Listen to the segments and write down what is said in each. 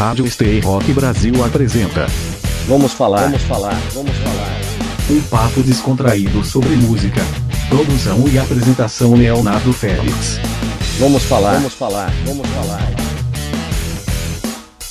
Rádio Stay Rock Brasil apresenta Vamos falar. Um papo descontraído sobre música. Produção e apresentação Leonardo Félix. Vamos falar.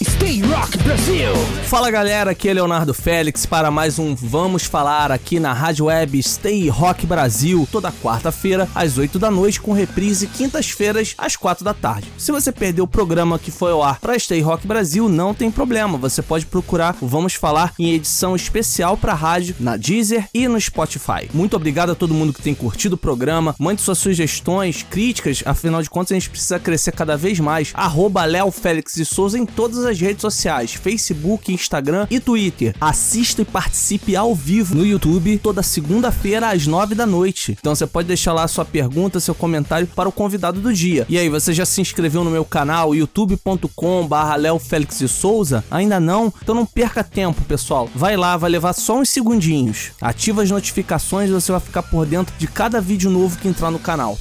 Stay Rock Brasil! Fala galera, aqui é Leonardo Félix para mais um Vamos Falar aqui na Rádio Web Stay Rock Brasil, toda quarta-feira às 8 da noite com reprise quintas-feiras às 4 da tarde. Se você perdeu o programa que foi ao ar para Stay Rock Brasil, não tem problema, você pode procurar o Vamos Falar em edição especial para rádio na Deezer e no Spotify. Muito obrigado a todo mundo que tem curtido o programa, mande suas sugestões, críticas, afinal de contas a gente precisa crescer cada vez mais. @LeoFélix de Souza em todas as redes sociais, Facebook, Instagram e Twitter. Assista e participe ao vivo no YouTube toda segunda-feira às 9 da noite. Então você pode deixar lá sua pergunta, seu comentário para o convidado do dia. E aí, você já se inscreveu no meu canal youtube.com/LeoFélix de Souza? Ainda não? Então não perca tempo, pessoal. Vai lá, vai levar só uns segundinhos. Ativa as notificações e você vai ficar por dentro de cada vídeo novo que entrar no canal.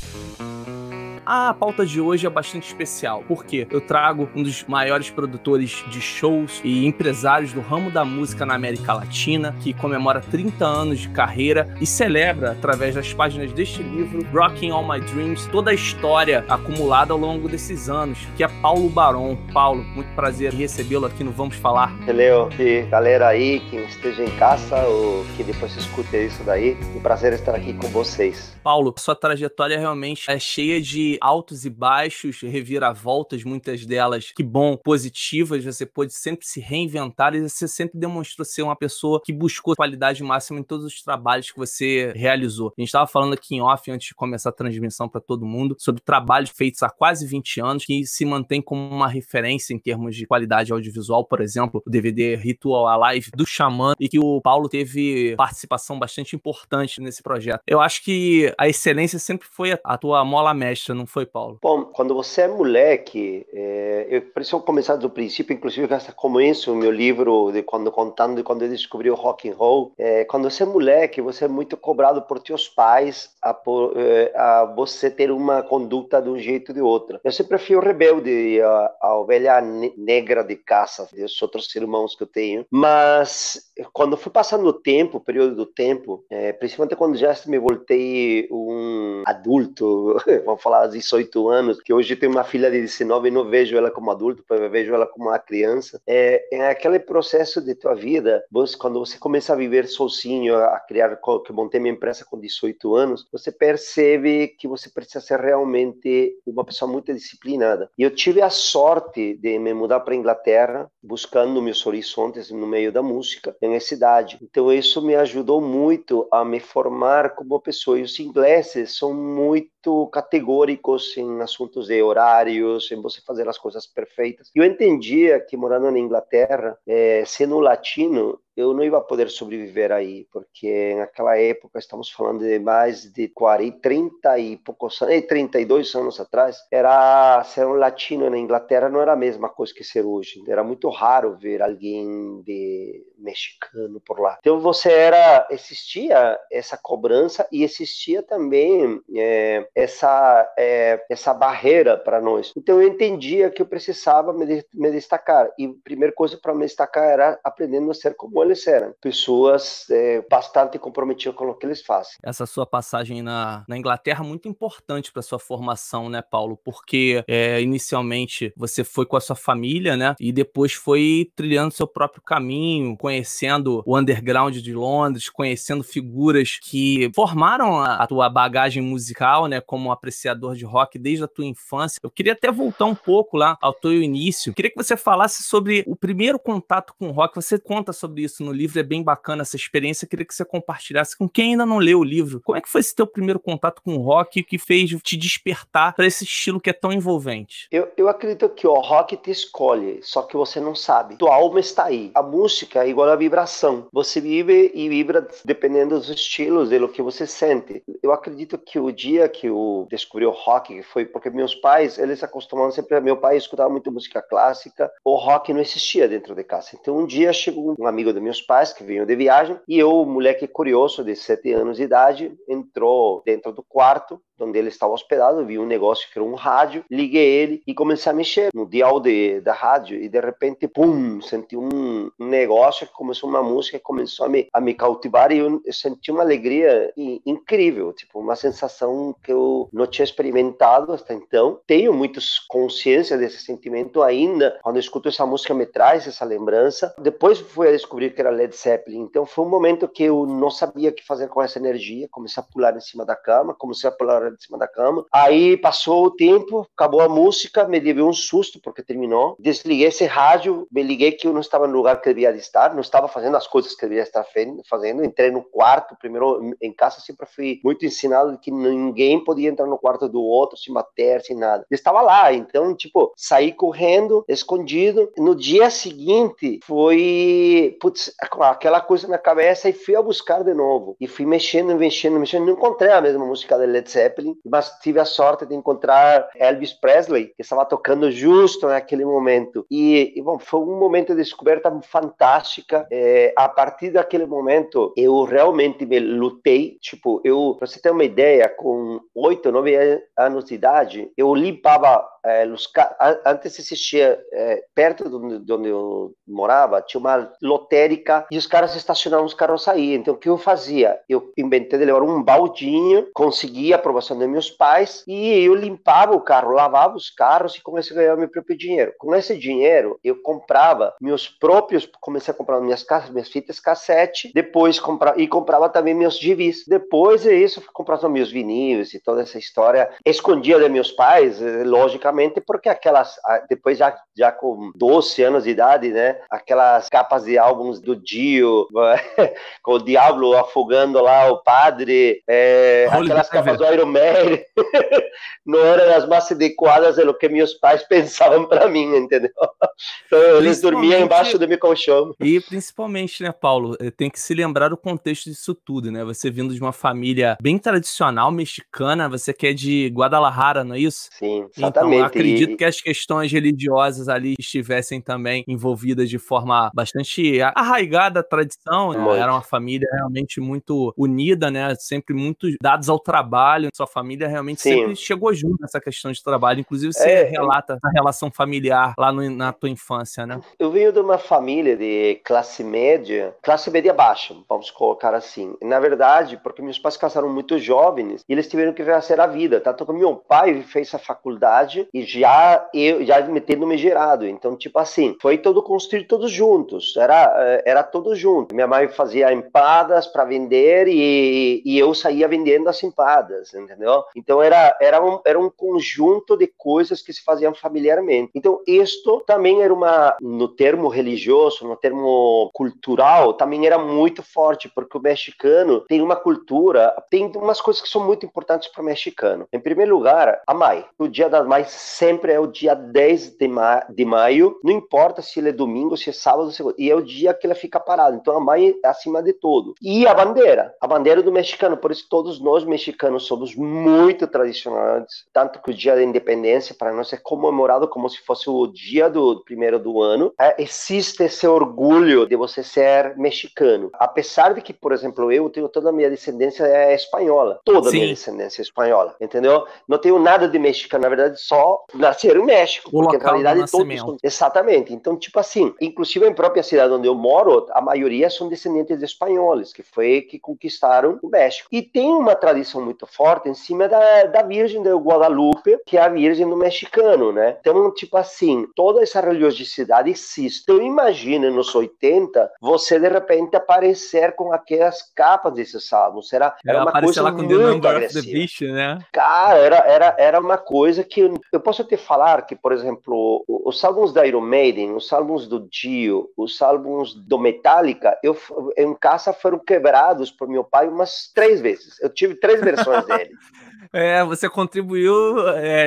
A pauta de hoje é bastante especial, porque eu trago um dos maiores produtores de shows e empresários do ramo da música na América Latina, que comemora 30 anos de carreira e celebra, através das páginas deste livro, Rocking All My Dreams, toda a história acumulada ao longo desses anos, que é Paulo Baron. Paulo, muito prazer recebê-lo aqui no Vamos Falar. Valeu, e galera aí que esteja em casa ou que depois escute isso daí, um prazer estar aqui com vocês. Paulo, sua trajetória realmente é cheia de altos e baixos, reviravoltas, muitas delas, que bom, positivas. Você pôde sempre se reinventar e você sempre demonstrou ser uma pessoa que buscou qualidade máxima em todos os trabalhos que você realizou. A gente estava falando aqui em off, antes de começar a transmissão para todo mundo, sobre trabalhos feitos há quase 20 anos que se mantém como uma referência em termos de qualidade audiovisual, por exemplo, o DVD Ritual, a Live do Xamã, e que o Paulo teve participação bastante importante nesse projeto. Eu acho que a excelência sempre foi a tua mola mestra, não foi, Paulo? Bom, quando você é moleque, eu preciso começar do princípio, inclusive eu começo o meu livro de quando eu descobri o rock and roll. Quando você é moleque, você é muito cobrado por teus pais a você ter uma conduta de um jeito ou de outro. Eu sempre fui o rebelde, a ovelha negra de caça dos outros irmãos que eu tenho. Mas quando fui passando o tempo, o período do tempo, principalmente quando já me voltei um adulto, vamos falar 18 anos, que hoje tem uma filha de 19 e não vejo ela como adulto, eu vejo ela como uma criança. É aquele processo de tua vida, quando você começa a viver sozinho, a criar, que eu montei minha empresa com 18 anos, você percebe que você precisa ser realmente uma pessoa muito disciplinada. E eu tive a sorte de me mudar para a Inglaterra, buscando meus horizontes no meio da música, na minha cidade. Então isso me ajudou muito a me formar como pessoa. E os ingleses são muito categóricos em assuntos de horários, em você fazer as coisas perfeitas. Eu entendia que morando na Inglaterra, sendo latino, eu não ia poder sobreviver aí, porque naquela época, estamos falando de mais de 32 anos atrás, ser um latino na Inglaterra não era a mesma coisa que ser hoje. Era muito raro ver alguém de mexicano por lá. Então existia essa cobrança e existia também essa barreira para nós. Então eu entendia que eu precisava me destacar. E a primeira coisa para me destacar era aprendendo a ser como eles eram. Pessoas bastante comprometidas com o que eles fazem. Essa sua passagem na Inglaterra é muito importante para sua formação, né, Paulo? Porque inicialmente você foi com a sua família, né? E depois foi trilhando seu próprio caminho, conhecendo o underground de Londres, conhecendo figuras que formaram a tua bagagem musical, né? Como um apreciador de rock desde a tua infância. Eu queria até voltar um pouco lá ao teu início. Eu queria que você falasse sobre o primeiro contato com o rock. Você conta sobre isso no livro, é bem bacana essa experiência. Eu queria que você compartilhasse com quem ainda não leu o livro. Como é que foi esse teu primeiro contato com o rock que fez te despertar para esse estilo que é tão envolvente? Eu acredito que o rock te escolhe, só que você não sabe. Tua alma está aí. A música é igual a vibração. Você vive e vibra dependendo dos estilos, do que você sente. Eu acredito que o dia que eu descobri o rock, que foi porque meus pais, eles acostumavam sempre, meu pai escutava muito música clássica, o rock não existia dentro de casa. Então um dia chegou um amigo dos meus pais, que vinham de viagem, e eu, moleque curioso de 7 anos de idade, entrou dentro do quarto onde ele estava hospedado, vi um negócio que era um rádio, liguei ele e comecei a mexer no dial da rádio e de repente, pum, senti um negócio que começou uma música, começou a me cautivar e eu senti uma alegria incrível, tipo, uma sensação que eu não tinha experimentado até então. Tenho muita consciência desse sentimento ainda, quando eu escuto essa música me traz essa lembrança. Depois fui a descobrir que era Led Zeppelin, então foi um momento que eu não sabia o que fazer com essa energia, comecei a pular em cima da cama, aí passou o tempo, acabou a música, me deu um susto porque terminou, desliguei esse rádio, me liguei que eu não estava no lugar que devia estar, não estava fazendo as coisas que devia estar fazendo, entrei no quarto, primeiro em casa sempre fui muito ensinado que ninguém podia entrar no quarto do outro sem bater, sem nada, eu estava lá, então tipo, saí correndo, escondido, no dia seguinte foi, putz, aquela coisa na cabeça e fui a buscar de novo, e fui mexendo, não encontrei a mesma música da Led Zeppelin, mas tive a sorte de encontrar Elvis Presley, que estava tocando justo naquele momento, bom, foi um momento de descoberta fantástica. A partir daquele momento eu realmente me lutei, tipo, eu, pra você ter uma ideia, com 8, 9 anos de idade eu limpava antes existia, perto de onde eu morava, tinha uma lotérica e os caras estacionavam os carros aí. Então, o que eu fazia? Eu inventei de levar um baldinho, consegui a aprovação dos meus pais e eu limpava o carro, lavava os carros e comecei a ganhar meu próprio dinheiro. Com esse dinheiro, eu comprava comecei a comprar minhas fitas cassete, depois comprava também meus DVDs. Depois disso, fui comprar os meus vinis e toda essa história. Escondia de meus pais, logicamente, porque depois já com 12 anos de idade, né, aquelas capas de álbuns do Dio, com o diabo afogando lá o padre, aquelas capas do Iron Maiden, não eram as mais adequadas do que meus pais pensavam pra mim, entendeu? Então eles dormiam embaixo do meu colchão. E principalmente, né, Paulo, tem que se lembrar do contexto disso tudo, né, você vindo de uma família bem tradicional, mexicana, você que é de Guadalajara, não é isso? Sim, exatamente. Então, acredito que as questões religiosas ali estivessem também envolvidas de forma bastante arraigada à tradição, né? Era uma família realmente muito unida, né? Sempre muito dados ao trabalho, sua família realmente sempre chegou junto nessa questão de trabalho, inclusive você relata a relação familiar lá na tua infância, né? Eu venho de uma família de classe média baixa, vamos colocar assim, na verdade, porque meus pais casaram muito jovens e eles tiveram que fazer a vida, tanto que meu pai fez a faculdade e já me tendo me gerado, então tipo assim, foi todo construído todos juntos, era todo junto, minha mãe fazia empadas para vender e eu saía vendendo as empadas, entendeu? Então era um conjunto de coisas que se faziam familiarmente, então isto também era no termo religioso, no termo cultural, também era muito forte, porque o mexicano tem uma cultura, tem umas coisas que são muito importantes para o mexicano. Em primeiro lugar, a mãe, o dia das mães sempre é o dia 10 de maio, não importa se ele é domingo, se é sábado, e é o dia que ela fica parada, então a mãe é acima de tudo. E a bandeira do mexicano, por isso todos nós mexicanos somos muito tradicionais, tanto que o dia da independência para nós é comemorado como se fosse o dia do primeiro do ano. Existe esse orgulho de você ser mexicano, apesar de que, por exemplo, eu tenho toda a minha descendência espanhola, entendeu? Não tenho nada de mexicano, na verdade só nascer no México, o porque na realidade todos... Exatamente, então tipo assim, inclusive em própria cidade onde eu moro, a maioria são descendentes de espanhóis, que foi que conquistaram o México, e tem uma tradição muito forte em cima da Virgem de Guadalupe, que é a Virgem do mexicano, né, então tipo assim, toda essa religiosidade existe, então imagina nos 80, você de repente aparecer com aquelas capas desses álbuns, era uma coisa lá com muito agressiva, bicho, né? Cara, era uma coisa que eu posso te falar que, por exemplo, os álbuns da Iron Maiden, os álbuns do Dio, os álbuns do Metallica, eu em casa foram quebrados por meu pai umas 3 vezes. Eu tive 3 versões dele. É, você contribuiu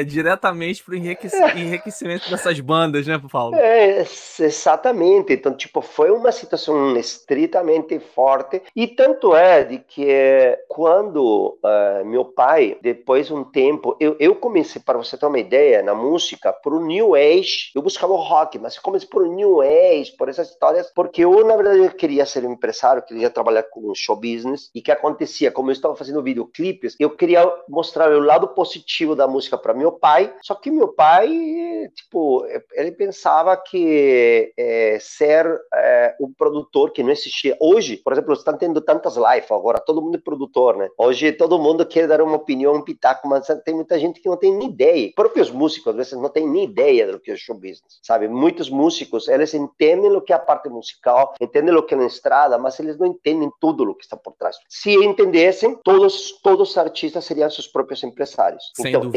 diretamente para o enriquecimento dessas bandas, né, Paulo? É, exatamente. Então, tipo, foi uma situação estritamente forte. E tanto é de que quando meu pai, depois de um tempo, eu comecei, para você ter uma ideia, na música, pro New Age, eu buscava o rock, mas eu comecei pro New Age, por essas histórias, porque eu, na verdade, eu queria ser um empresário, queria trabalhar com show business, e que acontecia, como eu estava fazendo videoclipes, eu queria mostrar o lado positivo da música para meu pai, só que meu pai, tipo, ele pensava que ser um produtor que não existia. Hoje, por exemplo, estão tendo tantas lives agora, todo mundo é produtor, né? Hoje todo mundo quer dar uma opinião, um pitaco, mas tem muita gente que não tem nem ideia. Próprios músicos, às vezes, não tem nem ideia do que é show business, sabe? Muitos músicos, eles entendem o que é a parte musical, entendem o que é na estrada, mas eles não entendem tudo o que está por trás. Se entendessem, todos os artistas seriam seus próprios empresários. Sem então,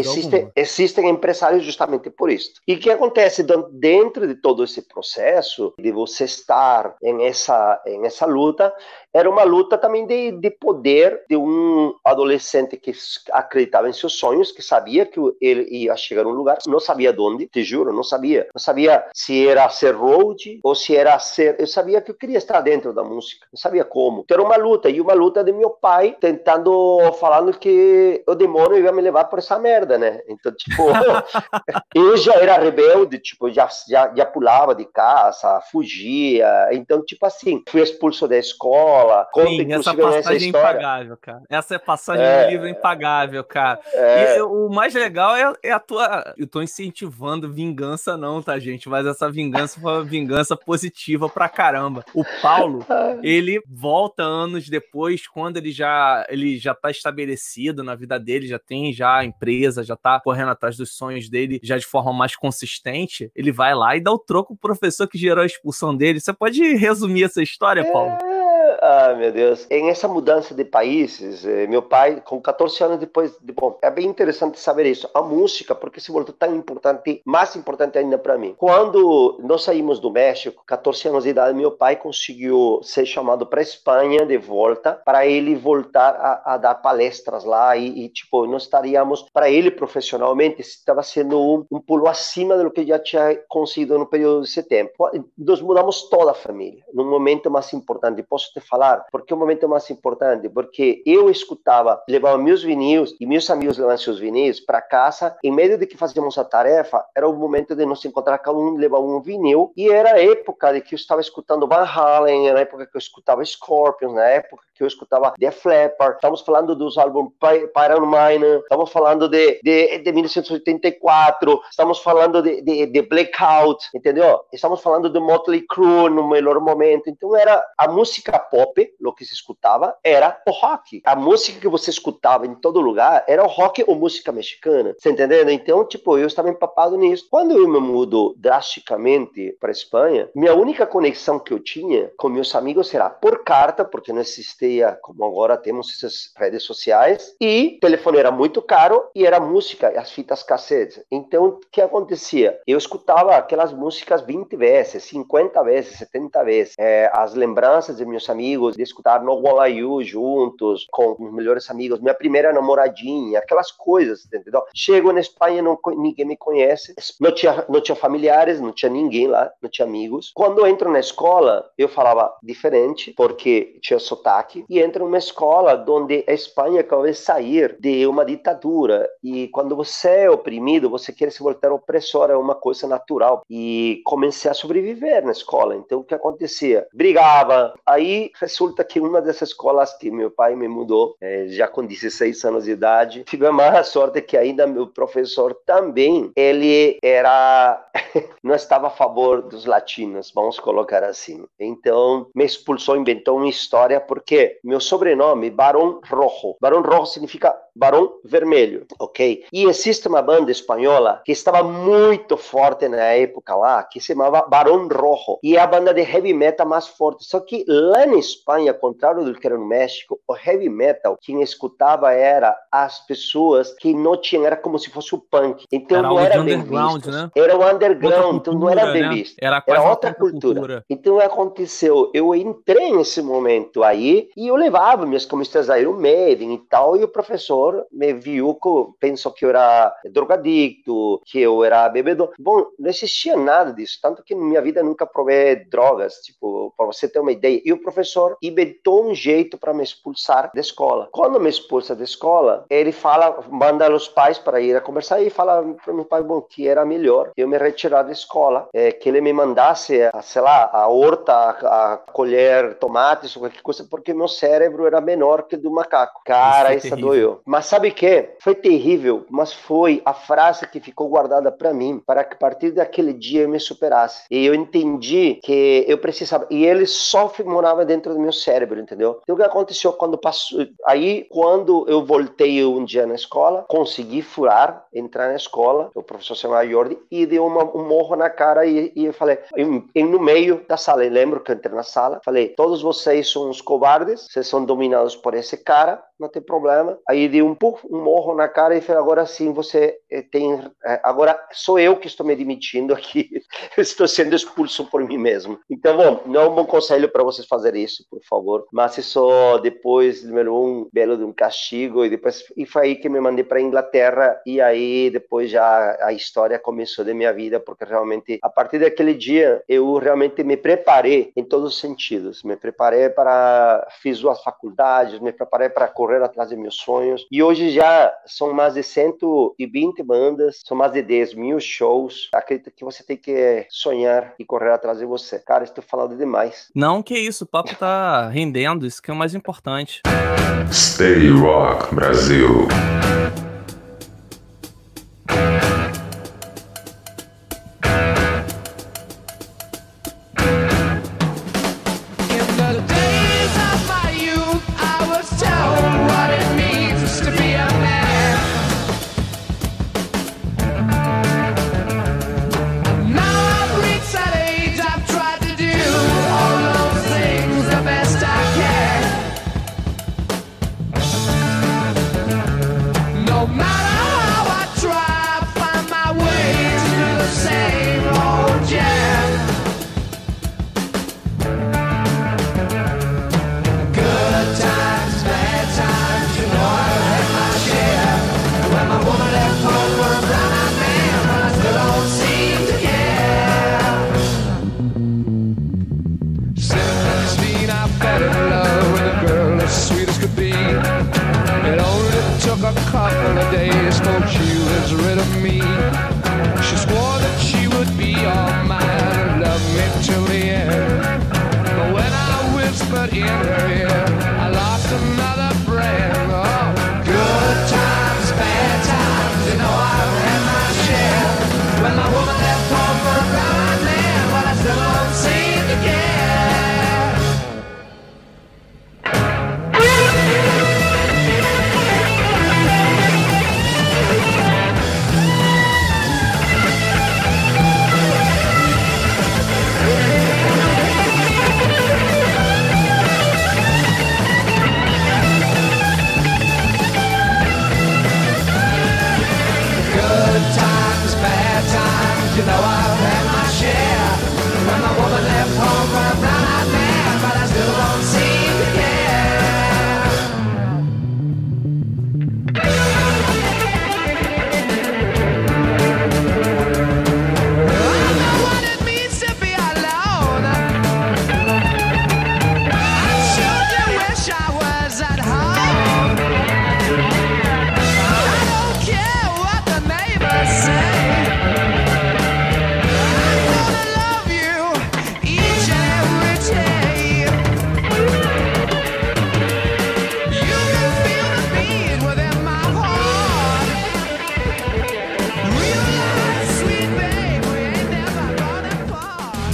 existem empresários justamente por isso. E o que acontece dentro de todo esse processo, de você estar em essa luta, era uma luta também de poder de um adolescente que acreditava em seus sonhos, que sabia que ele ia chegar a um lugar, não sabia de onde, te juro, não sabia. Não sabia se era ser road ou se era ser... Eu sabia que eu queria estar dentro da música, não sabia como. Então, era uma luta, e uma luta de meu pai tentando, falando que o demônio ia me levar por essa merda, né? Então, tipo, eu já era rebelde, tipo, já pulava de casa, fugia. Então, tipo assim, fui expulso da escola. Conta, sim, essa passagem é impagável, cara. Essa passagem do livro é impagável, cara. É... E o mais legal é a tua... Eu tô incentivando vingança não, tá, gente? Mas essa vingança foi uma vingança positiva pra caramba. O Paulo, ele volta anos depois, quando ele já tá estabelecido na vida dele, já tem já a empresa, já tá correndo atrás dos sonhos dele, já de forma mais consistente, ele vai lá e dá o troco pro professor que gerou a expulsão dele. Você pode resumir essa história, Paulo? Ah, meu Deus. Em essa mudança de países, meu pai, com 14 anos depois... Bom, é bem interessante saber isso. A música, porque se voltou tão importante, mais importante ainda para mim. Quando nós saímos do México, 14 anos de idade, meu pai conseguiu ser chamado para Espanha de volta, para ele voltar a dar palestras lá e tipo, nós estaríamos, para ele profissionalmente, estava sendo um pulo acima do que já tinha conseguido no período de setembro. Nós mudamos toda a família, num momento mais importante. Posso te falar, porque o momento mais importante, porque eu escutava, levava meus vinis e meus amigos levavam seus vinis para casa, em meio de que fazíamos a tarefa, era o momento de nos encontrar, cada um levava um vinil, e era a época de que eu estava escutando Van Halen, era a época que eu escutava Scorpions, na época que eu escutava The Flapper, estamos falando dos álbuns Iron Maiden, estamos falando de 1984, estamos falando de Blackout, entendeu? Estamos falando de Motley Crue no melhor momento, então era a música pop, o que se escutava era o rock. A música que você escutava em todo lugar era o rock ou música mexicana. Você entendendo? Então, tipo, eu estava empapado nisso. Quando eu me mudo drasticamente para Espanha, minha única conexão que eu tinha com meus amigos era por carta, porque não existia, como agora temos essas redes sociais, e o telefone era muito caro e era música, as fitas cassetes. Então, o que acontecia? Eu escutava aquelas músicas 20 vezes, 50 vezes, 70 vezes. As lembranças de meus amigos, de escutar No Wall You juntos, com os melhores amigos, minha primeira namoradinha, aquelas coisas, entendeu? Chego na Espanha, ninguém me conhece, não tinha familiares, não tinha ninguém lá, não tinha amigos. Quando eu entro na escola, eu falava diferente, porque tinha sotaque, e entro numa escola onde a Espanha acabou de sair de uma ditadura, e quando você é oprimido, você quer se voltar opressor, é uma coisa natural, e comecei a sobreviver na escola. Então, o que acontecia? Brigava, aí resulta que uma dessas escolas que meu pai me mudou, já com 16 anos de idade, tive a má sorte que ainda meu professor também, ele era... não estava a favor dos latinos, vamos colocar assim. Então, me expulsou, inventou uma história, porque meu sobrenome, Barón Rojo. Barón Rojo significa Barão Vermelho, ok? E existe uma banda espanhola que estava muito forte na época lá, que se chamava Barón Rojo, e é a banda de heavy metal mais forte. Só que lá na Espanha, ao contrário do que era no México, o heavy metal, quem escutava era as pessoas que não tinham, era como se fosse o punk. Então não era bem visto. Né? Era o underground, então não era bem visto. Né? Era outra cultura. Então aconteceu, eu entrei nesse momento aí, e eu levava minhas camisetas Iron Maiden e tal, e o professor amor me viu, pensou que eu era drogadicto, que eu era bebedor. Bom, não existia nada disso, tanto que na minha vida nunca provei drogas, tipo, para você ter uma ideia. E o professor inventou um jeito para me expulsar da escola. Quando me expulsa da escola, ele fala, manda os pais para ir a conversar e fala para meu pai, bom, que era melhor eu me retirar da escola, que ele me mandasse, sei lá, a horta, a colher tomates ou qualquer coisa, porque meu cérebro era menor que o do macaco. Cara, isso doeu. Mas sabe o que? Foi terrível, mas foi a frase que ficou guardada para mim, para que a partir daquele dia eu me superasse. E eu entendi que eu precisava, e ele só morava dentro do meu cérebro, entendeu? Então, o que aconteceu quando passou, aí quando eu voltei um dia na escola, consegui furar, entrar na escola, o professor se chamava Jordi, e deu um morro na cara e eu falei, no meio da sala, eu lembro que eu entrei na sala, falei, todos vocês são uns covardes, vocês são dominados por esse cara, não tem problema. Aí deu um morro na cara e falei, agora sim você tem, agora sou eu que estou me demitindo aqui, eu estou sendo expulso por mim mesmo. Então, bom, não é um bom conselho para vocês fazerem isso, por favor, mas isso depois melhorou um belo de um castigo e foi aí que me mandei para a Inglaterra e aí depois já a história começou da minha vida, porque realmente a partir daquele dia eu realmente me preparei em todos os sentidos, me preparei para, fiz duas faculdades, me preparei para correr atrás de meus sonhos e hoje já são mais de 120 bandas, são mais de 10 mil shows. Acredito que você tem que sonhar e correr atrás de você. Cara, estou falando demais. Não, que isso, o papo tá rendendo, isso que é o mais importante. Stay Rock Brasil.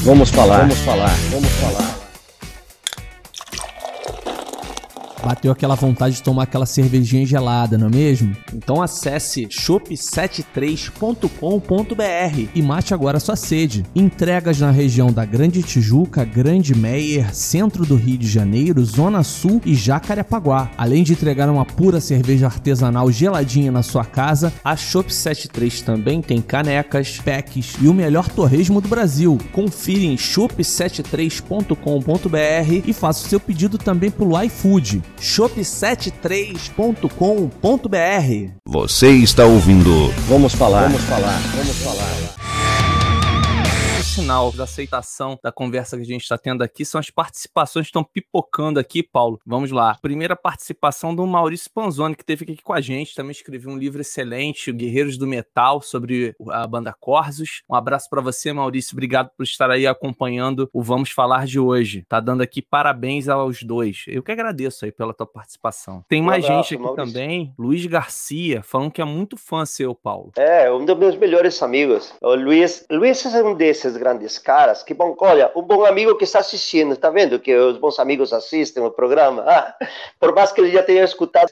Vamos falar. Bateu aquela vontade de tomar aquela cervejinha gelada, não é mesmo? Então acesse shop73.com.br e mate agora a sua sede. Entregas na região da Grande Tijuca, Grande Meier, Centro do Rio de Janeiro, Zona Sul e Jacarepaguá. Além de entregar uma pura cerveja artesanal geladinha na sua casa, a Shop 73 também tem canecas, packs e o melhor torresmo do Brasil. Confira em shop73.com.br e faça o seu pedido também pelo iFood. shop73.com.br. Você está ouvindo Vamos falar. O sinal da aceitação da conversa que a gente está tendo aqui são as participações que estão pipocando aqui, Paulo. Vamos lá. Primeira participação do Maurício Panzoni, que esteve aqui com a gente. Também escreveu um livro excelente, Guerreiros do Metal, sobre a banda Corsos. Um abraço para você, Maurício. Obrigado por estar aí acompanhando o Vamos Falar de hoje. Tá dando aqui parabéns aos dois. Eu que agradeço aí pela tua participação. Tem mais gente aqui, Maurício. Também. Luiz Garcia, falando que é muito fã seu, Paulo. É, um dos meus melhores amigos. O Luiz. Luiz é um desses grandes caras, que bom, olha, um bom amigo que está assistindo, tá vendo que os bons amigos assistem o programa, por mais que ele já tenha escutado.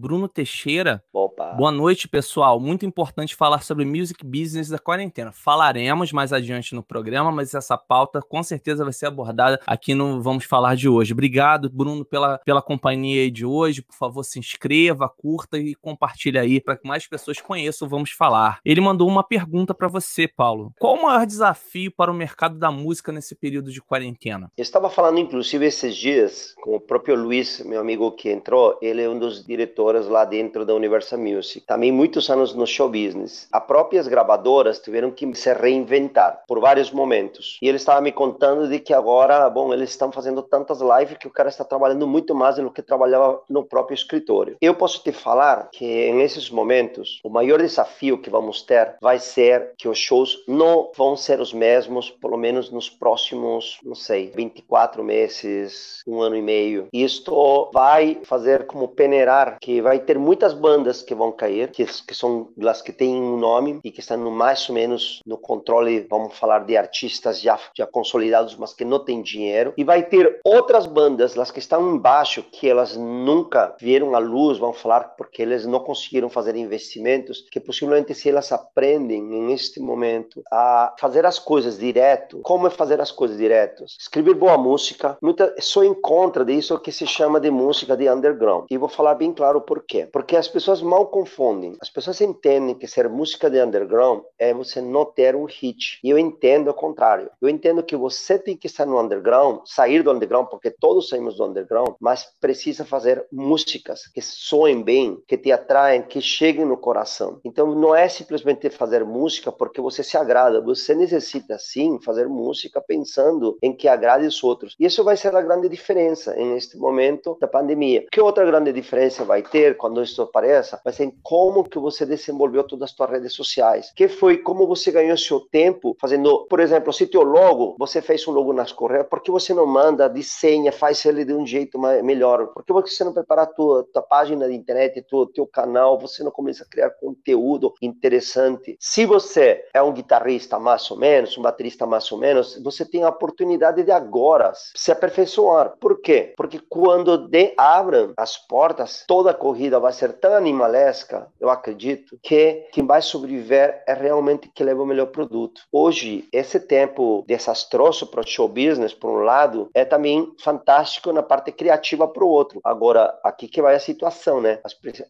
Bruno Teixeira, opa. Boa noite, pessoal. Muito importante falar sobre music business da quarentena. Falaremos mais adiante no programa, mas essa pauta com certeza vai ser abordada aqui no Vamos Falar de hoje. Obrigado, Bruno, pela companhia aí de hoje. Por favor, se inscreva, curta e compartilhe aí para que mais pessoas conheçam o Vamos Falar. Ele mandou uma pergunta para você, Paulo. Qual o maior desafio para o mercado da música nesse período de quarentena? Eu estava falando, inclusive, esses dias com o próprio Luiz, meu amigo que entrou. Ele é um dos diretores lá dentro da Universal Music. Também muitos anos no show business. As próprias gravadoras tiveram que se reinventar por vários momentos. E ele estava me contando de que agora, bom, eles estão fazendo tantas lives que o cara está trabalhando muito mais do que trabalhava no próprio escritório. Eu posso te falar que nesses momentos, o maior desafio que vamos ter vai ser que os shows não vão ser os mesmos, pelo menos nos próximos, não sei, 24 meses, um ano e meio. Isto vai fazer como peneirar que vai ter muitas bandas que vão cair, que são as que têm um nome e que estão mais ou menos no controle, vamos falar de artistas já consolidados, mas que não têm dinheiro. E vai ter outras bandas, as que estão embaixo, que elas nunca vieram à luz, vamos falar, porque eles não conseguiram fazer investimentos, que possivelmente se elas aprendem neste momento a fazer as coisas direto, como é fazer as coisas direto? Escrever boa música, sou em contra disso que se chama de música de underground. E vou falar bem claro por quê? Porque as pessoas mal confundem. As pessoas entendem que ser música de underground é você não ter um hit. E eu entendo o contrário. Eu entendo que você tem que estar no underground, sair do underground, porque todos saímos do underground, mas precisa fazer músicas que soem bem, que te atraem, que cheguem no coração. Então não é simplesmente fazer música porque você se agrada. Você necessita sim fazer música pensando em que agrade os outros. E isso vai ser a grande diferença neste momento da pandemia. Que outra grande diferença vai ter quando isso apareça, mas em como que você desenvolveu todas as suas redes sociais, que foi como você ganhou seu tempo fazendo, por exemplo, se teu logo, você fez um logo nas correias, por que você não manda, desenha, faz ele de um jeito melhor, por que você não prepara a tua página de internet, teu canal, você não começa a criar conteúdo interessante. Se você é um guitarrista mais ou menos, um baterista mais ou menos, você tem a oportunidade de agora se aperfeiçoar. Por quê? Porque quando abram as portas, toda a corrida vai ser tão animalesca, eu acredito, que quem vai sobreviver é realmente quem leva o melhor produto. Hoje, esse tempo desastroso para o show business, por um lado, é também fantástico na parte criativa para o outro. Agora, aqui que vai a situação, né?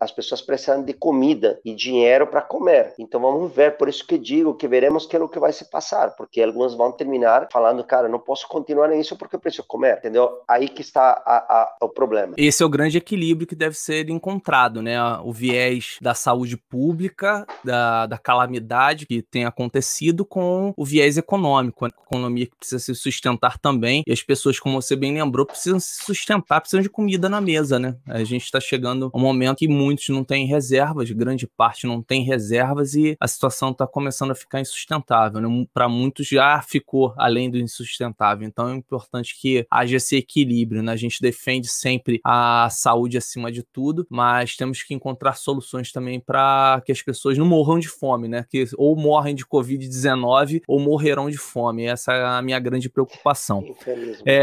As pessoas precisam de comida e dinheiro para comer. Então vamos ver, por isso que digo que veremos que é o que vai se passar, porque alguns vão terminar falando, cara, não posso continuar nisso porque eu preciso comer, entendeu? Aí que está o problema. Esse é o grande equilíbrio que deve ser encontrado, né? O viés da saúde pública, da calamidade que tem acontecido com o viés econômico, a economia que precisa se sustentar também, e as pessoas, como você bem lembrou, precisam se sustentar, precisam de comida na mesa, né? A gente está chegando a um momento que muitos não têm reservas, grande parte não tem reservas e a situação está começando a ficar insustentável, né? Para muitos já ficou além do insustentável, então é importante que haja esse equilíbrio, né? A gente defende sempre a saúde acima de tudo, mas temos que encontrar soluções também para que as pessoas não morram de fome, né? Que ou morrem de Covid-19 ou morrerão de fome. Essa é a minha grande preocupação.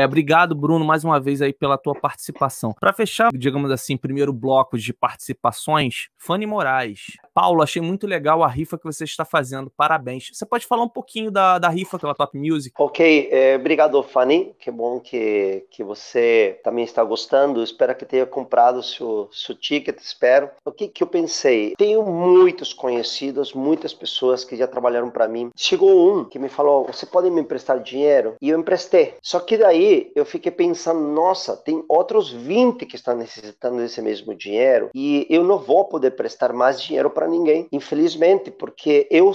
Obrigado, Bruno, mais uma vez aí pela tua participação. Para fechar, digamos assim, primeiro bloco de participações, Fanny Moraes. Paulo, achei muito legal a rifa que você está fazendo, parabéns. Você pode falar um pouquinho da rifa pela Top Music? Ok, obrigado, Fanny, que bom que você também está gostando, espero que tenha comprado o seu ticket, espero. O que eu pensei? Tenho muitos conhecidos, muitas pessoas que já trabalharam para mim. Chegou um que me falou, você pode me emprestar dinheiro? E eu emprestei. Só que daí eu fiquei pensando, nossa, tem outros 20 que estão necessitando desse mesmo dinheiro e eu não vou poder prestar mais dinheiro para ninguém, infelizmente, porque eu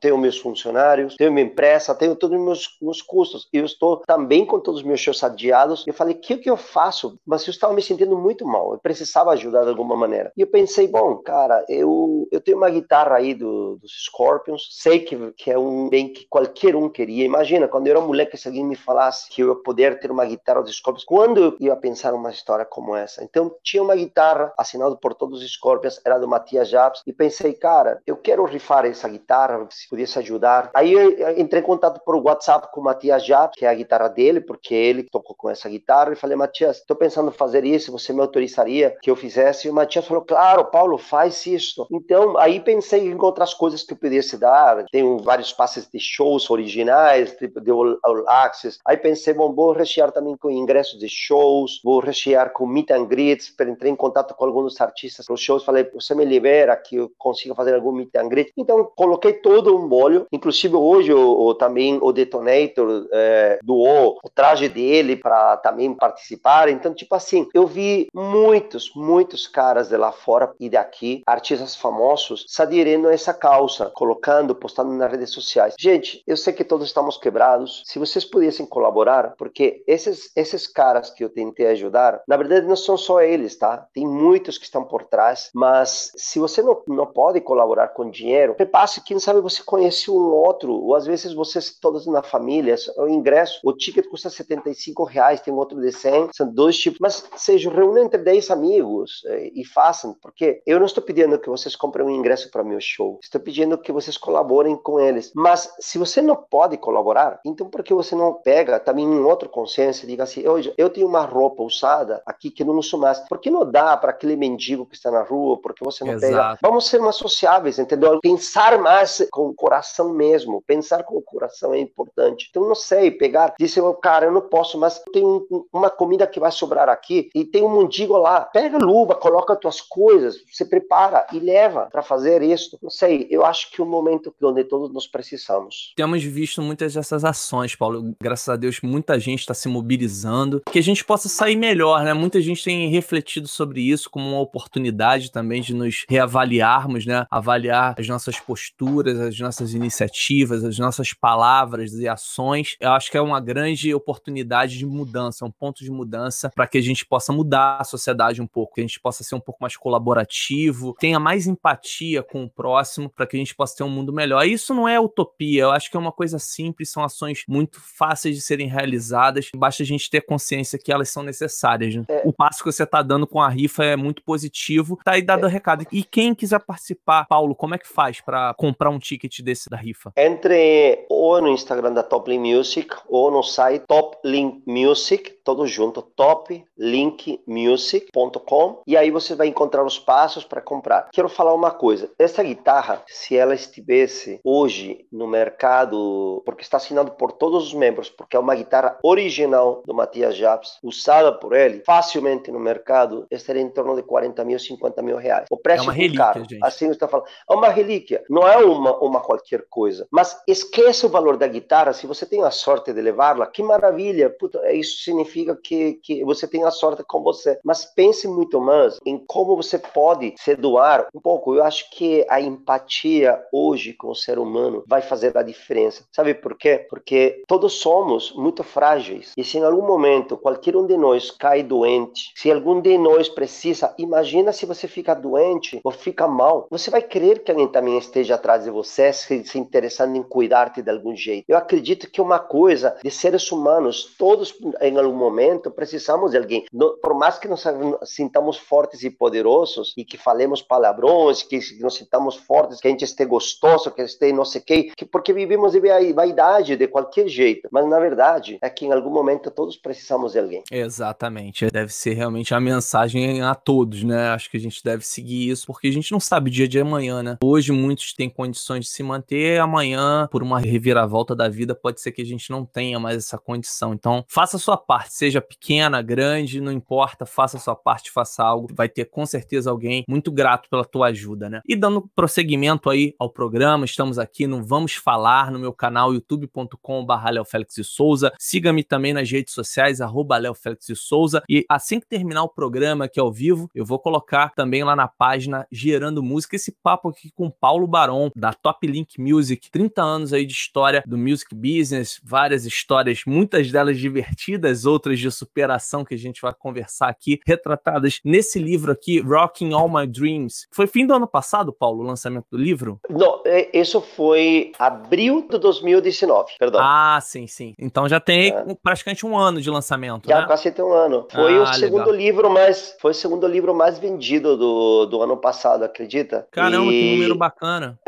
tenho meus funcionários, tenho minha empresa, tenho todos os meus custos, eu estou também com todos os meus shows adiados. Eu falei, o que eu faço? Mas eu estava me sentindo muito mal, eu precisava ajudar de alguma maneira. E eu pensei, bom, cara, eu tenho uma guitarra aí dos Scorpions, sei que é um bem que qualquer um queria. Imagina, quando eu era moleque, se alguém me falasse que eu ia poder ter uma guitarra dos Scorpions, quando eu ia pensar uma história como essa? Então, tinha uma guitarra assinada por todos os Scorpions, era do Matias Jabs, e pensei, cara, eu quero rifar essa guitarra, se pudesse ajudar. Aí eu entrei em contato por WhatsApp com o Matias Jabs, que é a guitarra dele, porque ele tocou com essa guitarra, e falei, Matias, estou pensando em fazer isso, você me autorizaria que eu fizesse? E o Matias falou, claro, Paulo, faz isso. Então, aí pensei em outras coisas que eu pudesse dar, tenho vários passes de shows originais, tipo de All Access. Aí pensei, bom, vou rechear também com ingressos de shows, vou rechear com meet and greets. Entrei em contato com alguns artistas nos shows, falei, você me libera que eu consiga fazer algum meet and greet. Então, coloquei todo um molho, inclusive hoje também o Detonator doou o traje dele para também participar. Então, tipo assim, eu vi muitos caras de lá fora e daqui, artistas famosos, se aderindo a essa causa, colocando, postando nas redes sociais. Gente, eu sei que todos estamos quebrados, se vocês pudessem colaborar, porque esses caras que eu tentei ajudar, na verdade não são só eles, tá? Tem muitos que estão por trás, mas se você não pode colaborar com dinheiro, repasse, quem sabe você conhece um outro, ou às vezes vocês todos na família. O ingresso, o ticket custa R$75, tem outro de 100, são dois tipos, mas se reúnem entre 10 amigos e façam, porque eu não estou pedindo que vocês comprem um ingresso para meu show, estou pedindo que vocês colaborem com eles. Mas se você não pode colaborar, então por que você não pega também um outro consciência e diga assim, hoje eu tenho uma roupa usada aqui que não uso mais, por que não dá para aquele mendigo que está na rua, porque você não pega? Vamos ser mais sociáveis, entendeu? Pensar mais com o coração mesmo, pensar com o coração é importante. Então não sei, pegar, dizer, cara, eu não posso, mas tem uma comida que vai sobrar aqui e tem um mendigo lá, pega a luva, coloca as tuas coisas, se prepara e leva para fazer isso. Não sei, eu acho que é um momento onde todos nós precisamos. Temos visto muitas dessas ações, Paulo, graças a Deus, muita gente está se mobilizando, que a gente possa sair melhor, né? Muita gente tem refletido sobre isso como uma oportunidade também de nos reavaliarmos, né? Avaliar as nossas posturas, as nossas iniciativas, as nossas palavras e ações. Eu acho que é uma grande oportunidade de mudança, um ponto de mudança para que a gente possa mudar a sociedade um pouco, que a gente possa ser um pouco mais colaborativo, tenha mais empatia com o próximo, para que a gente possa ter um mundo melhor. Isso não é utopia, eu acho que é uma coisa simples, são ações muito fáceis de serem realizadas, basta a gente ter consciência que elas são necessárias, né? O passo que você está dando com a rifa é muito positivo, tá aí dado o recado. E quem quiser participar, Paulo, como é que faz para comprar um ticket desse da rifa? Entre ou no Instagram da Top Link Music ou no site Top Link Music, tudo junto, toplinkmusic.com, e aí você vai encontrar os passos para comprar. Quero falar uma coisa, essa guitarra, se ela estivesse hoje no mercado, porque está assinado por todos os membros, porque é uma guitarra original do Matias Jabs, usada por ele, facilmente no mercado, estaria em torno de R$40 mil, R$50 mil. O preço é uma relíquia, caro, gente. Assim você está falando. É uma relíquia, não é uma qualquer coisa. Mas esqueça o valor da guitarra, se você tem a sorte de levá-la, que maravilha, puta, isso significa que você tem a sorte com você. Mas pense muito mais em como você pode se doar um pouco. Eu acho que a empatia hoje com o ser humano vai fazer a diferença. Sabe por quê? Porque todos somos muito frágeis. E se em algum momento qualquer um de nós cai doente, se algum de nós precisa, imagina se você fica doente ou fica mal. Você vai querer que alguém também esteja atrás de você, se interessando em cuidar-te de algum jeito. Eu acredito que é uma coisa de seres humanos, todos em algum momento, precisamos de alguém. Por mais que nós sintamos fortes e poderosos, e que falemos palavrões, que nós sintamos fortes, que a gente esteja gostoso, que esteja não sei o quê, que porque vivemos de vaidade de qualquer jeito. Mas, na verdade, é que em algum momento todos precisamos de alguém. Exatamente. Deve ser realmente a mensagem a todos, né? Acho que a gente deve seguir isso, porque a gente não sabe o dia de amanhã, né? Hoje muitos têm condições de se manter, amanhã, por uma reviravolta da vida, pode ser que a gente não tenha mais essa condição. Então, faça a sua parte, seja pequena, grande, não importa, faça a sua parte, faça algo. Vai ter, com certeza, alguém muito grato pela tua ajuda, né? E dando prosseguimento aí ao programa, estamos aqui no Vamos Falar, no meu canal youtube.com/LeoFélix de Souza. Siga-me também nas redes sociais, @LeoFélix de Souza. E assim que terminar o programa aqui ao vivo, eu vou colocar também lá na página Gerando Música esse papo aqui com Paulo Baron, da Top Link Music. 30 anos aí de história do music business, várias histórias, muitas delas divertidas, outras de superação que a gente vai conversar aqui, retratadas nesse livro aqui, Rocking All My Dreams. Foi fim do ano passado, Paulo, o lançamento do livro? Não, isso foi abril de 2019, perdão. Ah, sim, sim. Então já tem praticamente um ano de lançamento, já, né? Já quase tem um ano. Foi o segundo livro mais, foi o segundo livro mais vendido do ano passado, acredita? Caramba, que número bacana.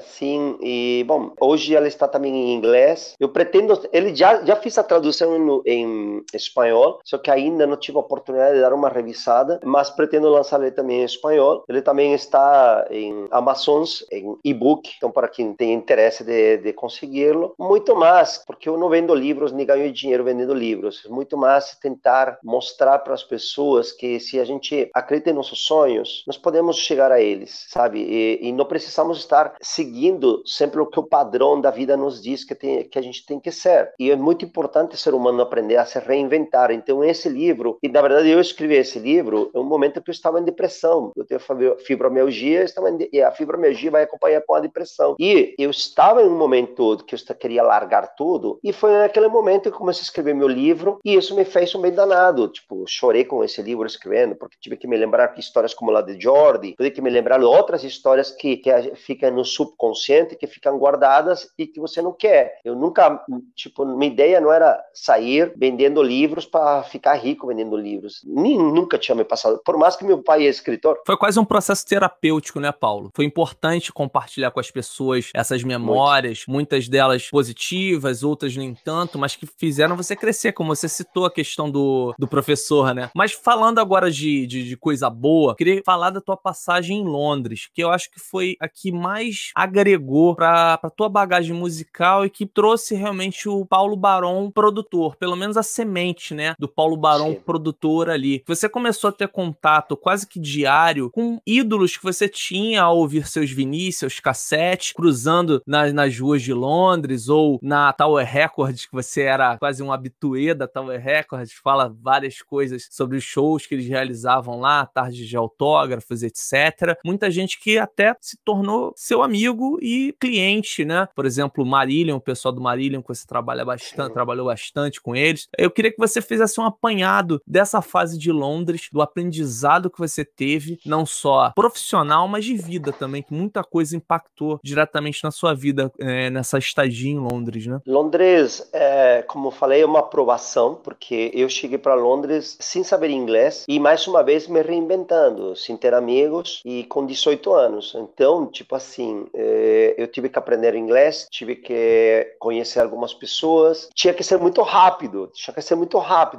Sim. E, bom, hoje ela está também em inglês. Eu pretendo... Ele já fiz a tradução em espanhol, só que ainda não tive a oportunidade de dar uma revisada, mas pretendo lançar ele também em espanhol. Ele também está em Amazons, em e-book, então para quem tem interesse de consegui-lo. Muito mais, porque eu não vendo livros, nem ganho dinheiro vendendo livros. Muito mais tentar mostrar para as pessoas que se a gente acredita em nossos sonhos, nós podemos chegar a eles, sabe? E não precisamos estar seguindo sempre o que o padrão da vida nos diz que a gente tem que ser. E é muito importante o ser humano aprender a se reinventar. Então, esse livro, e na verdade eu escrevi esse livro em um momento que eu estava em depressão. Eu tenho fibromialgia, e a fibromialgia vai acompanhar com a depressão. E eu estava em um momento que eu queria largar tudo, e foi naquele momento que eu comecei a escrever meu livro, e isso me fez um bem danado. Tipo, chorei com esse livro escrevendo, porque tive que me lembrar que histórias como a de Jordi, tive que me lembrar outras histórias que ficam no subconsciente, que ficam guardadas e que você não quer. Eu nunca, tipo, minha ideia não era sair vendendo livros para ficar rico vendendo livros. Nunca tinha me passado, por mais que meu pai é escritor. Foi quase um processo terapêutico, né, Paulo? Foi importante compartilhar com as pessoas essas memórias, muitas delas positivas, outras nem tanto, mas que fizeram você crescer, como você citou a questão do professor, né? Mas falando agora de coisa boa, queria falar da tua passagem em Londres, que eu acho que foi a que mais agregou pra tua bagagem musical e que trouxe realmente o Paulo Baron produtor, pelo menos a semente, né, do Paulo Baron produtor ali. Você começou a ter contato quase que diário com ídolos que você tinha ao ouvir seus vinis, seus cassetes, cruzando nas ruas de Londres ou na Tower Records, que você era quase um habituê da Tower Records, fala várias coisas sobre os shows que eles realizavam lá, tardes de autógrafos, etc. Muita gente que até se tornou seu amigo e cliente, né? Por exemplo, Marillion, o pessoal do Marillion, que você trabalhou bastante com eles. Eu queria que você fizesse um apanhado dessa fase de Londres, do aprendizado que você teve, não só profissional, mas de vida também, que muita coisa impactou diretamente na sua vida, nessa estadia em Londres, né? Londres, como eu falei, é uma aprovação, porque eu cheguei para Londres sem saber inglês e, mais uma vez, me reinventando, sem ter amigos e com 18 anos. Então, tipo assim, eu tive que aprender inglês, tive que conhecer algumas pessoas, tinha que ser muito rápido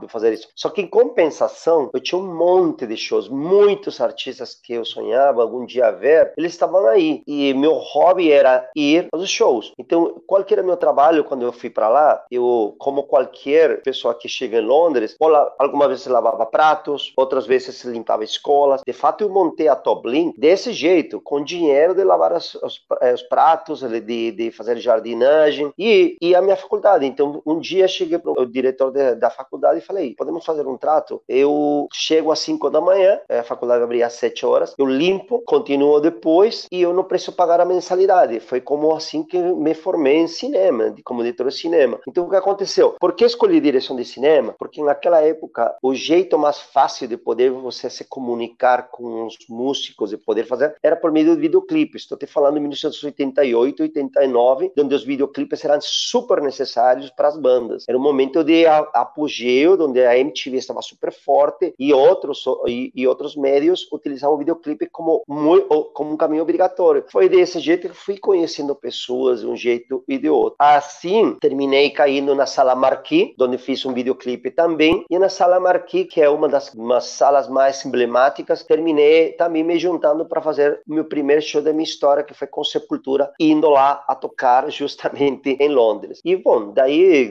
fazer isso. Só que, em compensação, eu tinha um monte de shows, muitos artistas que eu sonhava algum dia ver, eles estavam aí. E meu hobby era ir aos shows. Então, qual que era meu trabalho quando eu fui para lá? Eu, como qualquer pessoa que chega em Londres, alguma vez lavava pratos, outras vezes limpava escolas. De fato, eu montei a Top Link desse jeito, com dinheiro de lavar os pratos, de fazer jardinagem e a minha faculdade. Então, um dia cheguei para o diretor da faculdade e falei: podemos fazer um trato? Eu chego às 5 da manhã, a faculdade abria às 7 horas, eu limpo, continuo depois e eu não preciso pagar a mensalidade. Foi como assim que me formei em cinema, como diretor de cinema. Então, o que aconteceu? Por que escolhi direção de cinema? Porque naquela época, o jeito mais fácil de poder você se comunicar com os músicos e poder fazer era por meio de videoclipes. Estou te falando em 1988, 89, onde os videoclipes eram super necessários para as bandas. Era um momento de apogeu, onde a MTV estava super forte e outros médios utilizavam o videoclipe como um caminho obrigatório. Foi desse jeito que fui conhecendo pessoas de um jeito e de outro. Assim, terminei caindo na Sala Marquis, onde fiz um videoclipe também, e na Sala Marquis, que é uma das salas mais emblemáticas, terminei também me juntando para fazer meu primeiro show da minha história, que foi com Sepultura, indo lá a tocar justamente em Londres. E bom, daí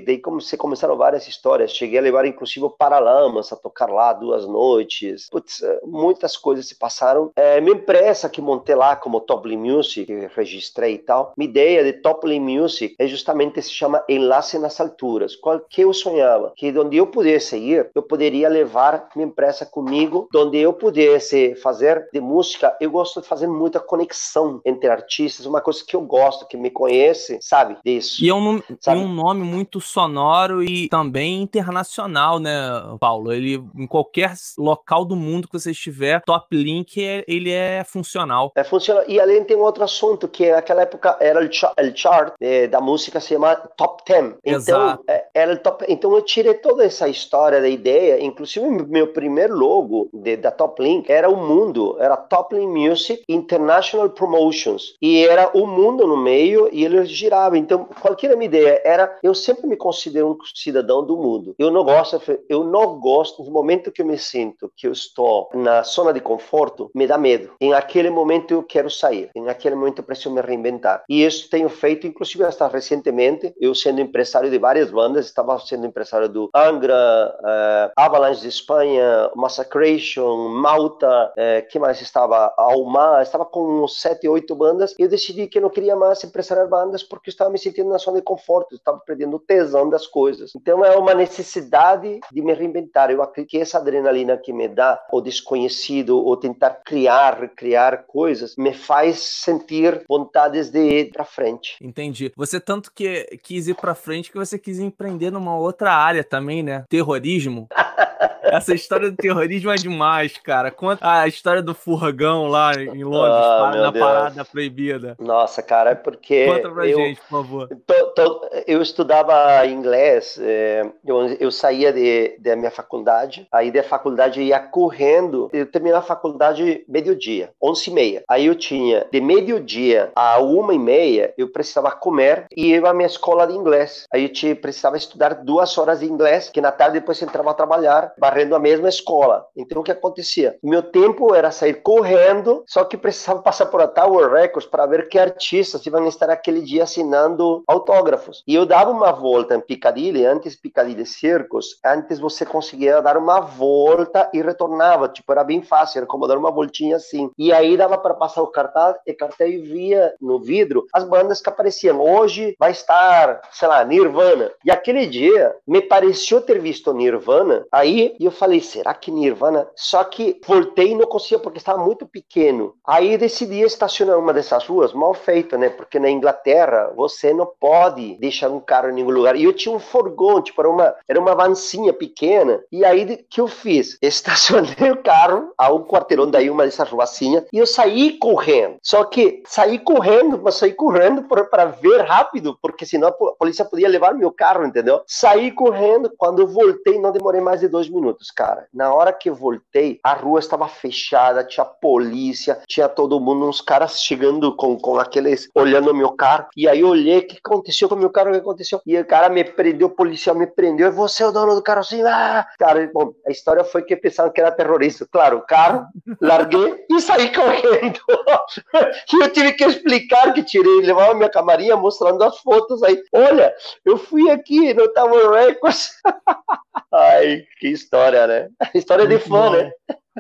começaram várias histórias. Cheguei a levar inclusive o Paralamas a tocar lá 2 noites. Putz, muitas coisas se passaram. Minha empresa que montei lá como Top Link Music, que registrei e tal, minha ideia de Top Link Music é justamente, se chama Enlace nas Alturas. Qual que eu sonhava? Que onde eu pudesse ir, eu poderia levar minha empresa comigo, onde eu pudesse fazer de música. Eu gosto de fazer muita conexão entre artistas, uma coisa que eu gosto, que me conhece, sabe disso. E é um nome muito sonoro e também internacional, né, Paulo? Ele, em qualquer local do mundo que você estiver, Top Link, ele é funcional. É funcional. E além tem um outro assunto, que naquela época era o chart da música, se chamava Top 10. Exato. Então, era o top, então eu tirei toda essa história da ideia, inclusive meu primeiro logo da Top Link era o mundo, era Top Link Music International Promotions, e era o mundo no meio e ele girava. Então, qualquer minha ideia era, eu sempre me considero um cidadão do mundo. Eu não gosto do momento que eu me sinto que eu estou na zona de conforto, me dá medo. Em aquele momento eu quero sair, em aquele momento eu preciso me reinventar. E isso tenho feito, inclusive hasta recentemente, eu sendo empresário de várias bandas, estava sendo empresário do Angra, Avalanche de Espanha, Massacration, Malta, que mais estava? Alma, estava com 7, 8 bandas, e eu decidi que eu não queria mais empresariar bandas porque eu estava me sentindo na zona de conforto, eu estava perdendo o tesão das coisas. Então é uma necessidade de me reinventar. Eu acredito que essa adrenalina que me dá o desconhecido, ou tentar criar coisas, me faz sentir vontades de ir pra frente. Entendi. Você tanto que quis ir pra frente que você quis empreender numa outra área também, né? Terrorismo. Essa história do terrorismo é demais, cara. Conta a história do furgão lá em Londres, na parada proibida. Nossa, cara, é porque... Conta pra gente, por favor. Eu estudava inglês, eu saía da minha faculdade, aí da faculdade eu ia correndo, eu terminava a faculdade meio-dia, 11h30. Aí eu tinha, de meio-dia a 1h30, eu precisava comer e ia à minha escola de inglês. Aí eu precisava estudar 2 horas de inglês, que na tarde depois entrava a trabalhar, barrendo a mesma escola. Então o que acontecia? Meu tempo era sair correndo, só que precisava passar por a Tower Records para ver que artistas iam estar aquele dia assinando autógrafos. E eu dava uma volta em Piccadilly, antes Piccadilly Circus, antes você conseguia dar uma volta e retornava, tipo, era bem fácil, era como dar uma voltinha assim. E aí dava para passar o cartaz e via no vidro as bandas que apareciam. Hoje vai estar, sei lá, Nirvana. E aquele dia me pareceu ter visto Nirvana, aí eu falei, será que Nirvana? Só que voltei e não conseguia, porque estava muito pequeno. Aí decidi estacionar uma dessas ruas, mal feito, né? Porque na Inglaterra você não pode deixar um carro em nenhum lugar. E eu tinha um furgão, tipo, era uma vanzinha pequena. E aí que eu fiz? Estacionei o carro a um quarteirão daí, uma dessas ruazinhas, e eu saí correndo. Só que saí correndo para ver rápido, porque senão a polícia podia levar meu carro, entendeu? Saí correndo, quando eu voltei, não demorei mais de 2 minutos, cara. Na hora que eu voltei, a rua estava fechada, tinha polícia, tinha todo mundo, uns caras chegando com aqueles, olhando o meu carro, e aí eu olhei, o que aconteceu com o meu carro, o que aconteceu? E o cara me prendeu, o policial me prendeu, e você é o dono do carro, assim, ah! Cara, bom, a história foi que pensaram que era terrorista. Claro, o carro, larguei e saí correndo. E eu tive que explicar que tirei, levava minha camarinha mostrando as fotos aí. Olha, eu fui aqui, não tava no Records. Ai, que história, né? História de fã, né?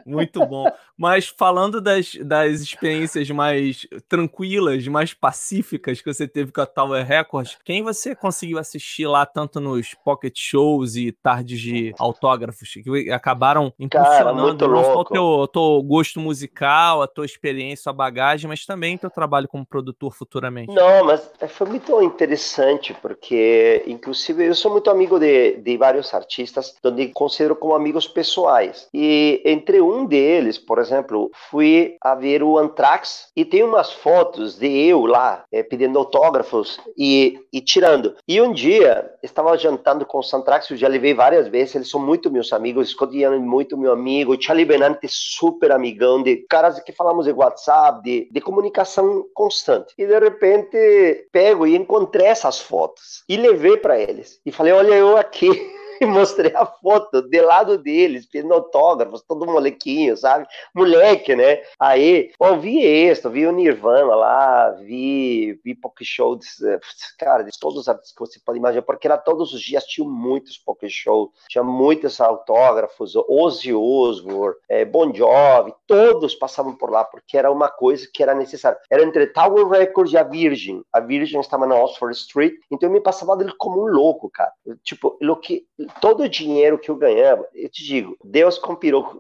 Muito bom. Mas falando das experiências mais tranquilas, mais pacíficas que você teve com a Tower Records, quem você conseguiu assistir lá, tanto nos pocket shows e tardes de autógrafos, que acabaram impulsionando não só o teu gosto musical, a tua experiência, a bagagem, mas também o teu trabalho como produtor futuramente? Não, mas foi muito interessante, porque inclusive eu sou muito amigo de vários artistas, onde considero como amigos pessoais. E entre um deles, por exemplo, fui a ver o Anthrax e tem umas fotos de eu lá pedindo autógrafos e tirando. E um dia, estava jantando com o Anthrax, eu já levei várias vezes, eles são muito meus amigos, Scott Ian é muito meu amigo, Charlie Benante super amigão, de caras que falamos de WhatsApp, de comunicação constante. E de repente, pego e encontrei essas fotos e levei para eles. E falei, olha eu aqui. E mostrei a foto de lado deles, pedindo autógrafos, todo molequinho, sabe? Moleque, né? Aí, ouvi isso, vi o Nirvana lá, vi Poké Show, cara, de todos os artistas que você pode imaginar, porque lá todos os dias tinha muitos Poké Show, tinha muitos autógrafos, Ozzy Osbourne, Bon Jovi, todos passavam por lá, porque era uma coisa que era necessária. Era entre Tower Records e a Virgin. A Virgin estava na Oxford Street, então eu me passava dele como um louco, cara. Tipo, todo o dinheiro que eu ganhava, eu te digo, Deus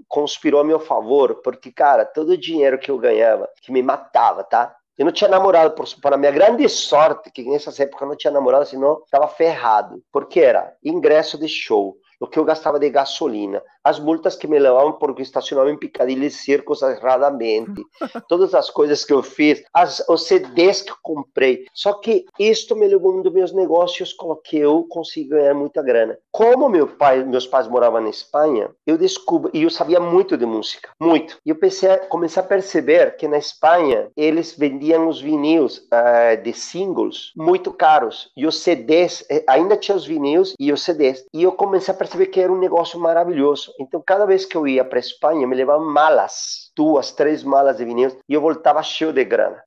conspirou a meu favor, porque, cara, todo o dinheiro que eu ganhava, que me matava, tá? Eu não tinha namorado, para minha grande sorte, que nessas épocas eu não tinha namorado, senão estava ferrado, porque era ingresso de show, o que eu gastava de gasolina, as multas que me levavam porque estacionava em Piccadilly e circos erradamente, todas as coisas que eu fiz, os CDs que eu comprei. Só que isto me levou um dos meus negócios com que eu consegui ganhar muita grana. Como meus pais moravam na Espanha, eu descobri, e eu sabia muito de música, muito. E eu comecei a perceber que na Espanha eles vendiam os vinis de singles muito caros, e os CDs, ainda tinha os vinis e os CDs. E eu comecei a perceber que era um negócio maravilhoso. Então, cada vez que eu ia para a Espanha, eu me levava malas, 2, 3 malas de vinil, e eu voltava cheio de grana,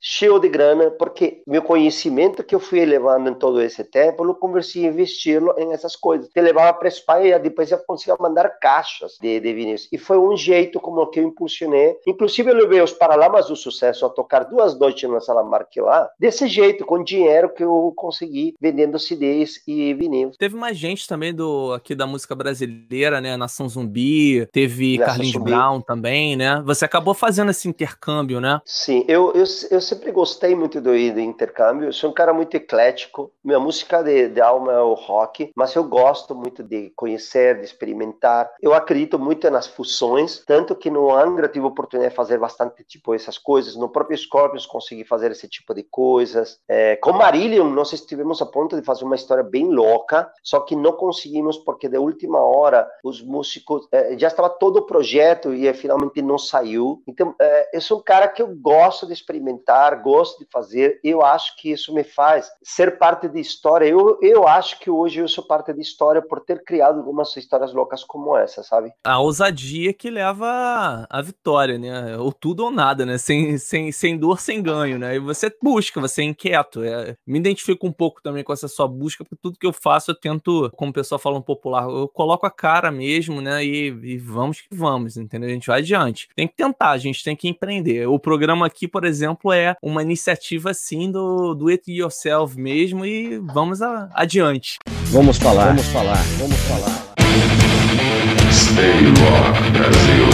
porque meu conhecimento que eu fui levando em todo esse tempo, eu conversei em investi-lo em essas coisas. Eu levava para a Espanha e depois eu conseguia mandar caixas de vinis. E foi um jeito como que eu impulsionei. Inclusive, eu levei os Paralamas do Sucesso a tocar 2 noites na Sala Marque lá, desse jeito, com dinheiro que eu consegui vendendo CDs e vinil. Teve mais gente também aqui da música brasileira, né? Nação Zumbi, teve Carlinhos Brown também, né? Você acabou fazendo esse intercâmbio, né? Sim, eu sempre gostei muito do intercâmbio. Eu sou um cara muito eclético. Minha música de alma é o rock, mas eu gosto muito de conhecer, de experimentar. Eu acredito muito nas fusões, tanto que no Angra tive a oportunidade de fazer bastante tipo essas coisas. No próprio Scorpions consegui fazer esse tipo de coisas. Com Marillion nós estivemos a ponto de fazer uma história bem louca, só que não conseguimos porque da última hora os músicos... já estava todo o projeto e finalmente não saiu. Então, eu sou um cara que eu gosto de experimentar, gosto de fazer, eu acho que isso me faz ser parte da história. Eu acho que hoje eu sou parte da história por ter criado algumas histórias loucas como essa, sabe? A ousadia que leva à vitória, né? Ou tudo ou nada, né? Sem dor, sem ganho, né? E você busca, você é inquieto. Me identifico um pouco também com essa sua busca, porque tudo que eu faço eu tento, como o pessoal fala no popular, eu coloco a cara mesmo, né? E vamos que vamos, entendeu? A gente vai adiante. Tem que tentar. A gente tem que empreender. O programa aqui, por exemplo, é uma iniciativa assim do It Yourself mesmo e vamos adiante. Vamos falar. Stay Rock Brasil.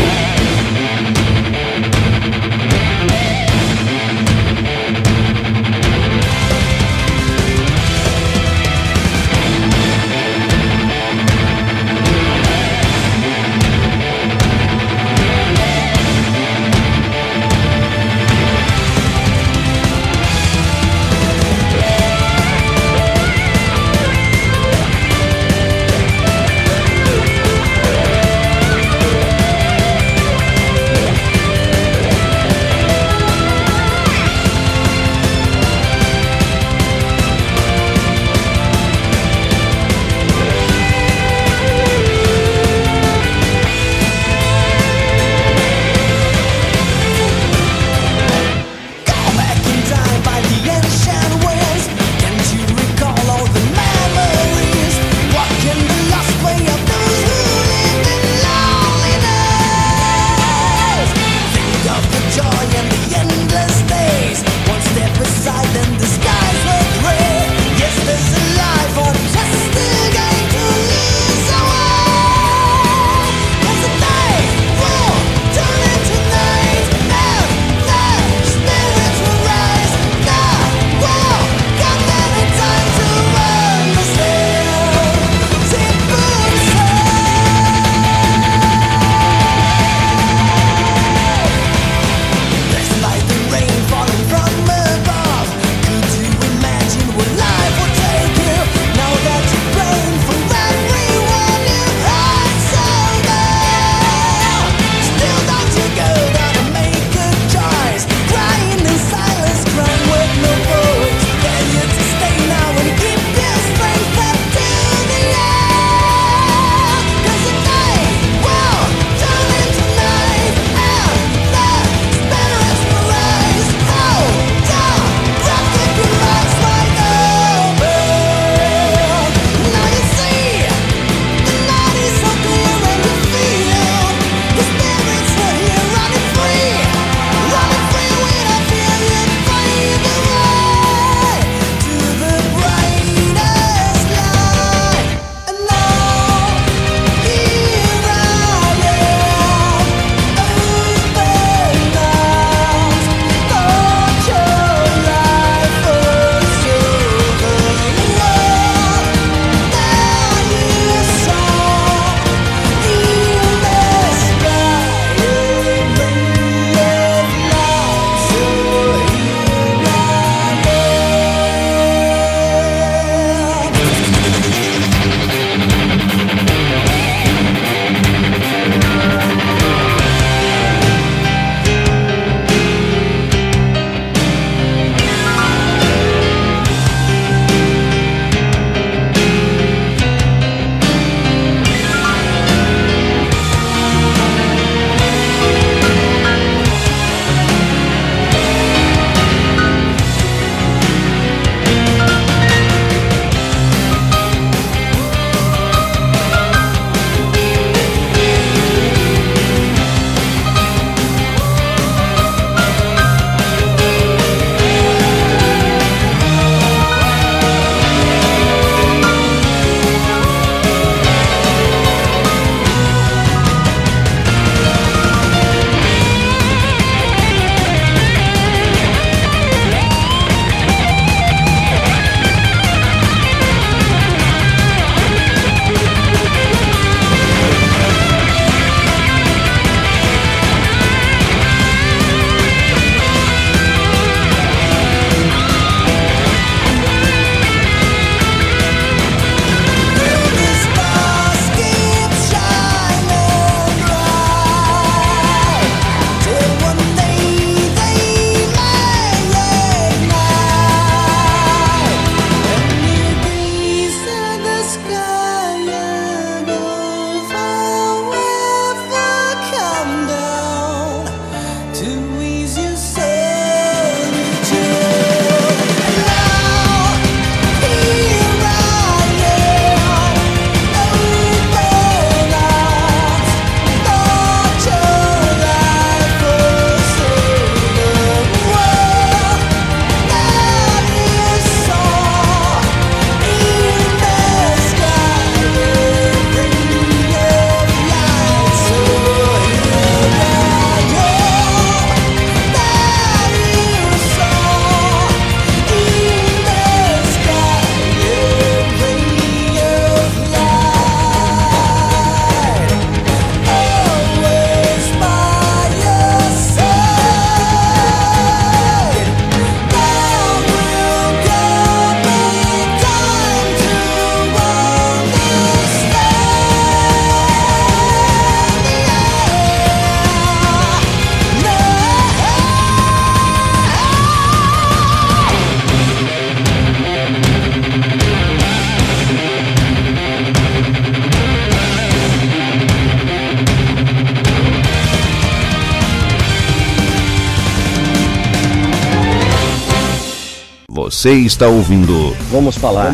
Você está ouvindo Vamos Falar.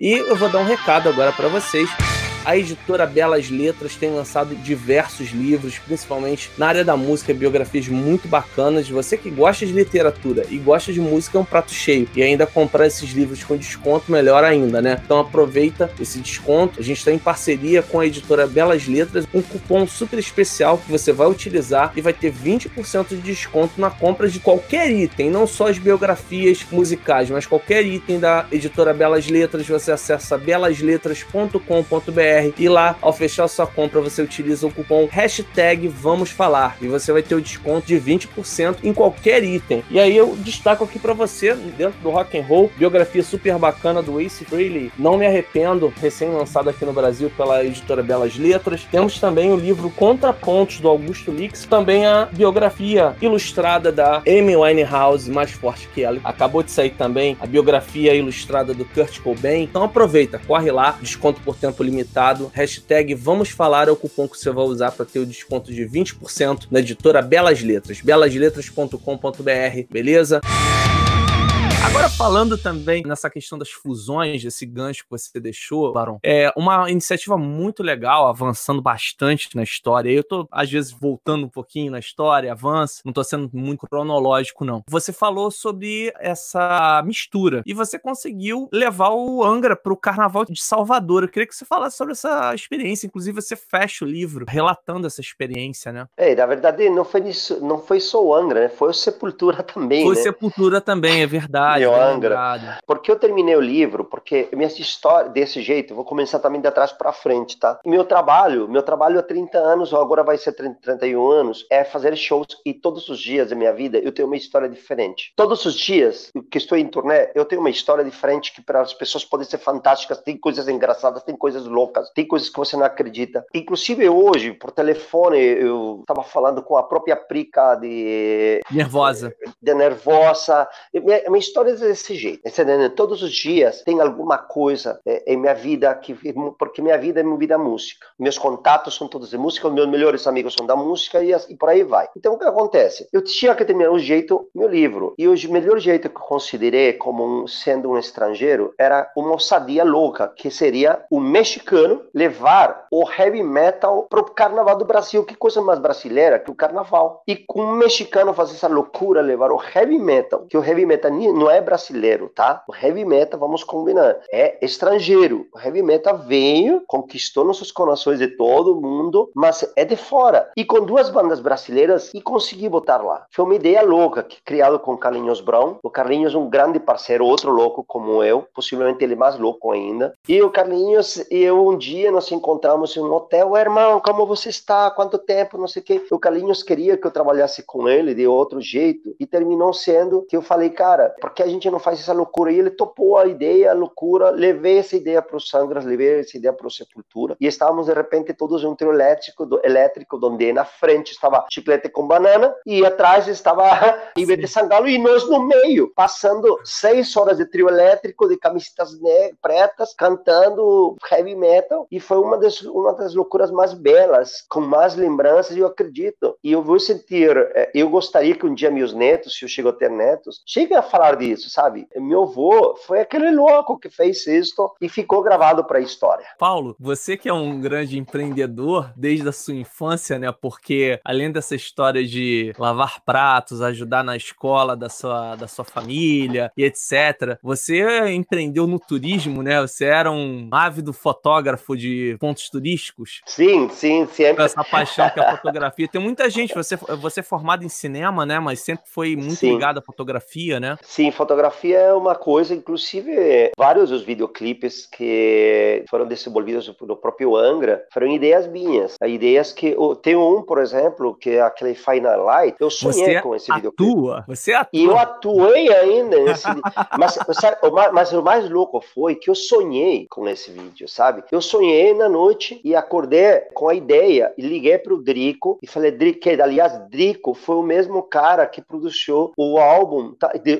E eu vou dar um recado agora para vocês. A editora Belas Letras tem lançado diversos livros, principalmente na área da música, biografias muito bacanas. Você que gosta de literatura e gosta de música é um prato cheio. E ainda comprar esses livros com desconto, melhor ainda, né? Então aproveita esse desconto. A gente está em parceria com a editora Belas Letras, um cupom super especial que você vai utilizar e vai ter 20% de desconto na compra de qualquer item, não só as biografias musicais, mas qualquer item da editora Belas Letras. Você acessa belasletras.com.br e lá, ao fechar sua compra, você utiliza o cupom hashtag Vamos Falar e você vai ter o desconto de 20% em qualquer item. E aí eu destaco aqui pra você, dentro do Rock and Roll, biografia super bacana do Ace Frehley, Não Me Arrependo, recém-lançado aqui no Brasil pela editora Belas Letras. Temos também o livro Contrapontos, do Augusto Lix, também a biografia ilustrada da Amy Winehouse, Mais Forte Que Ela. Acabou de sair também a biografia ilustrada do Kurt Cobain. Então aproveita, corre lá, desconto por tempo limitado. Hashtag Vamos Falar é o cupom que você vai usar para ter o desconto de 20% na editora Belas Letras, belasletras.com.br, beleza? Agora, falando também nessa questão das fusões, esse gancho que você deixou, Baron, é uma iniciativa muito legal, avançando bastante na história. Eu tô, às vezes, voltando um pouquinho na história, avanço, não tô sendo muito cronológico, não. Você falou sobre essa mistura e você conseguiu levar o Angra pro Carnaval de Salvador. Eu queria que você falasse sobre essa experiência. Inclusive, você fecha o livro relatando essa experiência, né? É, na verdade, não foi só o Angra, né? Foi o Sepultura também, né? Foi o Sepultura também, é verdade. Angra. Por que eu terminei o livro? Porque minhas histórias, desse jeito, eu vou começar também de trás pra frente, tá? Meu trabalho há 30 anos, ou agora vai ser 31 anos, é fazer shows, e todos os dias da minha vida eu tenho uma história diferente. Todos os dias que estou em turnê, eu tenho uma história diferente que para as pessoas pode ser fantástica, tem coisas engraçadas, tem coisas loucas, tem coisas que você não acredita. Inclusive hoje, por telefone, eu tava falando com a própria Prica de... Nervosa. De Nervosa. Minha história desse jeito, entendeu? Todos os dias tem alguma coisa em minha vida, que, porque minha vida é movida à música. Meus contatos são todos de música, meus melhores amigos são da música e por aí vai. Então o que acontece? Eu tinha que terminar meu livro, e o melhor jeito que eu considerei como sendo um estrangeiro era uma ousadia louca, que seria um mexicano levar o heavy metal pro Carnaval do Brasil. Que coisa mais brasileira que o Carnaval? E com um mexicano fazer essa loucura, levar o heavy metal, que o heavy metal não é brasileiro, tá? O heavy metal, vamos combinar, é estrangeiro. O heavy metal veio, conquistou nossos corações de todo mundo, mas é de fora. E com duas bandas brasileiras, e consegui botar lá. Foi uma ideia louca, que criado com Carlinhos Brown. O Carlinhos é um grande parceiro, outro louco como eu, possivelmente ele mais louco ainda. E o Carlinhos e eu, um dia nos encontramos em um hotel. Irmão, como você está? Quanto tempo? Não sei o quê. O Carlinhos queria que eu trabalhasse com ele de outro jeito, e terminou sendo que eu falei, cara, porque a gente não faz essa loucura? E ele topou a ideia, a loucura. Levei essa ideia para os Angras, levei essa ideia para o Sepultura, e estávamos de repente todos em um trio elétrico, onde na frente estava Chiclete com Banana e atrás estava Ivete Sangalo, e nós no meio, passando 6 horas de trio elétrico, de camisetas pretas, cantando heavy metal. E foi uma das loucuras mais belas, com mais lembranças, eu acredito. E eu vou sentir, eu gostaria que um dia meus netos, se eu chego a ter netos, cheguem a falar disso, sabe? Meu avô foi aquele louco que fez isso e ficou gravado para a história. Paulo, você que é um grande empreendedor desde a sua infância, né? Porque além dessa história de lavar pratos, ajudar na escola da sua família e etc., você empreendeu no turismo, né? Você era um ávido fotógrafo de pontos turísticos. Sim, sempre. Essa paixão que é a fotografia. Tem muita gente, você é formado em cinema, né? Mas sempre foi muito ligado à fotografia, né? Sim, fotografia é uma coisa, inclusive vários dos videoclipes que foram desenvolvidos no próprio Angra foram ideias minhas. Ideias que tem um, por exemplo, que é aquele Final Light. Eu sonhei com esse videoclipe. Você atua? E eu atuei ainda nesse... mas o mais louco foi que eu sonhei com esse vídeo, sabe? Eu sonhei na noite e acordei com a ideia e liguei pro Drico e falei, Drico, que aliás Drico foi o mesmo cara que produziu o álbum,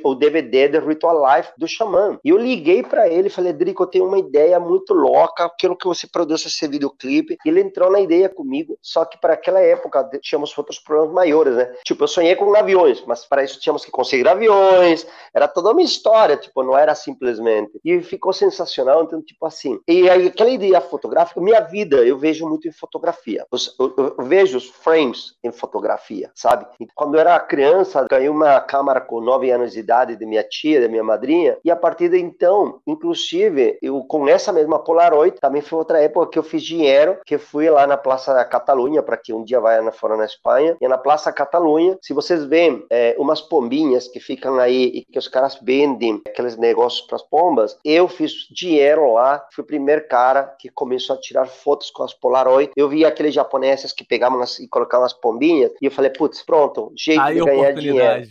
o DVD DVD do Ritual Life do Xamã. E eu liguei pra ele e falei, Drico, eu tenho uma ideia muito louca, quero que você produza esse videoclipe. E ele entrou na ideia comigo, só que para aquela época tínhamos outros problemas maiores, né? Tipo, eu sonhei com aviões, mas para isso tínhamos que conseguir aviões, era toda uma história, tipo, não era simplesmente. E ficou sensacional, então, tipo assim. E aí, aquela ideia fotográfica, minha vida, eu vejo muito em fotografia. Eu vejo os frames em fotografia, sabe? Quando eu era criança, ganhei uma câmera com 9 anos de idade de minha tia, da minha madrinha, e a partir de então, inclusive, eu com essa mesma Polaroid, também foi outra época que eu fiz dinheiro, que fui lá na Praça da Catalunha, para que um dia vai fora na Espanha, e na Praça Catalunha, se vocês veem umas pombinhas que ficam aí e que os caras vendem aqueles negócios para as pombas, eu fiz dinheiro lá, fui o primeiro cara que começou a tirar fotos com as Polaroid, eu vi aqueles japoneses que pegavam e colocavam as pombinhas, e eu falei, putz, pronto, jeito aí de ganhar dinheiro.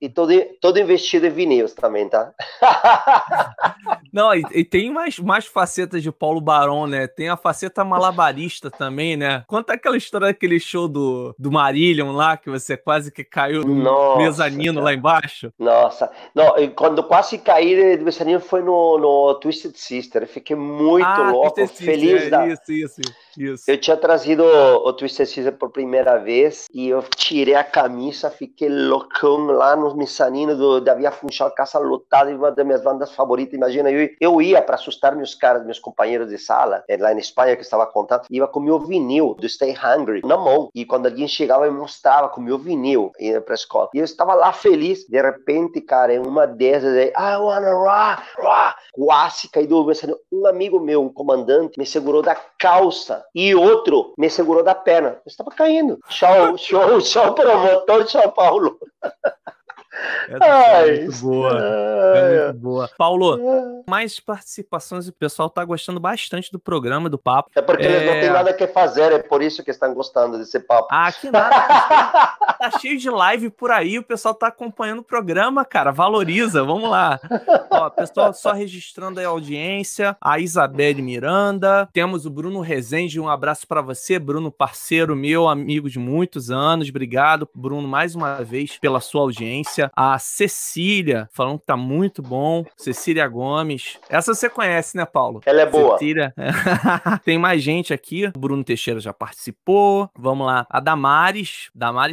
E, todo investido em vinis também, tá? Não, e tem mais facetas de Paulo Baron, né? Tem a faceta malabarista também, né? Conta aquela história daquele show do Marillion lá, que você quase que caiu no mezanino lá embaixo. Nossa, não, quando quase caí do mezanino foi no Twisted Sister, eu fiquei muito louco, feliz. Isso. Eu tinha trazido o Twisted Sister por primeira vez e eu tirei a camisa, fiquei loucão lá nos mezaninos da Via Funchal, casa lotada, uma das minhas bandas favoritas, imagina, eu ia para assustar meus companheiros de sala, lá na Espanha que eu estava contando, ia com o meu vinil do Stay Hungry na mão, e quando alguém chegava eu mostrava com o meu vinil, ia pra escola, e eu estava lá feliz, de repente, cara, em uma dessas, aí, I wanna rock, rock, quase caí do mezanino. Um amigo meu, um comandante, me segurou da calça, e outro me segurou da perna, eu estava caindo, tchau promotor, tchau Paulo. Essa é muito boa. É muito boa. Paulo, mais participações. O pessoal tá gostando bastante do programa, do papo. É porque eles não têm nada que fazer, é por isso que estão gostando desse papo. Ah, que nada. Tá cheio de live por aí, o pessoal tá acompanhando o programa, cara. Valoriza, vamos lá. Ó, pessoal, só registrando aí a audiência. A Isabelle Miranda. Temos o Bruno Rezende. Um abraço pra você, Bruno, parceiro meu, amigo de muitos anos. Obrigado, Bruno, mais uma vez pela sua audiência. A Cecília, falando que tá muito bom. Cecília Gomes. Essa você conhece, né, Paulo? Ela é boa. Cecília. Tem mais gente aqui. O Bruno Teixeira já participou. Vamos lá. A Damares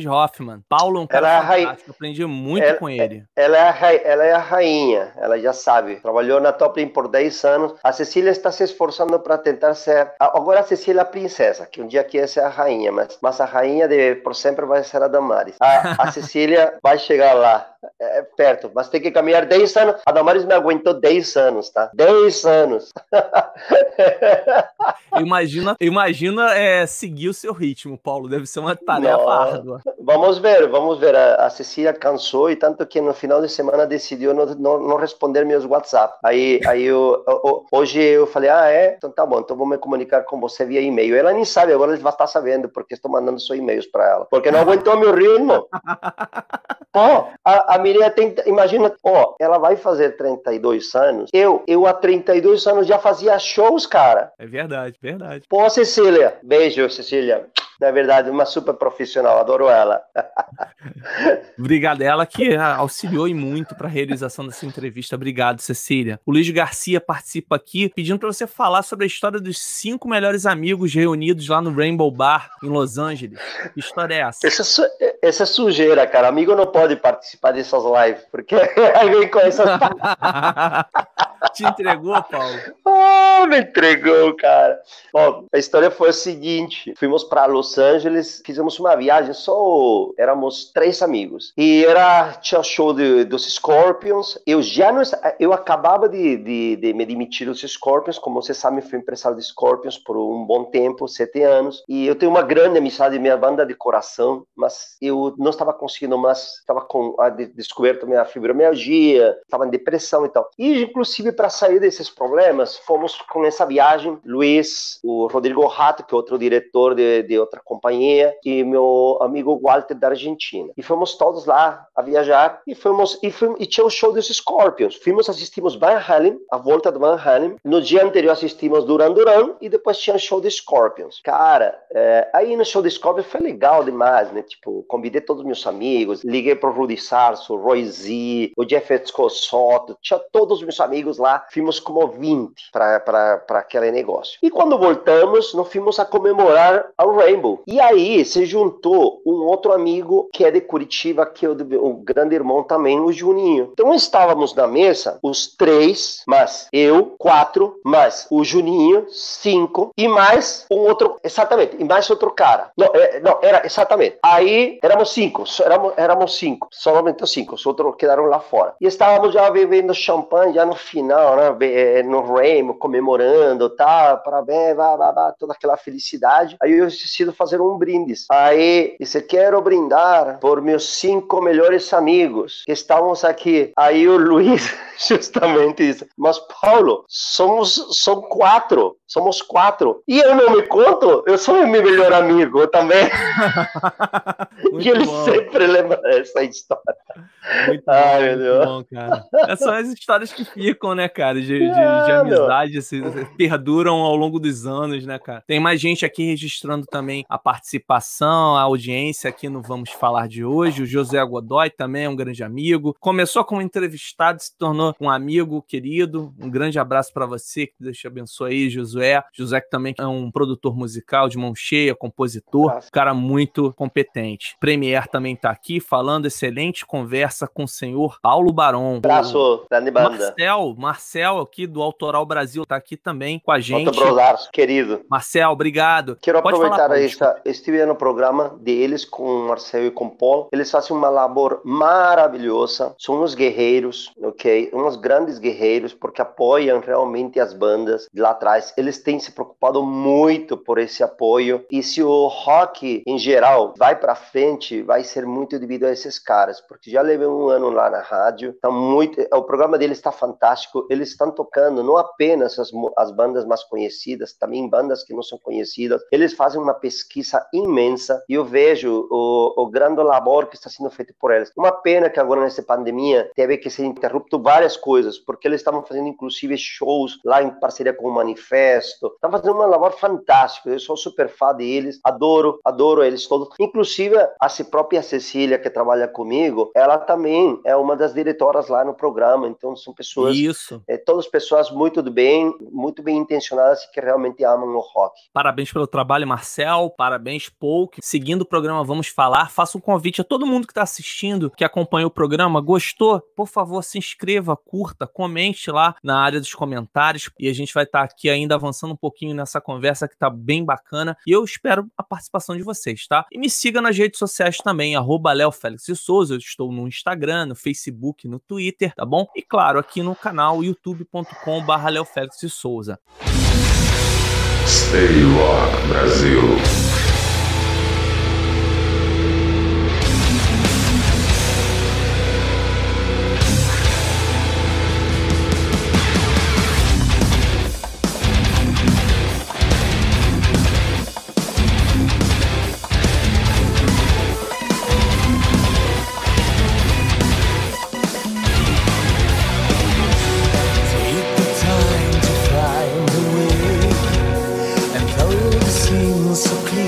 Hoffman. Paulo, um cara fantástico. Aprendi muito com ele. Ela é a rainha. Ela já sabe. Trabalhou na Top Link por 10 anos. A Cecília está se esforçando para tentar ser... Agora a Cecília é a princesa, que um dia quer ser a rainha, mas a rainha por sempre vai ser a Damares. A Cecília vai chegar lá. É perto, mas tem que caminhar 10 anos. A Damaris me aguentou 10 anos, tá? 10 anos. Imagina seguir o seu ritmo, Paulo. Deve ser uma tarefa árdua. Vamos ver. A Cecília cansou e tanto que no final de semana decidiu não responder meus WhatsApp. Aí hoje eu falei, então tá bom, então vou me comunicar com você via e-mail. Ela nem sabe, agora ela vai estar sabendo, porque estou mandando só e-mails pra ela. Porque não aguentou meu ritmo. Pô, a Mireia tem, imagina, ela vai fazer 32 anos, eu há 32 anos já fazia shows, cara. É verdade. Pô, Cecília, beijo, Cecília. Na verdade, uma super profissional, adoro ela. Obrigado, ela que auxiliou e muito para a realização dessa entrevista. Obrigado, Cecília. O Luiz Garcia participa aqui, pedindo para você falar sobre a história dos 5 melhores amigos reunidos lá no Rainbow Bar, em Los Angeles. Que história é essa? Essa é sujeira, cara. Amigo não pode participar dessas lives, porque alguém com essas... Te entregou, Paulo? Me entregou, cara. Bom, a história foi a seguinte. Fomos para Los Angeles, fizemos uma viagem, éramos 3 amigos. E tinha show dos Scorpions. Eu acabava de me demitir dos Scorpions. Como vocês sabem, fui empresário de Scorpions por um bom tempo, 7 anos. E eu tenho uma grande amizade, minha banda de coração, mas eu não estava conseguindo mais, estava com descoberto minha fibromialgia, estava em depressão e tal. E, inclusive, para sair desses problemas, fomos com essa viagem, Luiz, o Rodrigo Rato, que é outro diretor de outra companhia, e meu amigo Walter da Argentina. E fomos todos lá a viajar e fomos e tinha o show dos Scorpions. Fomos, assistimos Van Halen, a volta do Van Halen. No dia anterior assistimos Duran Duran e depois tinha o show dos Scorpions. Cara, aí no show dos Scorpions foi legal demais, né? Tipo, convidei todos os meus amigos, liguei pro Rudy Sarso, o Roy Z, o Jeff Scosotto, tinha todos os meus amigos lá. Fomos como 20 para aquele negócio. E quando voltamos, nós fomos a comemorar ao Rainbow. E aí se juntou um outro amigo que é de Curitiba, que é o grande irmão também, o Juninho. Então estávamos na mesa, os três, mas eu, 4, mais o Juninho, 5, e mais um outro, exatamente, e mais outro cara. Não, era exatamente. Aí éramos cinco, somente 5, os outros quedaram lá fora. E estávamos já bebendo champanhe, já no final, né, no Remo, comemorando, tá, parabéns, toda aquela felicidade. Aí eu decido fazer um brinde. Aí, disse, quero brindar por meus 5 melhores amigos que estávamos aqui. Aí o Luiz justamente disse, mas Paulo, somos quatro. E eu não me conto, eu sou o meu melhor amigo, eu também. E ele bom. Sempre lembra dessa história. Muito Ai, bom, meu Deus. Muito bom, cara. Essas são as histórias que ficam, né, cara, de amizade, se perduram ao longo dos anos, né, cara. Tem mais gente aqui registrando também a participação, a audiência aqui no Vamos Falar de hoje. O José Godoy também é um grande amigo. Começou como entrevistado, se tornou um amigo querido. Um grande abraço para você, que Deus te abençoe aí, Josué. José, que também é um produtor musical de mão cheia, compositor, cara muito competente. Premier também tá aqui falando, excelente conversa com o senhor Paulo Baron. Abraço, grande banda. Marcel aqui do Autoral Brasil tá aqui também com a gente. Outro brodarço, querido. Marcel, obrigado. Quero Pode aproveitar falar, essa, estive no programa deles com o Marcel e com o Paulo. Eles fazem uma labor maravilhosa, são uns guerreiros, ok? Uns grandes guerreiros, porque apoiam realmente as bandas de lá atrás. Eles têm se preocupado muito por esse apoio, e se o rock em geral vai pra frente, vai ser muito devido a esses caras, porque já levei um ano lá na rádio, tá muito, o programa deles tá fantástico, eles estão tocando não apenas as bandas mais conhecidas, também bandas que não são conhecidas, eles fazem uma pesquisa imensa, e eu vejo o grande labor que está sendo feito por eles. Uma pena que agora nessa pandemia teve que ser interrupto várias coisas, porque eles estavam fazendo inclusive shows lá em parceria com o Manifesto, estavam fazendo uma labor fantástica, eu sou super fã deles, adoro eles todos, inclusive a si própria Cecília, que trabalha comigo, ela também é uma das diretoras lá no programa, então são pessoas, todas pessoas muito bem intencionadas, que realmente amam o rock. Parabéns pelo trabalho, Marcel, parabéns, Paul, que seguindo o programa Vamos Falar, faço um convite a todo mundo que está assistindo, que acompanhou o programa, gostou? Por favor, se inscreva, curta, comente lá na área dos comentários, e a gente vai estar aqui ainda avançando um pouquinho nessa conversa que tá bem bacana, e eu espero a participação de vocês, tá? E me siga nas redes sociais também, @LeoFélix de Souza, eu estou no Instagram, no Facebook, no Twitter, tá bom? E claro, aqui no canal youtube.com/LeoFélix de Souza. Stay Rock Brasil. So clear.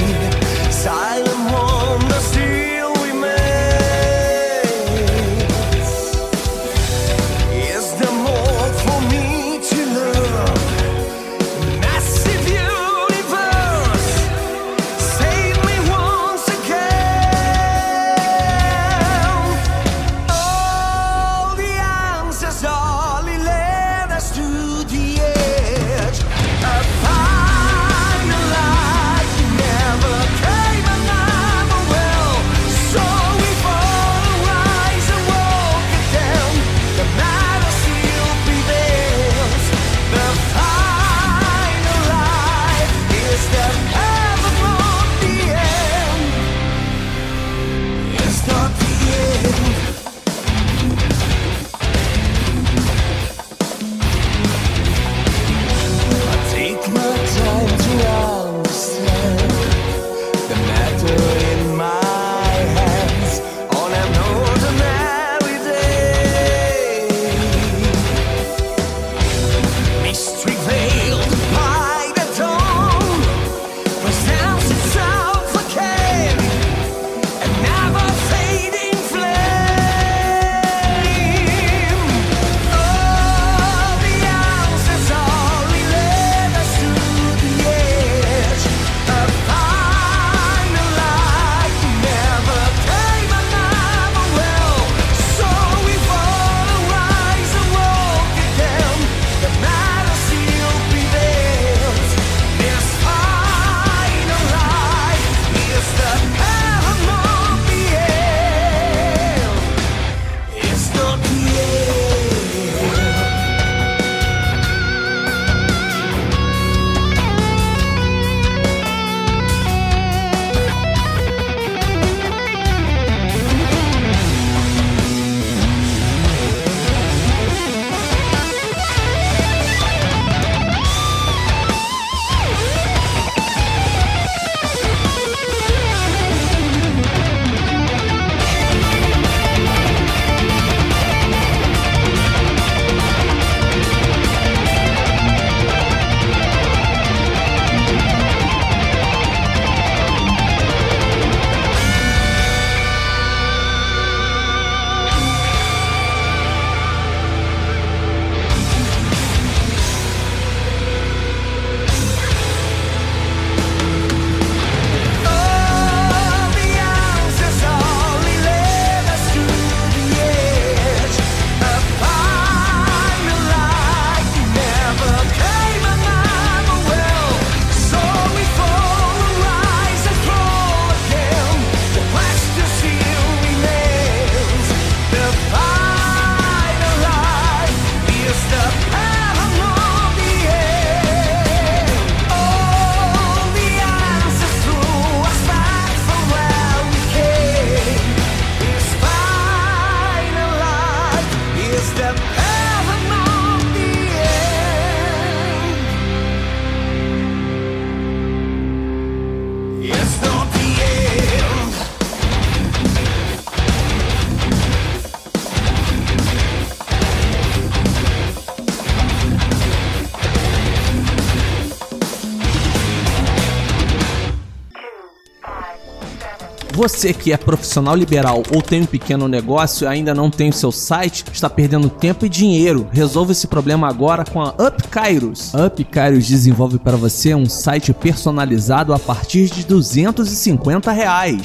Você que é profissional liberal ou tem um pequeno negócio e ainda não tem o seu site, está perdendo tempo e dinheiro. Resolva esse problema agora com a UpKairos. A UpKairos desenvolve para você um site personalizado a partir de R$250.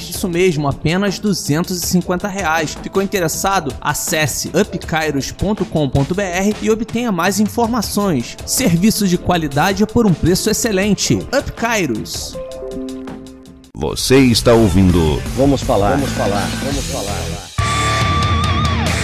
Isso mesmo, apenas R$250. Ficou interessado? Acesse upkairos.com.br e obtenha mais informações. Serviço de qualidade por um preço excelente. UpKairos. Você está ouvindo? Vamos falar.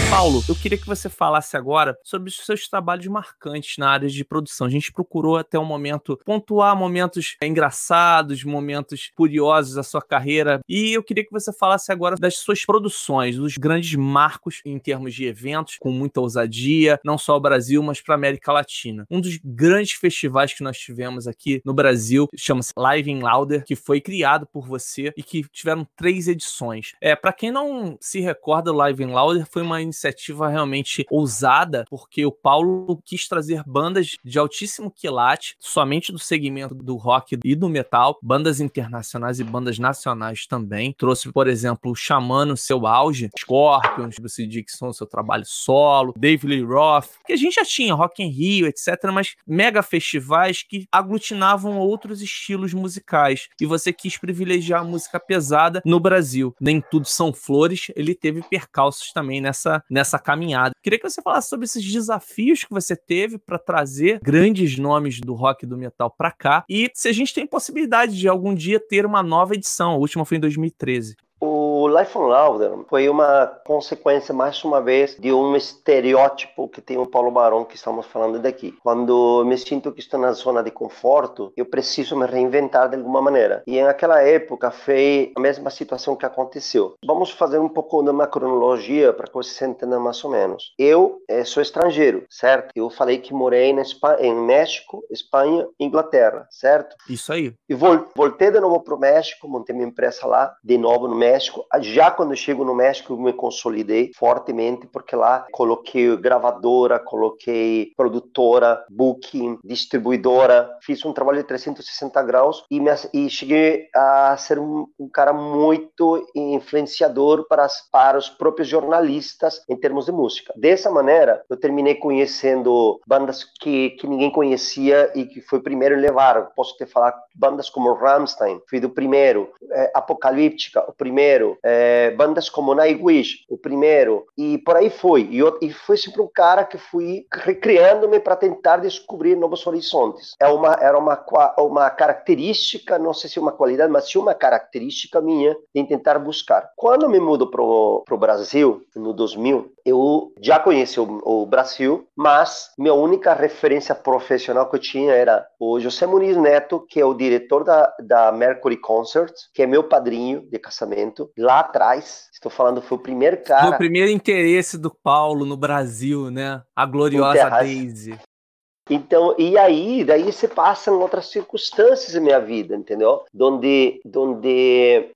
Paulo, eu queria que você falasse agora sobre os seus trabalhos marcantes na área de produção. A gente procurou até o momento pontuar momentos engraçados, momentos curiosos da sua carreira. E eu queria que você falasse agora das suas produções, dos grandes marcos em termos de eventos, com muita ousadia, não só ao Brasil, mas para a América Latina. Um dos grandes festivais que nós tivemos aqui no Brasil chama-se Live 'n' Louder, que foi criado por você e que tiveram 3 edições. Para quem não se recorda, o Live 'n' Louder foi uma iniciativa realmente ousada, porque o Paulo quis trazer bandas de altíssimo quilate, somente do segmento do rock e do metal, bandas internacionais e bandas nacionais também. Trouxe, por exemplo, o Xamã no seu auge, Scorpions, Bruce Dickinson no seu trabalho solo, David Lee Roth, que a gente já tinha, Rock in Rio, etc., mas mega festivais que aglutinavam outros estilos musicais. E você quis privilegiar a música pesada no Brasil. Nem tudo são flores, ele teve percalços também nessa caminhada. Queria que você falasse sobre esses desafios que você teve para trazer grandes nomes do rock e do metal para cá e se a gente tem possibilidade de algum dia ter uma nova edição. A última foi em 2013. O Life 'n' Louder foi uma consequência, mais uma vez, de um estereótipo que tem o Paulo Baron, que estamos falando daqui. Quando me sinto que estou na zona de conforto, eu preciso me reinventar de alguma maneira. E naquela época foi a mesma situação que aconteceu. Vamos fazer um pouco de uma cronologia para que vocês entendam mais ou menos. Eu sou estrangeiro, certo? Eu falei que morei em México, Espanha, Inglaterra, certo? Isso aí. E voltei de novo para o México, montei minha empresa lá, de novo no México. Já quando eu chego no México, eu me consolidei fortemente, porque lá coloquei gravadora, coloquei produtora, booking, distribuidora. Fiz um trabalho de 360 graus e cheguei a ser um cara muito influenciador para os próprios jornalistas em termos de música. Dessa maneira, eu terminei conhecendo bandas que ninguém conhecia e que foi o primeiro a levar. Posso te falar bandas como Rammstein, fui do primeiro, Apocalíptica, o primeiro, bandas como Nightwish, o primeiro, e por aí foi. E foi sempre um cara que fui recriando-me para tentar descobrir novos horizontes. Era uma característica, não sei se uma qualidade, mas sim uma característica minha de tentar buscar. Quando me mudo para o Brasil, no 2000, eu já conheci o Brasil, mas minha única referência profissional que eu tinha era o José Muniz Neto, que é o diretor da Mercury Concerts, que é meu padrinho de casamento. Lá atrás, estou falando, foi o primeiro cara... Foi o primeiro interesse do Paulo no Brasil, né? A gloriosa Daisy. Então, e aí, daí se passam outras circunstâncias na minha vida, entendeu? Donde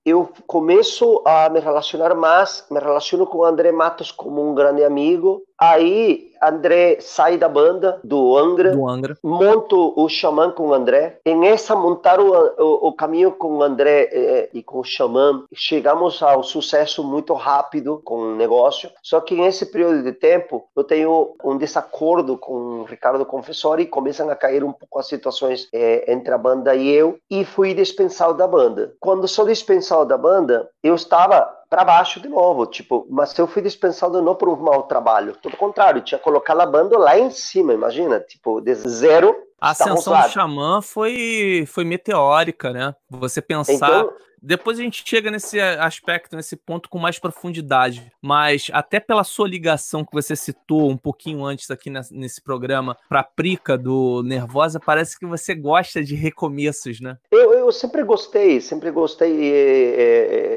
eu começo a me relacionar mais, me relaciono com o André Matos como um grande amigo. Aí, André sai da banda, do Angra. Monto o Xamã com o André. E nessa, montar o caminho com o André e com o Xamã, chegamos ao sucesso muito rápido com o negócio. Só que nesse período de tempo, eu tenho um desacordo com o Ricardo Confessori e começam a cair um pouco as situações entre a banda e eu. E fui dispensado da banda. Quando sou dispensado da banda, eu estava... para baixo de novo, mas eu fui dispensado não por um mau trabalho, pelo contrário, tinha que colocar a banda lá em cima, imagina, de zero. A ascensão do Xamã foi meteórica, né? Você pensar... Então... Depois a gente chega nesse aspecto, nesse ponto com mais profundidade, mas até pela sua ligação que você citou um pouquinho antes aqui nesse programa pra Prica do Nervosa, parece que você gosta de recomeços, né? Eu sempre gostei,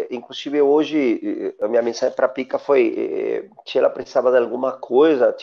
inclusive hoje a minha mensagem pra Prica foi se ela precisava de alguma coisa,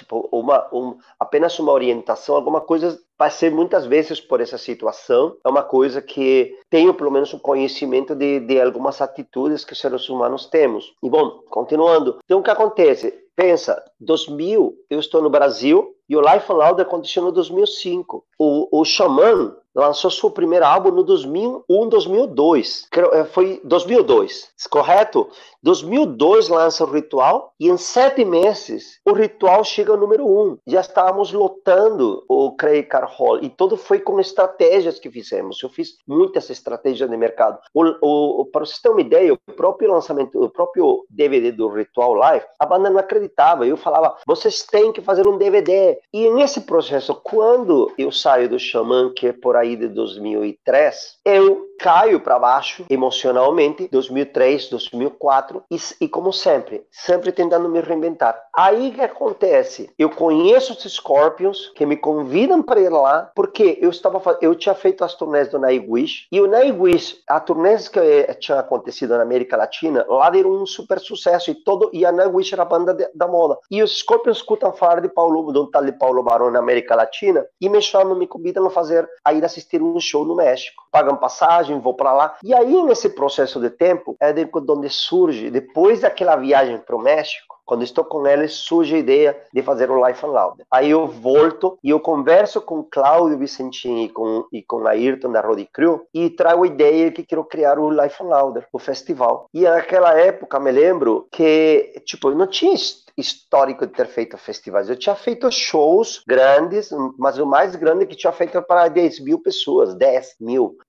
apenas uma orientação, alguma coisa. Passei muitas vezes por essa situação, é uma coisa que tenho pelo menos um conhecimento de algumas atitudes que os seres humanos temos. E bom, continuando, então o que acontece? Pensa, 2000 eu estou no Brasil e o Life 'n' Louder aconteceu no 2005. O Xamã lançou seu primeiro álbum no 2002. Foi 2002, correto? 2002 lança o Ritual e em 7 meses o Ritual chega ao número 1. Já estávamos lotando o Craig Hall e tudo foi com estratégias que fizemos. Eu fiz muitas estratégias de mercado. Para vocês terem uma ideia, o próprio lançamento, o próprio DVD do Ritual Live, a banda não acreditava. Eu falava, vocês têm que fazer um DVD. E nesse processo, quando eu saio do Xamã, que é por aí de 2003, eu caio para baixo emocionalmente, 2003, 2004, e como sempre tentando me reinventar. Aí que acontece, eu conheço os Scorpions, que me convidam para ir lá, porque eu tinha feito as turnês do Nightwish, e o Nightwish, as turnês que tinham acontecido na América Latina, lá deram um super sucesso, e a Nightwish era a banda da moda. E os Scorpions escutam falar de um tal de Paulo Baron na América Latina, e me chamam, me convidam a fazer, a ir assistir um show no México. Pagam passagem, vou para lá. E aí, nesse processo de tempo, é de onde surge, depois daquela viagem para o México, quando estou com eles, surge a ideia de fazer o Live 'n' Louder. Aí eu volto e eu converso com Cláudio Vicentim e com Ayrton da Rocking All My Dreams e trago a ideia que quero criar o Live 'n' Louder, o festival. E naquela época, me lembro que, eu não tinha histórico de ter feito festivais. Eu tinha feito shows grandes, mas o mais grande que tinha feito para 10 mil pessoas.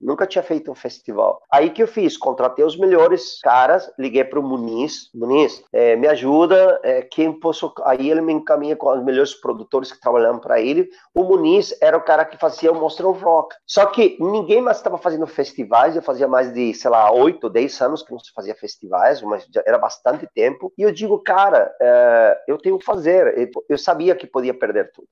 Nunca tinha feito um festival. Aí que eu fiz? Contratei os melhores caras, liguei para o Muniz, me ajuda, quem posso... Aí ele me encaminha com os melhores produtores que trabalhavam para ele. O Muniz era o cara que fazia o Monster of Rock. Só que ninguém mais estava fazendo festivais, eu fazia mais de, 8, 10 anos que não se fazia festivais, mas já era bastante tempo. E eu digo, cara... eu tenho que fazer, eu sabia que podia perder tudo,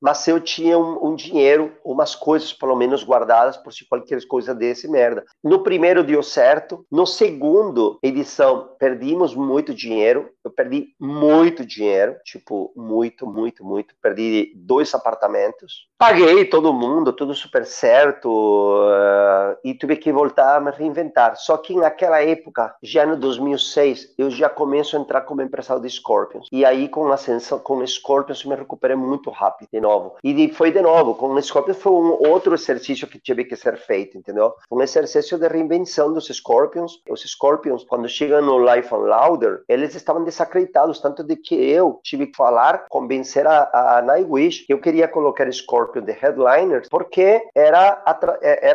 mas eu tinha um dinheiro, umas coisas pelo menos guardadas, por se qualquer coisa desse merda. No primeiro deu certo, no segundo edição perdimos muito dinheiro, eu perdi muito dinheiro, muito, perdi 2 apartamentos, paguei todo mundo, tudo super certo, e tive que voltar a me reinventar. Só que naquela época, já no 2006, eu já começo a entrar como empresário de Scorpions. E aí, com a ascensão, com o Scorpions, eu me recuperei muito rápido, de novo. E foi de novo, com o Scorpions foi um outro exercício que teve que ser feito, entendeu? Um exercício de reinvenção dos Scorpions. Os Scorpions, quando chegam no Live 'n' Louder, eles estavam desacreditados, tanto de que eu tive que falar, convencer a Nightwish que eu queria colocar Scorpion de headliners, porque era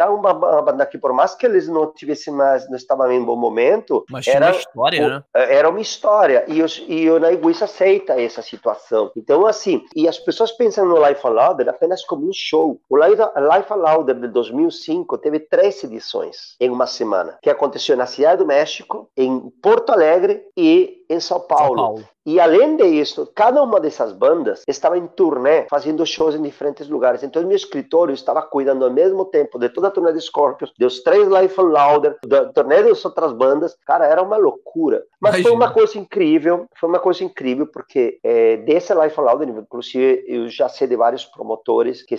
uma banda que, por mais que eles não tivessem mais, não estavam em bom momento, mas era uma história, né? Era uma história, e o Nightwish aceita essa situação. Então, assim, e as pessoas pensam no Live 'n' Louder apenas como um show. O Live 'n' Louder de 2005 teve 3 edições em uma semana, que aconteceu na Cidade do México, em Porto Alegre e em São Paulo. E além disso, cada uma dessas bandas estava em turnê, fazendo shows em diferentes lugares. Então, meu escritório estava cuidando ao mesmo tempo de toda a turnê de Scorpions, dos 3 Live 'n' Louder, da turnê das outras bandas. Cara, era uma loucura. Mas imagina. Foi uma coisa incrível, porque desse Live 'n' Louder, inclusive, eu já sei de vários promotores que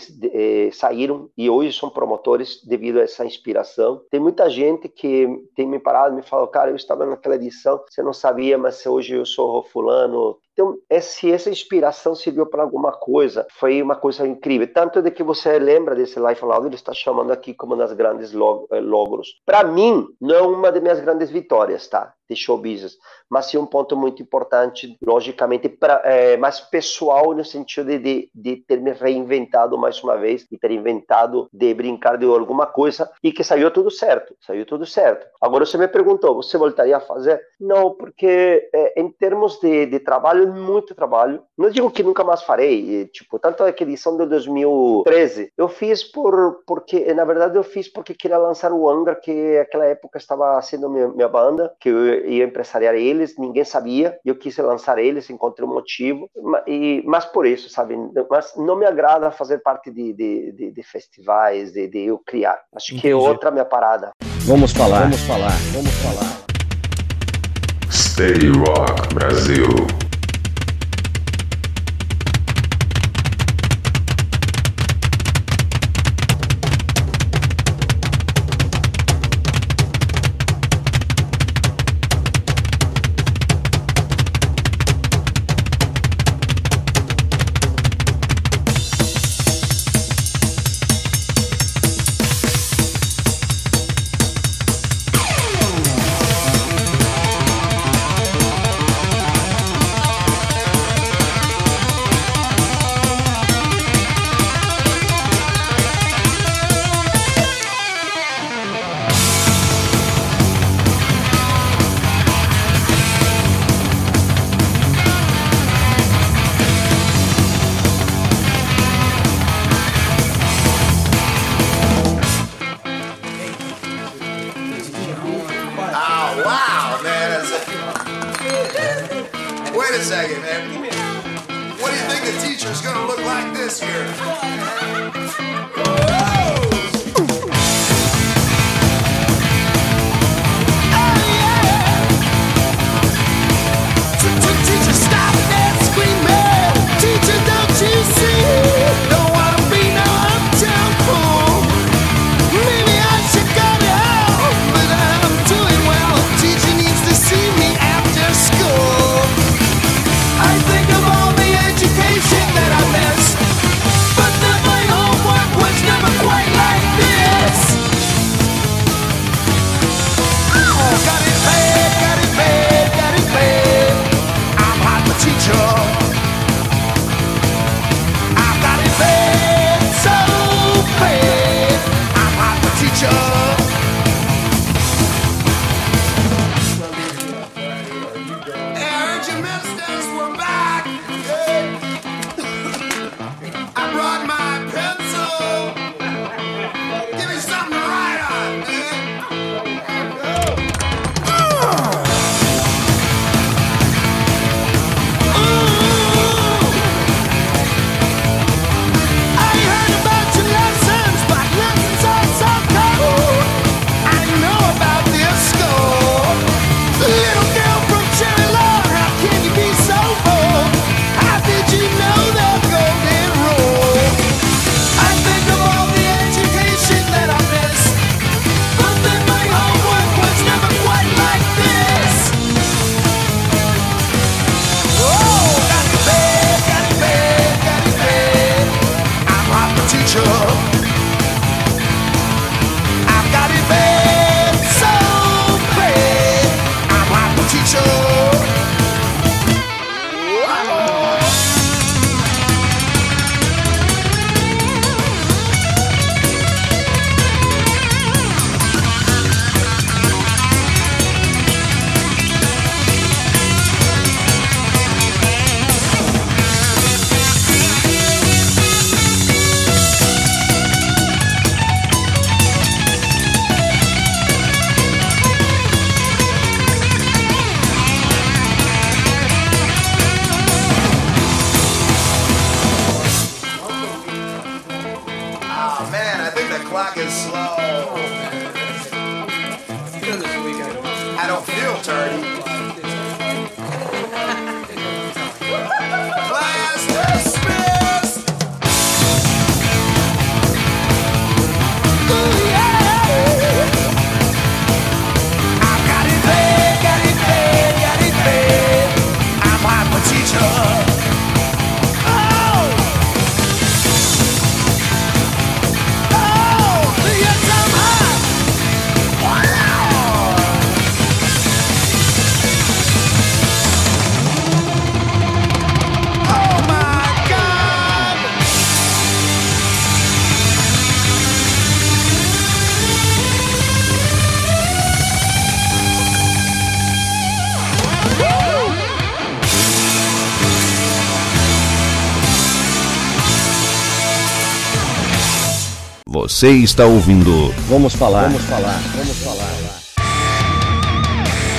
saíram e hoje são promotores devido a essa inspiração. Tem muita gente que tem me parado e me falou, cara, eu estava naquela edição, você não sabia, mas hoje eu sou fulano. Então, se essa inspiração serviu para alguma coisa, foi uma coisa incrível. Tanto de que você lembra desse Live 'n' Louder, ele está chamando aqui como uma das grandes logros. Para mim, não é uma das minhas grandes vitórias, tá? De show business, mas sim um ponto muito importante, logicamente, mais pessoal, no sentido de ter me reinventado mais uma vez, e ter inventado de brincar de alguma coisa, e que saiu tudo certo. Agora você me perguntou, você voltaria a fazer? Não, porque em termos de trabalho, muito trabalho, não digo que nunca mais farei, tanto a edição de 2013, eu fiz porque queria lançar o Angra, que naquela época estava sendo minha banda, que eu ia empresariar eles, ninguém sabia, eu quis lançar eles, encontrei um motivo, mas por isso, sabe? Mas não me agrada fazer parte de festivais, de eu criar. Acho que é outra minha parada. Vamos falar. Stay Rock Brasil. a second, man. What do you think the teacher's gonna look like this year? Whoa! Você está ouvindo? Vamos falar.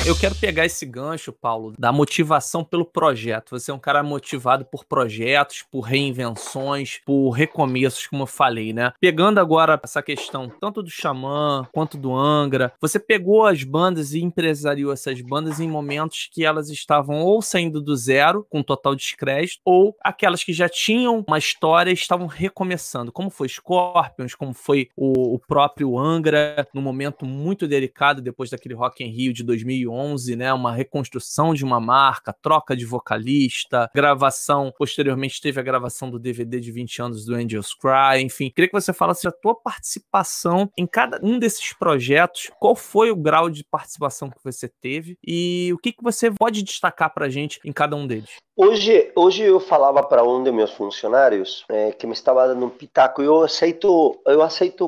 Eu quero pegar esse gancho, Paulo, da motivação pelo projeto. Você é um cara motivado por projetos, por reinvenções, por recomeços, como eu falei, né? Pegando agora essa questão tanto do Xamã quanto do Angra, você pegou as bandas e empresariou essas bandas em momentos que elas estavam ou saindo do zero, com total descrédito, ou aquelas que já tinham uma história e estavam recomeçando, como foi Scorpions, como foi o próprio Angra, num momento muito delicado depois daquele Rock in Rio de 2011, né? Uma reconstrução de uma marca, troca de vocalista, gravação, posteriormente teve a gravação do DVD de 20 anos do Angels Cry, enfim. Queria que você falasse a tua participação em cada um desses projetos, qual foi o grau de participação que você teve e o que você pode destacar pra gente em cada um deles. Hoje eu falava para um dos meus funcionários que me estava dando um pitaco. Eu aceito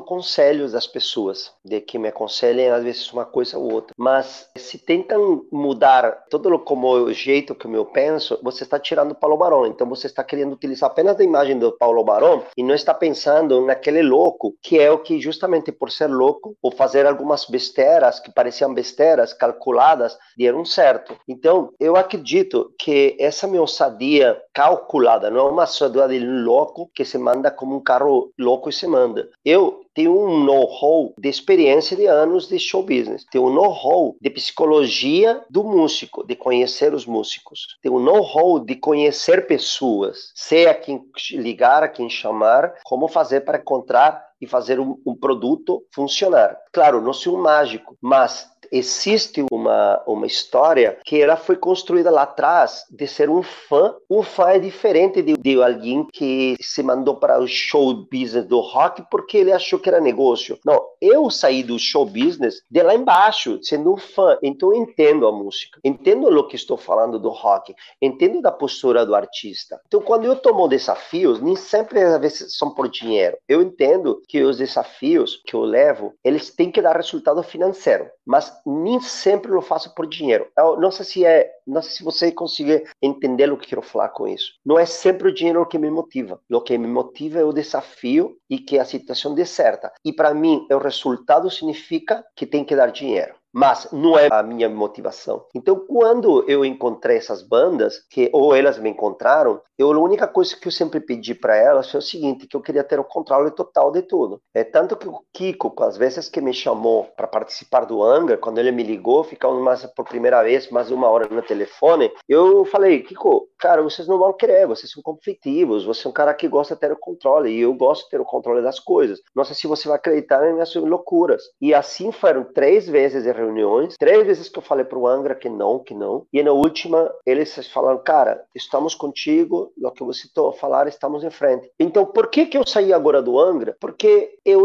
conselhos das pessoas, de que me aconselhem às vezes uma coisa ou outra. Mas se tentam mudar todo como o jeito que eu penso, você está tirando o Paulo Baron. Então você está querendo utilizar apenas a imagem do Paulo Baron e não está pensando naquele louco que é o que justamente por ser louco ou fazer algumas besteiras que pareciam besteiras calculadas deram certo. Então eu acredito que essa minha ousadia calculada, não é uma ousadia de um louco que se manda como um carro louco e se manda. Eu tenho um know-how de experiência de anos de show business, tenho um know-how de psicologia do músico, de conhecer os músicos, tenho um know-how de conhecer pessoas, sei a quem ligar, a quem chamar, como fazer para encontrar e fazer um produto funcionar. Claro, não sou um mágico, mas existe uma história que ela foi construída lá atrás de ser um fã. Um fã é diferente de alguém que se mandou para o show business do rock porque ele achou que era negócio. Não, eu saí do show business de lá embaixo, sendo um fã. Então eu entendo a música, entendo o que estou falando do rock, entendo da postura do artista. Então quando eu tomo desafios, nem sempre às vezes são por dinheiro. Eu entendo que os desafios que eu levo, eles têm que dar resultado financeiro, mas nem sempre eu faço por dinheiro. Não sei se você consegue entender o que quero falar com isso. Não é sempre o dinheiro que me motiva. O que me motiva é o desafio e que a situação dê certa. E para mim, o resultado significa que tem que dar dinheiro. Mas não é a minha motivação. Então, quando eu encontrei essas bandas, ou elas me encontraram, a única coisa que eu sempre pedi para elas foi o seguinte, que eu queria ter o controle total de tudo. É tanto que o Kiko, às vezes que me chamou para participar do Angra, quando ele me ligou, ficamos por primeira vez mais uma hora no telefone, eu falei, Kiko, cara, vocês não vão querer, vocês são conflitivos, você é um cara que gosta de ter o controle, e eu gosto de ter o controle das coisas. Não sei se você vai acreditar nas minhas loucuras. E assim foram 3 vezes de reuniões, 3 vezes que eu falei pro Angra que não, e na última eles falaram, cara, estamos contigo, o que você falar, estamos em frente. Então, por que eu saí agora do Angra? Porque eu,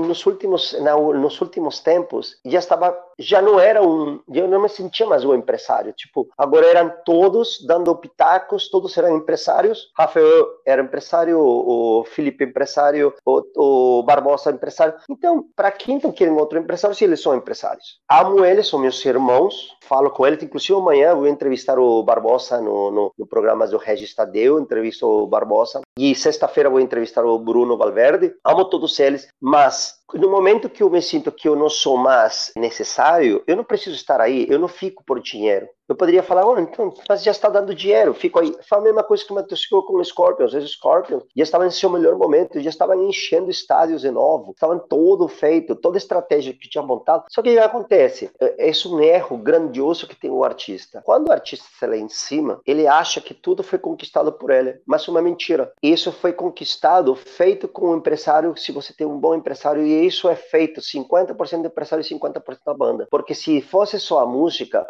nos últimos tempos, eu não me sentia mais um empresário, agora eram todos dando pitacos, todos eram empresários, Rafael era empresário, o Felipe empresário, o Barbosa empresário. Então, para quem não quer outro empresário, se eles são empresários. Amo eles, são meus irmãos, falo com eles, inclusive amanhã vou entrevistar o Barbosa no programa do Regis Tadeu, entrevisto o Barbosa, e sexta-feira vou entrevistar o Bruno Valverde. Amo todos eles, mas no momento que eu me sinto que eu não sou mais necessário, eu não preciso estar aí, eu não fico por dinheiro. Eu poderia falar, olha, então, mas já está dando dinheiro, fico aí. Foi a mesma coisa que me aconteceu com os Scorpions já estavam em seu melhor momento, já estavam enchendo estádios de novo, estavam todo feito, toda a estratégia que tinha montado. Só que o que acontece? Esse é um erro grandioso que tem o artista. Quando o artista está lá em cima, ele acha que tudo foi conquistado por ele, mas é uma mentira. Isso foi conquistado, feito com um empresário, se você tem um bom empresário, e isso é feito 50% do empresário e 50% da banda. Porque se fosse só a música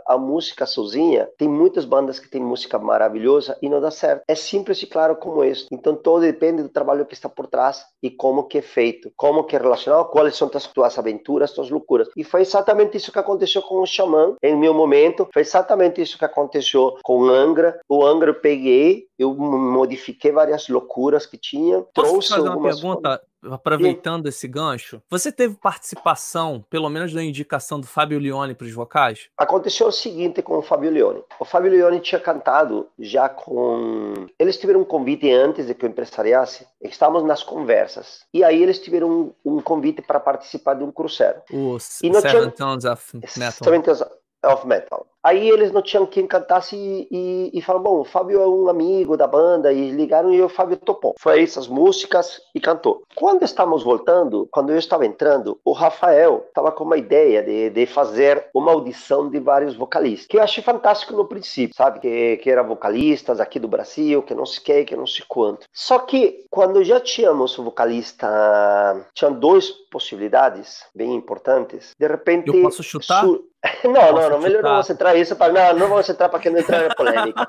sozinha, tem muitas bandas que tem música maravilhosa e não dá certo. É simples e claro como isso. Então todo depende do trabalho que está por trás e como que é feito, como que é relacionado, quais são as tuas aventuras, tuas loucuras. E foi exatamente isso que aconteceu com o Xamã em meu momento, foi exatamente isso que aconteceu com o Angra. O Angra eu peguei, eu modifiquei várias loucuras que tinha. Posso fazer uma pergunta? Aproveitando esse gancho, você teve participação, pelo menos da indicação do Fabio Lione para os vocais? Aconteceu o seguinte com o Fabio Lione. O Fabio Lione tinha cantado já com... Eles tiveram um convite antes de que eu empresariasse. Estávamos nas conversas. E aí eles tiveram um convite para participar de um cruzeiro. O Seven Tons of Metal. Aí eles não tinham quem cantasse e falaram, bom, o Fábio é um amigo da banda, e ligaram e o Fábio topou. Foi essas músicas e cantou. Quando estávamos voltando, quando eu estava entrando, o Rafael estava com uma ideia de fazer uma audição de vários vocalistas, que eu achei fantástico no princípio, sabe? Que eram vocalistas aqui do Brasil, que não sei quem, que não sei quanto. Só que quando já tínhamos o vocalista, tinham 2 possibilidades bem importantes, de repente... Eu posso chutar? Não, melhor não você entrar isso para não vou entrar para que não entrar na polêmica.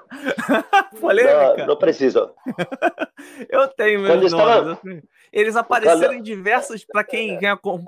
Polêmica? Não, não preciso. Eu tenho meus nomes. Eles apareceram em diversos, para quem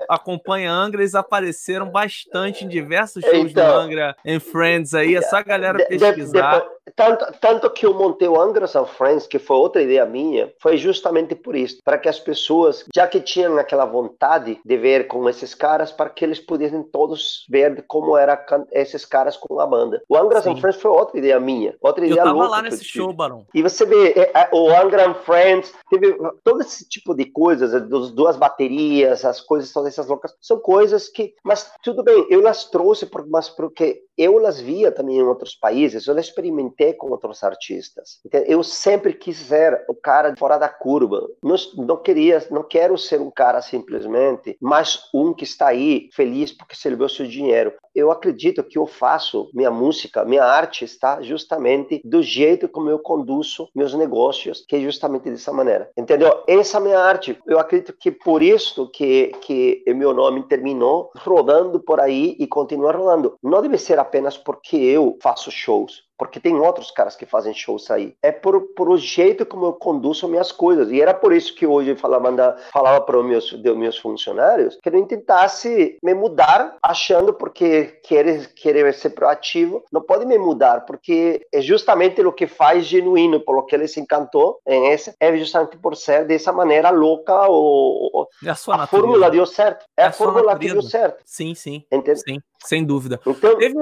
acompanha Angra, eles apareceram bastante em diversos shows do Angra and Friends aí, é só a galera pesquisar. Tanto que eu montei o Angra and Friends, que foi outra ideia minha, foi justamente por isso, para que as pessoas, já que tinham aquela vontade de ver com esses caras, para que eles pudessem todos ver como eram esses caras com a banda. O Angra and Friends foi outra ideia minha, outra ideia louca. Eu tava lá nesse show, Barão. E você vê o Angra and Friends, teve todo esse tipo de coisas, as duas baterias, as coisas, todas essas loucas, são coisas que, mas tudo bem, eu las trouxe, mas porque eu as via também em outros países, eu experimentei com outros artistas. Eu sempre quis ser o cara fora da curva. Não quero ser um cara simplesmente mais um que está aí feliz porque recebeu seu dinheiro. Eu acredito que eu faço minha música, minha arte está justamente do jeito como eu conduzo meus negócios, que é justamente dessa maneira. Entendeu? Essa é a minha arte. Eu acredito que por isso que meu nome terminou rodando por aí e continua rodando. Não deve ser apenas porque eu faço shows, porque tem outros caras que fazem shows aí. É por o jeito como eu conduzo minhas coisas. E era por isso que hoje eu falava para os meus funcionários que não tentasse me mudar achando porque querer ser proativo. Não pode me mudar, porque é justamente o que faz genuíno, pelo que ele se encantou em esse, é justamente por ser dessa maneira louca. A fórmula deu certo. É a fórmula que deu certo. Sim, sim. Entende? Sim, sem dúvida. Então, teve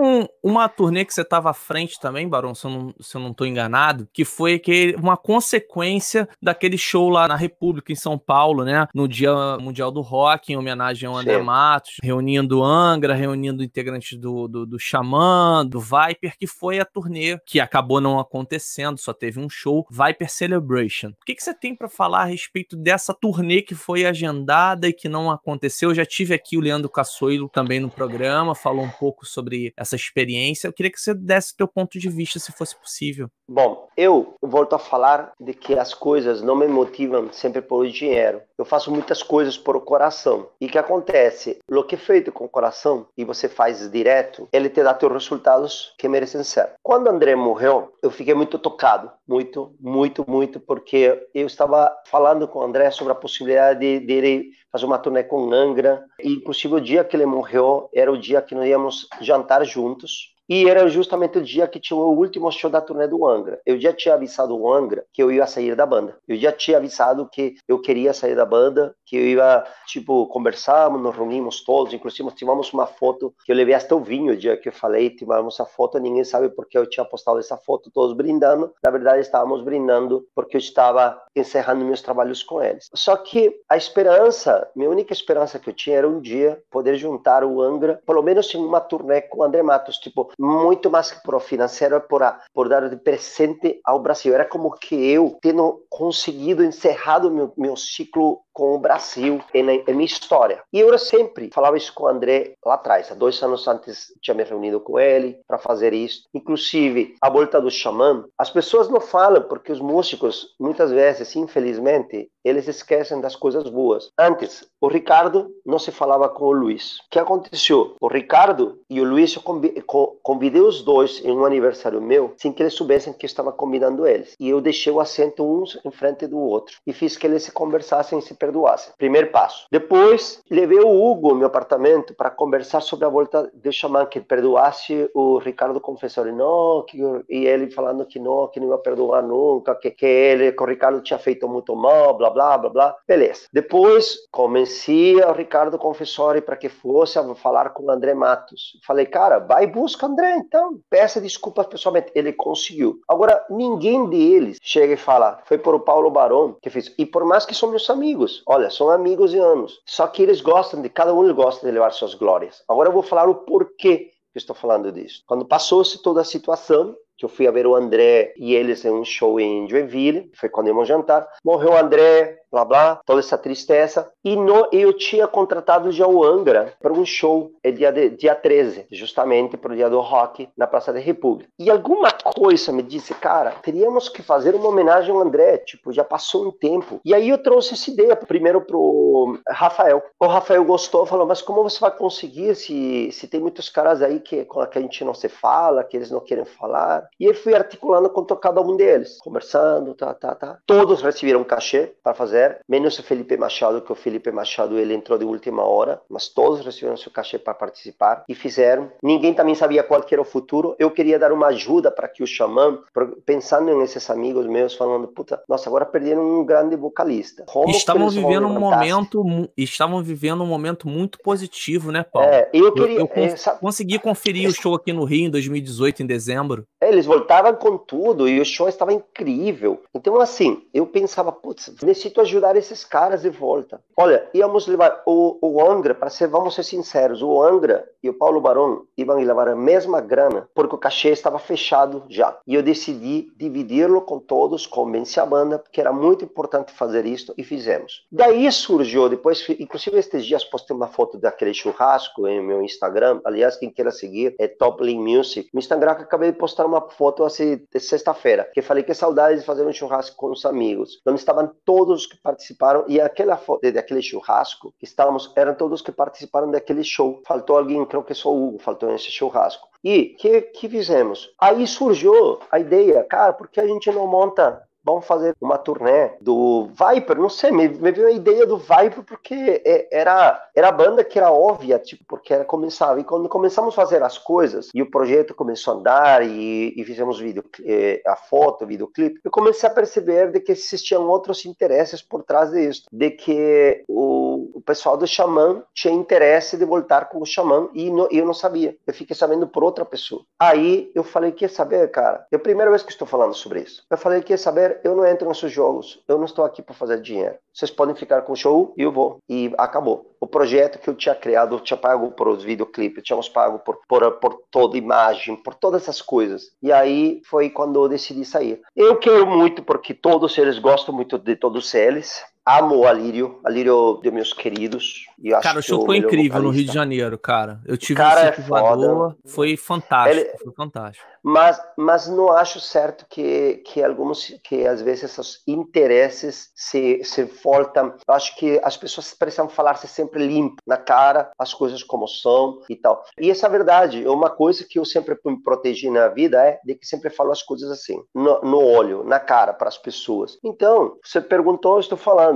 uma turnê que você estava à frente também, Barão, se eu não tô enganado, que foi uma consequência daquele show lá na República, em São Paulo, né? No Dia Mundial do Rock, em homenagem ao André Matos, reunindo Angra, reunindo integrantes do Xamã, do Viper, que foi a turnê que acabou não acontecendo, só teve um show, Viper Celebration. O que você tem para falar a respeito dessa turnê que foi agendada e que não aconteceu? Eu já tive aqui o Leandro Cassoilo também no programa, falou um pouco sobre essa experiência. Eu queria que você desse teu ponto de vista, se fosse possível. Bom, eu volto a falar de que as coisas não me motivam sempre por dinheiro. Eu faço muitas coisas por o coração. E o que acontece? O que é feito com o coração e você faz direto, ele te dá teus resultados que merecem ser. Quando André morreu, eu fiquei muito tocado. Muito, muito, muito, porque eu estava falando com o André sobre a possibilidade de ele fazer uma turnê com Angra. E, inclusive, o dia que ele morreu era o dia que nós íamos jantar juntos. E era justamente o dia que tinha o último show da turnê do Angra. Eu já tinha avisado o Angra que eu ia sair da banda. Eu já tinha avisado que eu queria sair da banda, que eu ia, conversamos, nos reunimos todos. Inclusive, tivemos uma foto que eu levei até o vinho o dia que eu falei. Tivemos a foto, ninguém sabe porque eu tinha postado essa foto, todos brindando. Na verdade, estávamos brindando porque eu estava encerrando meus trabalhos com eles. Só que a esperança, minha única esperança que eu tinha era um dia poder juntar o Angra, pelo menos em uma turnê com o André Matos, muito mais que por financeiro, é por dar de presente ao Brasil. Era como que eu, tendo conseguido encerrar o meu ciclo com o Brasil em minha história. E eu sempre falava isso com o André lá atrás. Há 2 anos antes tinha me reunido com ele para fazer isso. Inclusive, a volta do Xamã, as pessoas não falam, porque os músicos, muitas vezes, infelizmente, eles esquecem das coisas boas. Antes, o Ricardo não se falava com o Luiz. O que aconteceu? O Ricardo e o Luiz, eu convidei os dois em um aniversário meu, sem que eles soubessem que eu estava convidando eles. E eu deixei o assento uns em frente do outro. E fiz que eles se conversassem e se perdoassem. Primeiro passo. Depois, levei o Hugo ao meu apartamento para conversar sobre a volta do Xamã, que perdoasse o Ricardo Confessori. Não, e ele falando que não ia perdoar nunca, que o Ricardo tinha feito muito mal, blá, blá, blá, blá. Beleza. Depois, convenci o Ricardo Confessori para que fosse a falar com o André Matos. Falei, cara, vai e busca André, então. Peça desculpas pessoalmente. Ele conseguiu. Agora, ninguém deles chega e fala, foi por o Paulo Baron que fez. E por mais que são meus amigos. Olha, são amigos de anos. Só que eles gostam de, cada um gosta de levar suas glórias. Agora eu vou falar o porquê que estou falando disso. Quando passou-se toda a situação, que eu fui a ver o André e eles em um show em Joinville, foi quando íamos jantar, morreu o André, blá, blá, toda essa tristeza, e eu tinha contratado já o Angra para um show, dia 13, justamente para o dia do rock, na Praça da República. E alguma coisa me disse, cara, teríamos que fazer uma homenagem ao André, já passou um tempo. E aí eu trouxe essa ideia primeiro pro Rafael. O Rafael gostou, falou, mas como você vai conseguir se tem muitos caras aí que a gente não se fala, que eles não querem falar? E eu fui articulando com cada um deles, conversando, Todos receberam cachê para fazer, menos o Felipe Machado, que o Felipe Machado ele entrou de última hora, mas todos receberam seu cachê para participar e fizeram. Ninguém também sabia qual que era o futuro. Eu queria dar uma ajuda para que o Xamã, pensando nesses amigos meus, falando, puta, nossa, agora perderam um grande vocalista. Como estavam vivendo um momento muito positivo, né, Paulo? É, eu consegui conferir o show aqui no Rio em 2018, em dezembro. Eles voltavam com tudo e o show estava incrível. Então, assim, eu pensava, putz, necessito ajudar esses caras de volta. Olha, íamos levar o Angra, vamos ser sinceros, o Angra e o Paulo Baron iam levar a mesma grana, porque o cachê estava fechado já. E eu decidi dividi-lo com todos, convencer a banda, porque era muito importante fazer isso, e fizemos. Daí surgiu, depois, inclusive estes dias postei uma foto daquele churrasco em meu Instagram, aliás, quem queira seguir é Top Link Music. No Instagram que acabei de postar uma foto assim, sexta-feira, que falei que saudades de fazer um churrasco com os amigos, onde estavam todos que participaram, e aquela foto daquele churrasco, eram todos que participaram daquele show. Faltou alguém, creo que só o Hugo faltou nesse churrasco. E o que fizemos? Aí surgiu a ideia, cara, por que a gente não monta... Vamos fazer uma turnê do Viper, não sei, me veio a ideia do Viper porque era a banda que era óbvia, tipo, porque começava. E quando começamos a fazer as coisas e o projeto começou a andar e fizemos a foto, videoclipe, eu comecei a perceber de que existiam outros interesses por trás disso, de que o pessoal do Xamã tinha interesse de voltar com o Xamã e eu não sabia, eu fiquei sabendo por outra pessoa. Aí eu falei, quer saber, cara, é a primeira vez que estou falando sobre isso, eu falei, quer saber, eu não entro nesses jogos, eu não estou aqui para fazer dinheiro. Vocês podem ficar com o show e eu vou. E acabou. O projeto que eu tinha criado, eu tinha pago por os videoclipes, tínhamos pago por toda imagem, por todas essas coisas. E aí foi quando eu decidi sair. Eu quero muito, porque todos eles gostam muito de todos eles. Amo o Alírio de meus queridos. E acho, cara, o show foi incrível vocalista. No Rio de Janeiro, cara. Eu tive um voador, foi fantástico. Mas não acho certo que às vezes esses interesses se voltam. Eu acho que as pessoas precisam falar-se sempre limpo na cara, as coisas como são e tal. E essa é a verdade. Uma coisa que eu sempre me protegi na vida é de que sempre falo as coisas assim, no olho, na cara, para as pessoas. Então, você perguntou, eu estou falando.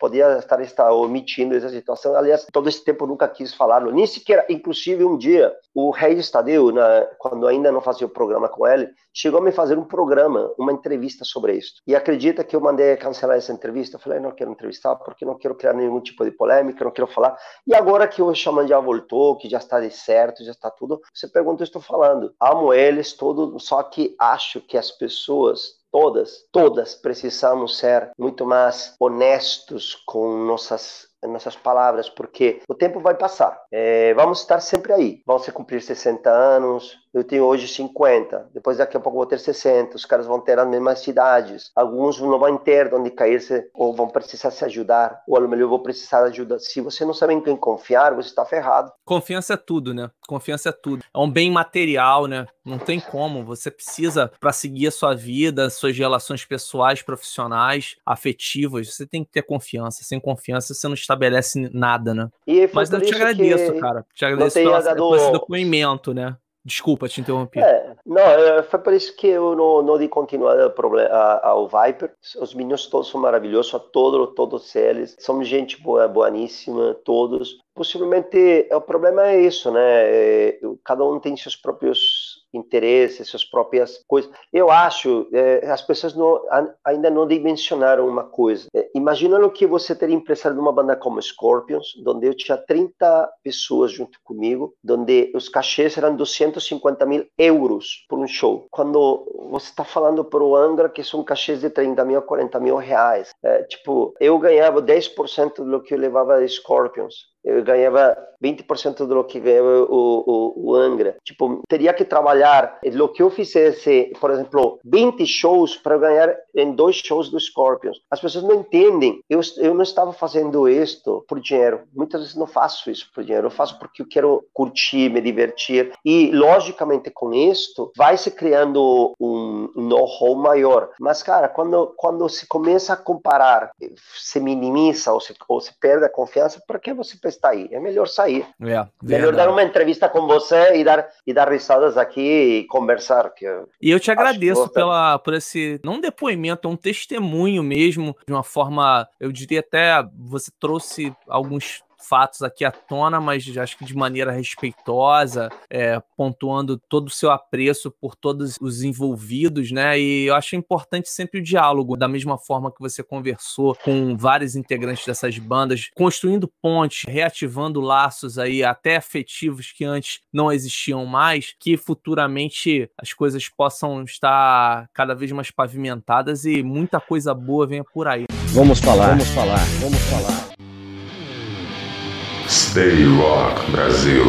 Podia estar omitindo essa situação, aliás, todo esse tempo eu nunca quis falar, nem sequer, inclusive um dia o Regis Tadeu, quando ainda não fazia o programa com ele, chegou a me fazer um programa, uma entrevista sobre isso, e acredita que eu mandei cancelar essa entrevista? Eu falei, não quero entrevistar porque não quero criar nenhum tipo de polêmica, não quero falar, e agora que o Xamã já voltou, que já está de certo, já está tudo, você pergunta, eu estou falando, amo eles todos, só que acho que as pessoas todas precisamos ser muito mais honestos com nossas palavras, porque o tempo vai passar. Vamos estar sempre aí. Vão se cumprir 60 anos. Eu tenho hoje 50. Depois, daqui a pouco, vou ter 60. Os caras vão ter as mesmas idades. Alguns não vão ter de onde cair-se ou vão precisar se ajudar. Ou, melhor, vão precisar de ajuda. Se você não sabe em quem confiar, você está ferrado. Confiança é tudo, né? Confiança é tudo. É um bem material, né? Não tem como. Você precisa, para seguir a sua vida, suas relações pessoais, profissionais, afetivas, você tem que ter confiança. Sem confiança, você não estabelece nada, né? Mas eu te agradeço, cara. Te agradeço por esse documento, né? Desculpa te interromper. Não, foi por isso que eu não dei continuidade ao Viper. Os meninos todos são maravilhosos, todos eles. São gente boaníssima, todos. Possivelmente, o problema é isso, né? Cada um tem seus próprios interesses, suas próprias coisas. Eu acho, as pessoas ainda não dimensionaram uma coisa. Imaginando que você teria emprestado uma banda como Scorpions, onde eu tinha 30 pessoas junto comigo, onde os cachês eram 250 mil euros por um show. Quando você está falando para o Angra, que são cachês de 30 mil a 40 mil reais. Tipo, eu ganhava 10% do que eu levava de Scorpions. Eu ganhava 20% do que ganhava o Angra. Tipo, teria que trabalhar do que eu fizesse, por exemplo, 20 shows para ganhar em 2 shows do Scorpions. As pessoas não entendem. Eu não estava fazendo isto por dinheiro. Muitas vezes não faço isso por dinheiro. Eu faço porque eu quero curtir, me divertir. E, logicamente, com isto, vai se criando um know-how maior. Mas, cara, quando se começa a comparar, se minimiza ou se perde a confiança, para que você está aí? É melhor sair. Melhor dar uma entrevista com você e dar risadas aqui aqui e conversar. Que eu te agradeço por esse, não depoimento, é um testemunho mesmo, de uma forma, eu diria até, você trouxe alguns fatos aqui à tona, mas acho que de maneira respeitosa, pontuando todo o seu apreço por todos os envolvidos, né? E eu acho importante sempre o diálogo, da mesma forma que você conversou com vários integrantes dessas bandas, construindo pontes, reativando laços aí, até afetivos que antes não existiam mais, que futuramente as coisas possam estar cada vez mais pavimentadas e muita coisa boa venha por aí. Vamos falar. Stay Rock Brasil.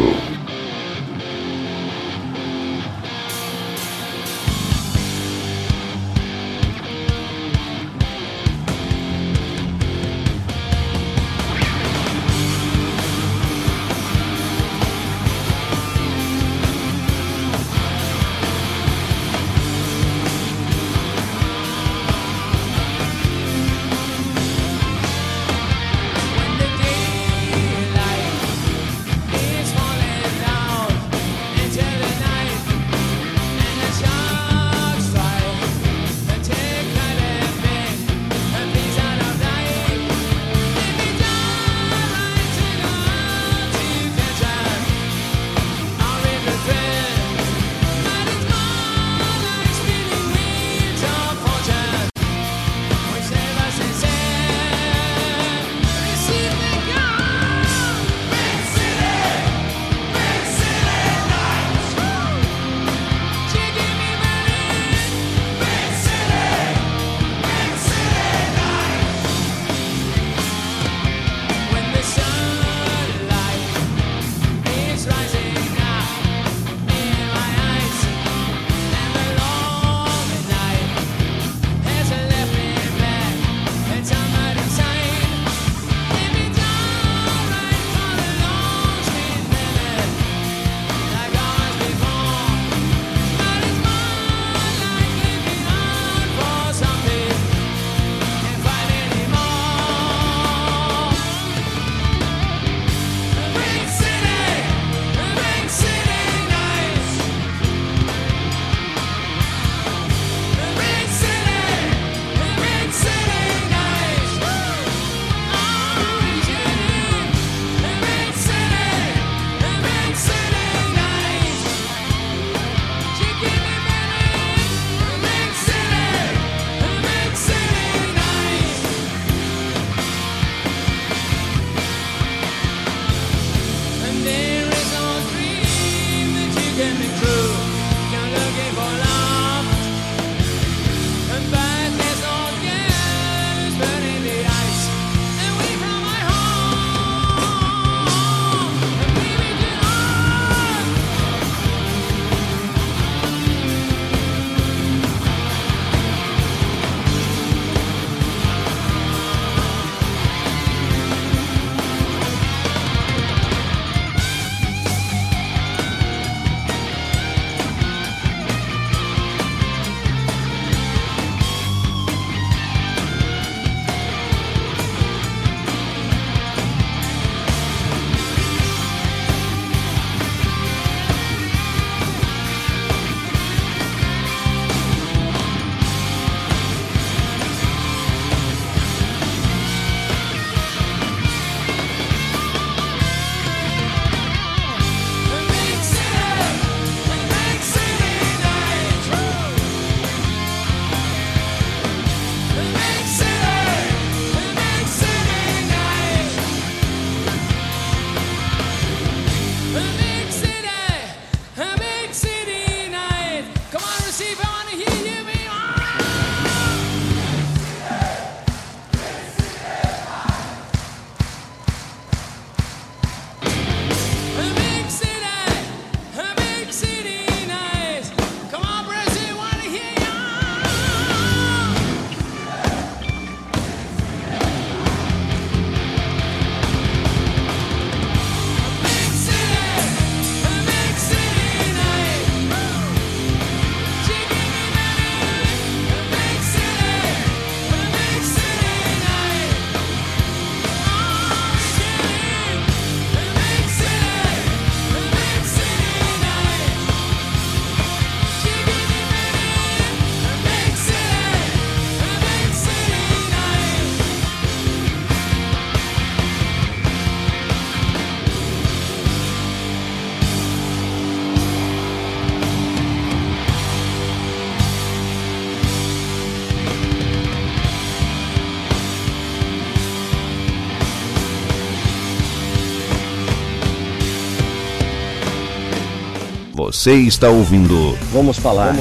Você está ouvindo... Vamos falar.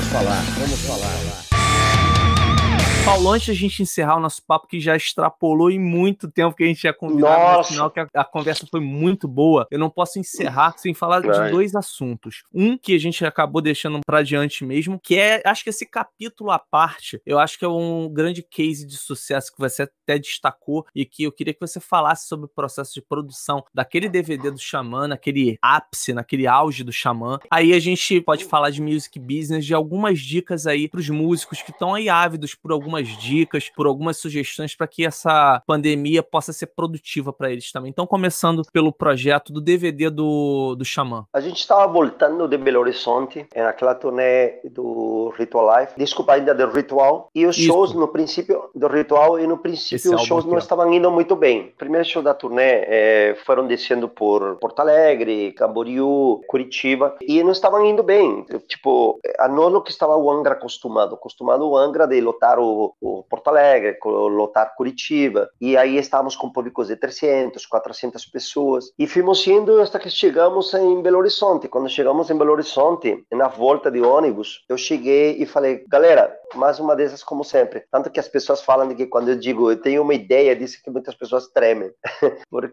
Paulo, antes da gente encerrar o nosso papo, que já extrapolou em muito tempo que a gente tinha combinado, no final, que a conversa foi muito boa, eu não posso encerrar sem falar de dois assuntos. Um que a gente acabou deixando pra diante mesmo, que é, acho que esse capítulo à parte, eu acho que é um grande case de sucesso que você até destacou e que eu queria que você falasse sobre o processo de produção daquele DVD do Xamã, naquele ápice, naquele auge do Xamã. Aí a gente pode falar de music business, de algumas dicas aí pros músicos que estão aí ávidos por algumas dicas, por algumas sugestões para que essa pandemia possa ser produtiva para eles também. Então, começando pelo projeto do DVD do Xamã. A gente estava voltando de Belo Horizonte, naquela turnê do Ritual Live, desculpa, ainda do Ritual, e os shows no princípio do Ritual, e no princípio esse os shows não estavam indo muito bem. O primeiro show da turnê foram descendo por Porto Alegre, Camboriú, Curitiba, e não estavam indo bem. Tipo, a nono que estava o Angra acostumado o Angra de lotar o Porto Alegre, lotar Curitiba, e aí estávamos com públicos de 300, 400 pessoas, e fomos indo até que chegamos em Belo Horizonte. Quando chegamos em Belo Horizonte, na volta de ônibus, eu cheguei e falei, galera, mais uma dessas como sempre, tanto que as pessoas falam de que quando eu digo, eu tenho uma ideia, disse que muitas pessoas tremem,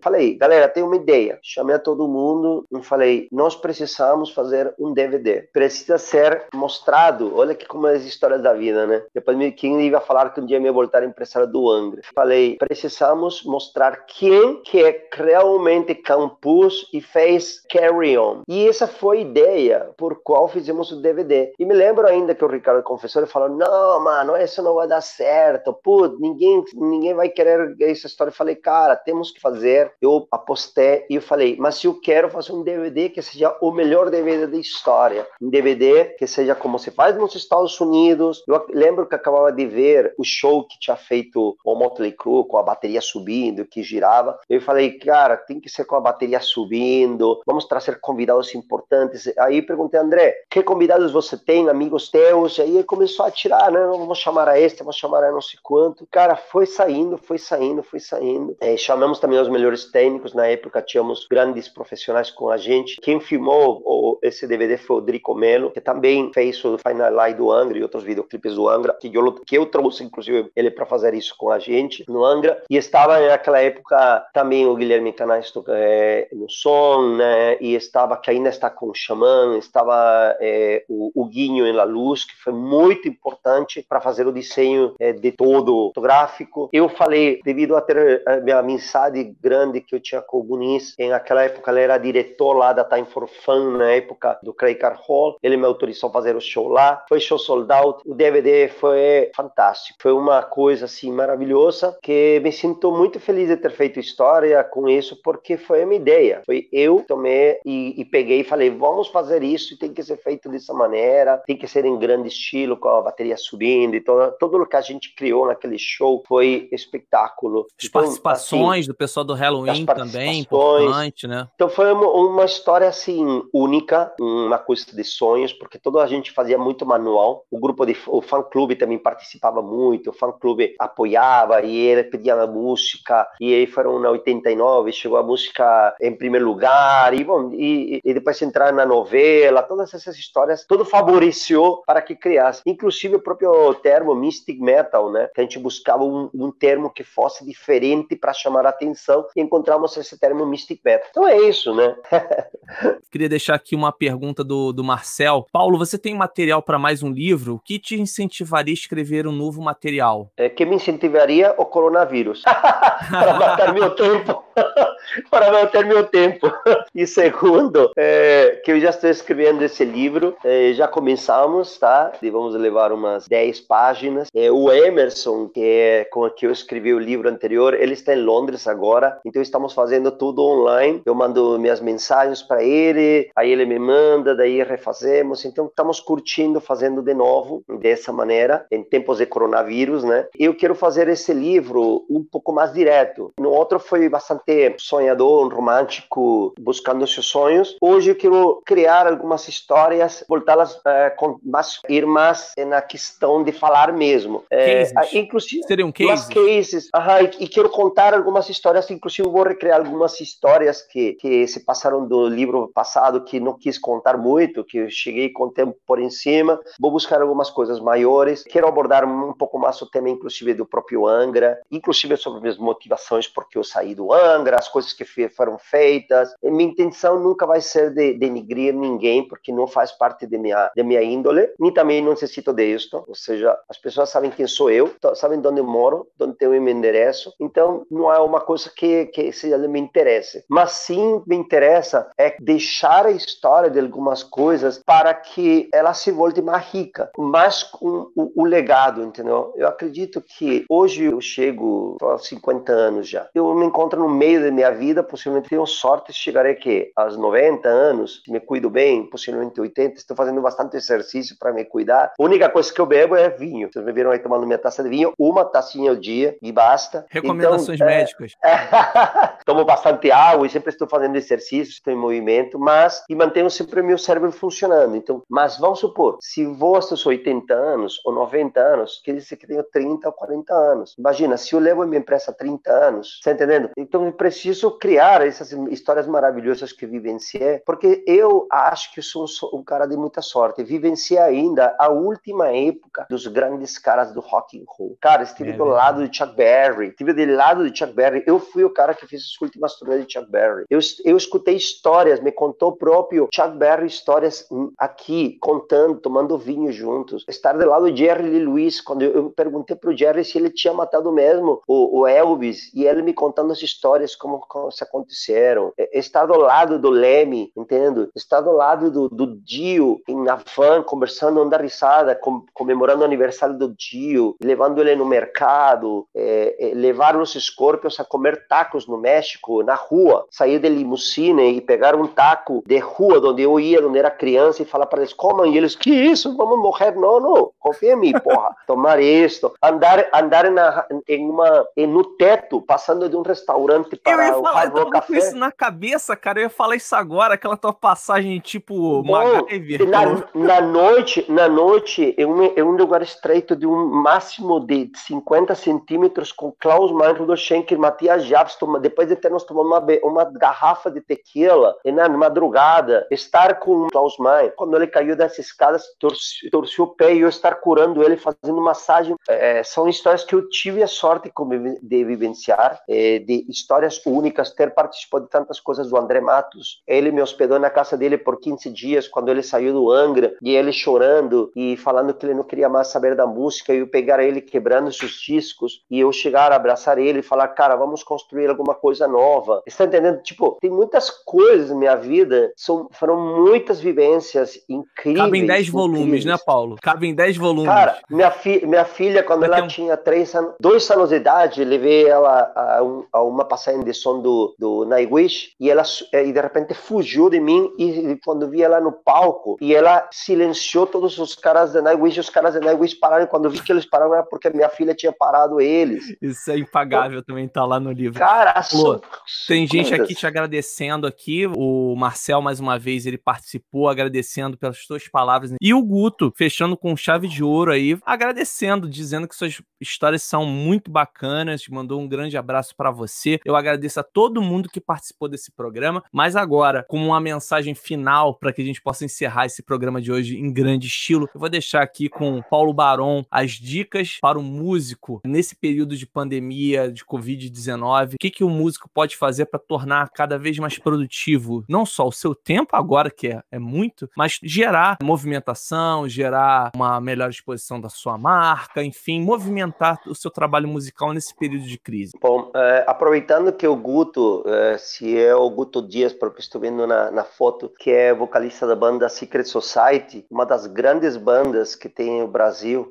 falei, galera, tenho uma ideia, chamei a todo mundo e falei, nós precisamos fazer um DVD, precisa ser mostrado, olha que como é as histórias da vida, né? Depois quem ia falar que um dia eu ia voltar empresário do Angra. Falei, precisamos mostrar quem que é realmente compôs e fez Carry On. E essa foi a ideia por qual fizemos o DVD. E me lembro ainda que o Ricardo Confessori falou, não, mano, isso não vai dar certo. Putz, ninguém vai querer essa história. Eu falei, cara, temos que fazer. Eu apostei e eu falei, mas eu quero fazer um DVD que seja o melhor DVD da história. Um DVD que seja como se faz nos Estados Unidos. Eu lembro que acabava de ver o show que tinha feito o Motley Crue, com a bateria subindo, que girava. Eu falei, cara, tem que ser com a bateria subindo, vamos trazer convidados importantes. Aí perguntei, André, que convidados você tem, amigos teus? E aí ele começou a tirar, né? Vamos chamar a este, vamos chamar a não sei quanto. Cara, foi saindo. Chamamos também os melhores técnicos. Na época tínhamos grandes profissionais com a gente. Quem filmou esse DVD foi o Drico Melo, que também fez o Final Live do Angra e outros videoclipes do Angra, que eu trouxe, inclusive, ele para fazer isso com a gente no Angra. E estava naquela época também o Guilherme Canais no som, né? E estava, que ainda está com o Xamã, estava o Guinho em La Luz, que foi muito importante para fazer o desenho de todo o gráfico. Eu falei, devido a ter a minha amizade grande que eu tinha com o Muniz, naquela época ele era diretor lá da Time for Fun, na época do Craig Car Hall, ele me autorizou a fazer o show lá, foi show sold out, o DVD foi fantástico, foi uma coisa assim maravilhosa, que me sinto muito feliz de ter feito história com isso, porque foi a minha ideia, foi eu tomei e peguei e falei, vamos fazer isso, tem que ser feito dessa maneira, tem que ser em grande estilo, com a bateria subindo e todo o que a gente criou naquele show foi espetáculo. As participações assim, do pessoal do Halloween também, importante, né? Então foi uma história assim única, uma coisa de sonhos, porque toda a gente fazia muito manual, o fã-clube também participava muito, o fã-clube apoiava e ele pedia a música, e aí foram na 89, chegou a música em primeiro lugar, e depois entraram na novela, todas essas histórias, tudo favoreceu para que criasse, inclusive o próprio termo Mystic Metal, né, que a gente buscava um termo que fosse diferente para chamar a atenção, e encontramos esse termo Mystic Metal, então é isso, né? Queria deixar aqui uma pergunta do Marcel. Paulo, você tem material para mais um livro? O que te incentivaria a escrever um novo material? Que me incentivaria o coronavírus. Para matar meu tempo. E segundo, que eu já estou escrevendo esse livro, já começamos, tá? E vamos levar umas 10 páginas. O Emerson, que é com o que eu escrevi o livro anterior, ele está em Londres agora, então estamos fazendo tudo online. Eu mando minhas mensagens para ele, aí ele me manda, daí refazemos. Então estamos curtindo, fazendo de novo, dessa maneira, em tempos de coronavírus, né? Eu quero fazer esse livro um pouco mais direto. No outro foi bastante bastante sonhador, romântico, buscando seus sonhos. Hoje eu quero criar algumas histórias, voltá-las com mais irmãs na questão de falar mesmo. Inclusive, seriam cases. E quero contar algumas histórias, inclusive vou recriar algumas histórias que se passaram do livro passado, que não quis contar muito, que eu cheguei e contei por em cima. Vou buscar algumas coisas maiores. Quero abordar um pouco mais o tema, inclusive, do próprio Angra, inclusive sobre minhas motivações, porque eu saí do Angra, as coisas que foram feitas. E minha intenção nunca vai ser de denigrir ninguém, porque não faz parte da minha índole, nem também não necessito disso. Ou seja, as pessoas sabem quem sou eu, sabem onde eu moro, onde tenho o meu endereço, então não é uma coisa que me interesse. Mas sim me interessa é deixar a história de algumas coisas para que ela se volte mais rica, mais com o legado, entendeu? Eu acredito que hoje eu chego aos 50 anos já. Eu me encontro no meio da minha vida, possivelmente tenho sorte, chegarei aos 90 anos, me cuido bem, possivelmente 80, estou fazendo bastante exercício para me cuidar. A única coisa que eu bebo é vinho. Vocês me viram aí tomando minha taça de vinho, uma tacinha ao dia e basta. Recomendações então, médicas. Tomo bastante água e sempre estou fazendo exercício, estou em movimento, mas e mantenho sempre o meu cérebro funcionando. Então, mas vamos supor, se vou aos 80 anos ou 90 anos, quer dizer que tenho 30 ou 40 anos. Imagina, se eu levo a minha empresa 30 anos, está entendendo? Então eu preciso criar essas histórias maravilhosas que vivenciei, porque eu acho que sou um cara de muita sorte. Vivenciei ainda a última época dos grandes caras do rock and roll. Cara, estive do lado de Chuck Berry, eu fui o cara que fez as últimas turnês de Chuck Berry. Eu escutei histórias, me contou o próprio Chuck Berry histórias aqui, contando, tomando vinho juntos. Estar do lado de Jerry Lee Lewis, quando eu perguntei pro Jerry se ele tinha matado mesmo o Elvis, e ele me contando as histórias, como se aconteceram. Estar do lado do Lemmy, entendo? Estar do lado do Dio, na van, conversando, andando risada, comemorando o aniversário do Dio, levando ele no mercado, levar os Scorpions a comer tacos no México, na rua, sair de limusine e pegar um taco de rua, onde eu ia, onde era criança, e falar para eles, comam, e eles, que isso? Vamos morrer? Não, confia em mim, porra. Tomar isso, andar no teto, passando de um restaurante para o Hard Rock Café. Eu ia falar isso na cabeça, cara, eu ia falar isso agora, aquela tua passagem tipo MacGyver. Na noite, é um lugar estreito de um máximo de 50 centímetros com Klaus Mann, Rudolf Schenker, Matias Jabs, depois de termos tomado uma garrafa de tequila na madrugada, estar com Klaus Mann, quando ele caiu das escadas, torceu o pé e eu estar curando ele, fazendo massagem. São histórias que eu tive a sorte de vivenciar, de histórias únicas, ter participado de tantas coisas do André Matos. Ele me hospedou na casa dele por 15 dias, quando ele saiu do Angra, e ele chorando e falando que ele não queria mais saber da música, e eu pegar ele quebrando seus discos, e eu chegar, abraçar ele e falar, cara, vamos construir alguma coisa nova. Você tá entendendo? Tipo, tem muitas coisas na minha vida, foram muitas vivências incríveis. Cabem 10 volumes, né, Paulo? Cabem 10 volumes. Cara, minha filha, quando ela tinha 2 anos de idade, levei ela a uma passagem de som do Nightwish, e ela de repente fugiu de mim, e quando vi ela no palco, e ela silenciou todos os caras da Nightwish, e os caras da Nightwish pararam, e quando eu vi que eles pararam era porque minha filha tinha parado eles. Isso é impagável, também tá lá no livro. Cara, pô, tem gente aqui te agradecendo aqui, o Marcel mais uma vez ele participou, agradecendo pelas tuas palavras, e o Guto, fechando com chave de ouro aí, agradecendo, dizendo que suas histórias são muito bacanas, te mandou um grande abraço pra você. Eu agradeço a todo mundo que participou desse programa, mas agora, como uma mensagem final para que a gente possa encerrar esse programa de hoje em grande estilo, eu vou deixar aqui com Paulo Baron as dicas para o músico nesse período de pandemia, de Covid-19, o que o músico pode fazer para tornar cada vez mais produtivo, não só o seu tempo agora, que é muito, mas gerar movimentação, gerar uma melhor exposição da sua marca, enfim, movimentar o seu trabalho musical nesse período de crise. Bom, aproveitando que o Guto, se é o Guto Dias, porque estou vendo na foto, que é vocalista da banda Secret Society, uma das grandes bandas que tem no Brasil,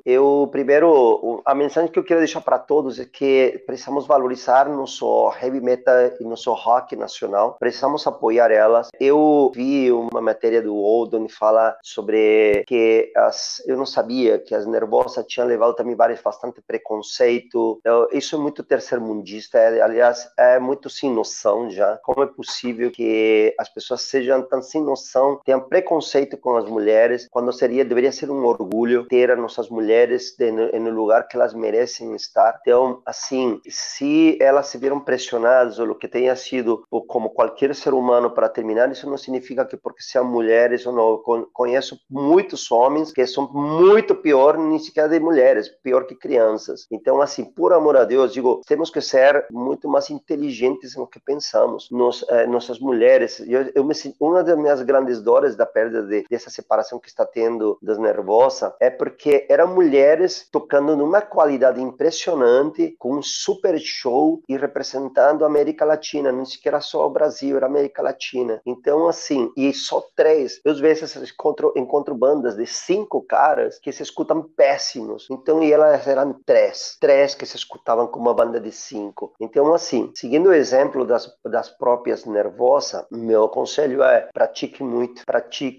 a mensagem que eu quero deixar para todos é que precisamos valorizar não só heavy metal e não só rock nacional, precisamos apoiar elas. Eu vi uma matéria do Old onde fala sobre que eu não sabia que as Nervosa tinham levado também vários bastante preconceito. Isso é muito terceirmundista. Aliás, é muito sem noção já. Como é possível que as pessoas sejam tão sem noção, tenham preconceito com as mulheres, quando deveria ser um orgulho ter as nossas mulheres no lugar que elas merecem estar. Então, assim, se elas se viram pressionadas, ou o que tenha sido, ou como qualquer ser humano para terminar, isso não significa que porque são mulheres ou não. Conheço muitos homens que são muito pior, nem sequer de mulheres, pior que crianças. Então, assim, por amor a Deus, digo, temos que ser muito mais inteligentes no que pensamos. Nossas mulheres, uma das minhas grandes dores da perda dessa separação que está tendo das Nervosa é porque eram mulheres tocando numa qualidade impressionante, com um super show e representando a América Latina, não sequer era só o Brasil, era a América Latina. Então, assim, e só três. Eu, às vezes, encontro bandas de 5 caras que se escutam péssimos. Então, e elas eram três que se escutavam com uma banda de 5. Então, assim, seguindo o exemplo das próprias Nervosa, meu conselho é pratique muito,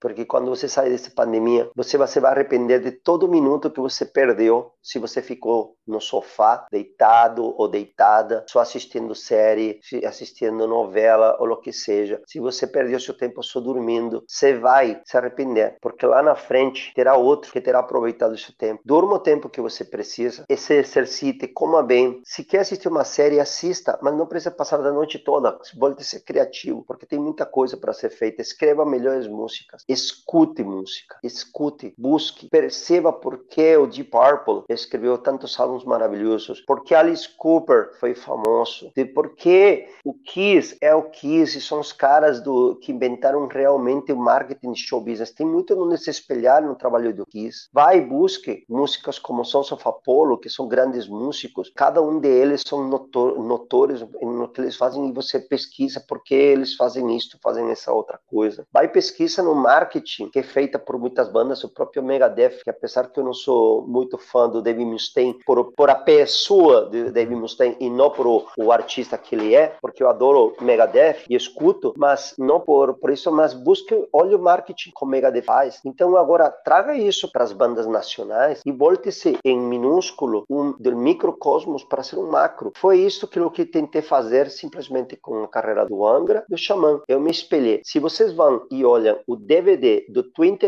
porque quando você sai dessa pandemia, você vai arrepender de todo minuto que você perdeu se você ficou no sofá, deitado ou deitada, só assistindo série, assistindo novela ou o que seja. Se você perdeu seu tempo só dormindo, você vai se arrepender, porque lá na frente terá outro que terá aproveitado esse tempo. Durma o tempo que você precisa, se exercite, coma bem. Se quer assistir uma série, assista, mas não precisa passar da noite toda. Volte a ser criativo, porque tem muita coisa para ser feita. Escreva melhores músicas, escute música, escute, busque, perceba por que o Deep Purple escreveu tantos álbuns maravilhosos, porque Alice Cooper foi famoso, de por que o Kiss é o Kiss, e são os caras que inventaram realmente o marketing show business. Tem muito onde se espelhar no trabalho do Kiss. Vai e busque músicas como Sons of Apollo, que são grandes músicos, cada um deles são notores no que eles fazem, e você pesquisa por que eles fazem isto, fazem essa outra coisa. Vai e pesquisa no marketing que é feita por muitas bandas, o próprio Megadeth, que apesar que eu não sou muito fã do Dave Mustaine, por a pessoa do Dave Mustaine e não por o artista que ele é, porque eu adoro Megadeth e escuto, mas não por isso, mas busque, olhe o marketing que o Megadeth faz. Então agora traga isso para as bandas nacionais e volte-se em minúsculo, do microcosmos para ser um macro. Foi isso que eu tentei fazer simplesmente com a carreira do Angra, do Xamã. Eu me espelhei. Se vocês vão e olham o DVD do 20º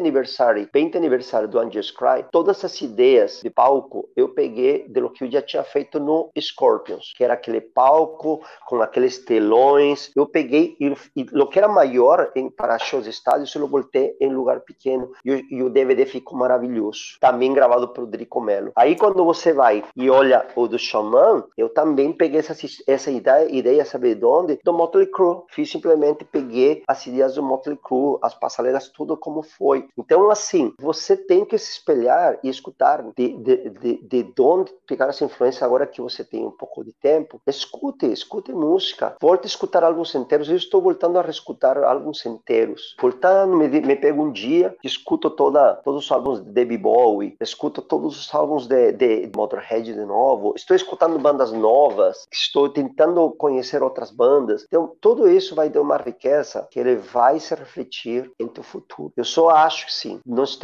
aniversário do Angel's Cry, todas as ideias de palco eu peguei de lo que eu já tinha feito no Scorpions, que era aquele palco com aqueles telões. Eu peguei e o que era maior para shows e estádios, eu voltei em lugar pequeno e o DVD ficou maravilhoso. Também gravado por Drico Melo. Aí quando você vai e olha o do Xamã, eu também peguei essa ideia, sabe de onde? Do Motley Crue. Simplesmente peguei as ideias do Motley Crue, as passarelas, tudo como foi. Então, assim, você tem que se espelhar e escutar de onde pegar essa influência agora que você tem um pouco de tempo. Escute música. Volte a escutar álbuns inteiros. Eu estou voltando a reescutar álbuns inteiros. Voltando, me pego um dia, escuto todos os álbuns de David Bowie, escuto todos os álbuns de Motorhead de novo. Estou escutando bandas novas, estou tentando conhecer outras bandas. Então, tudo isso vai dar uma riqueza que ele vai se refletir em teu futuro. Eu só acho que sim. Nós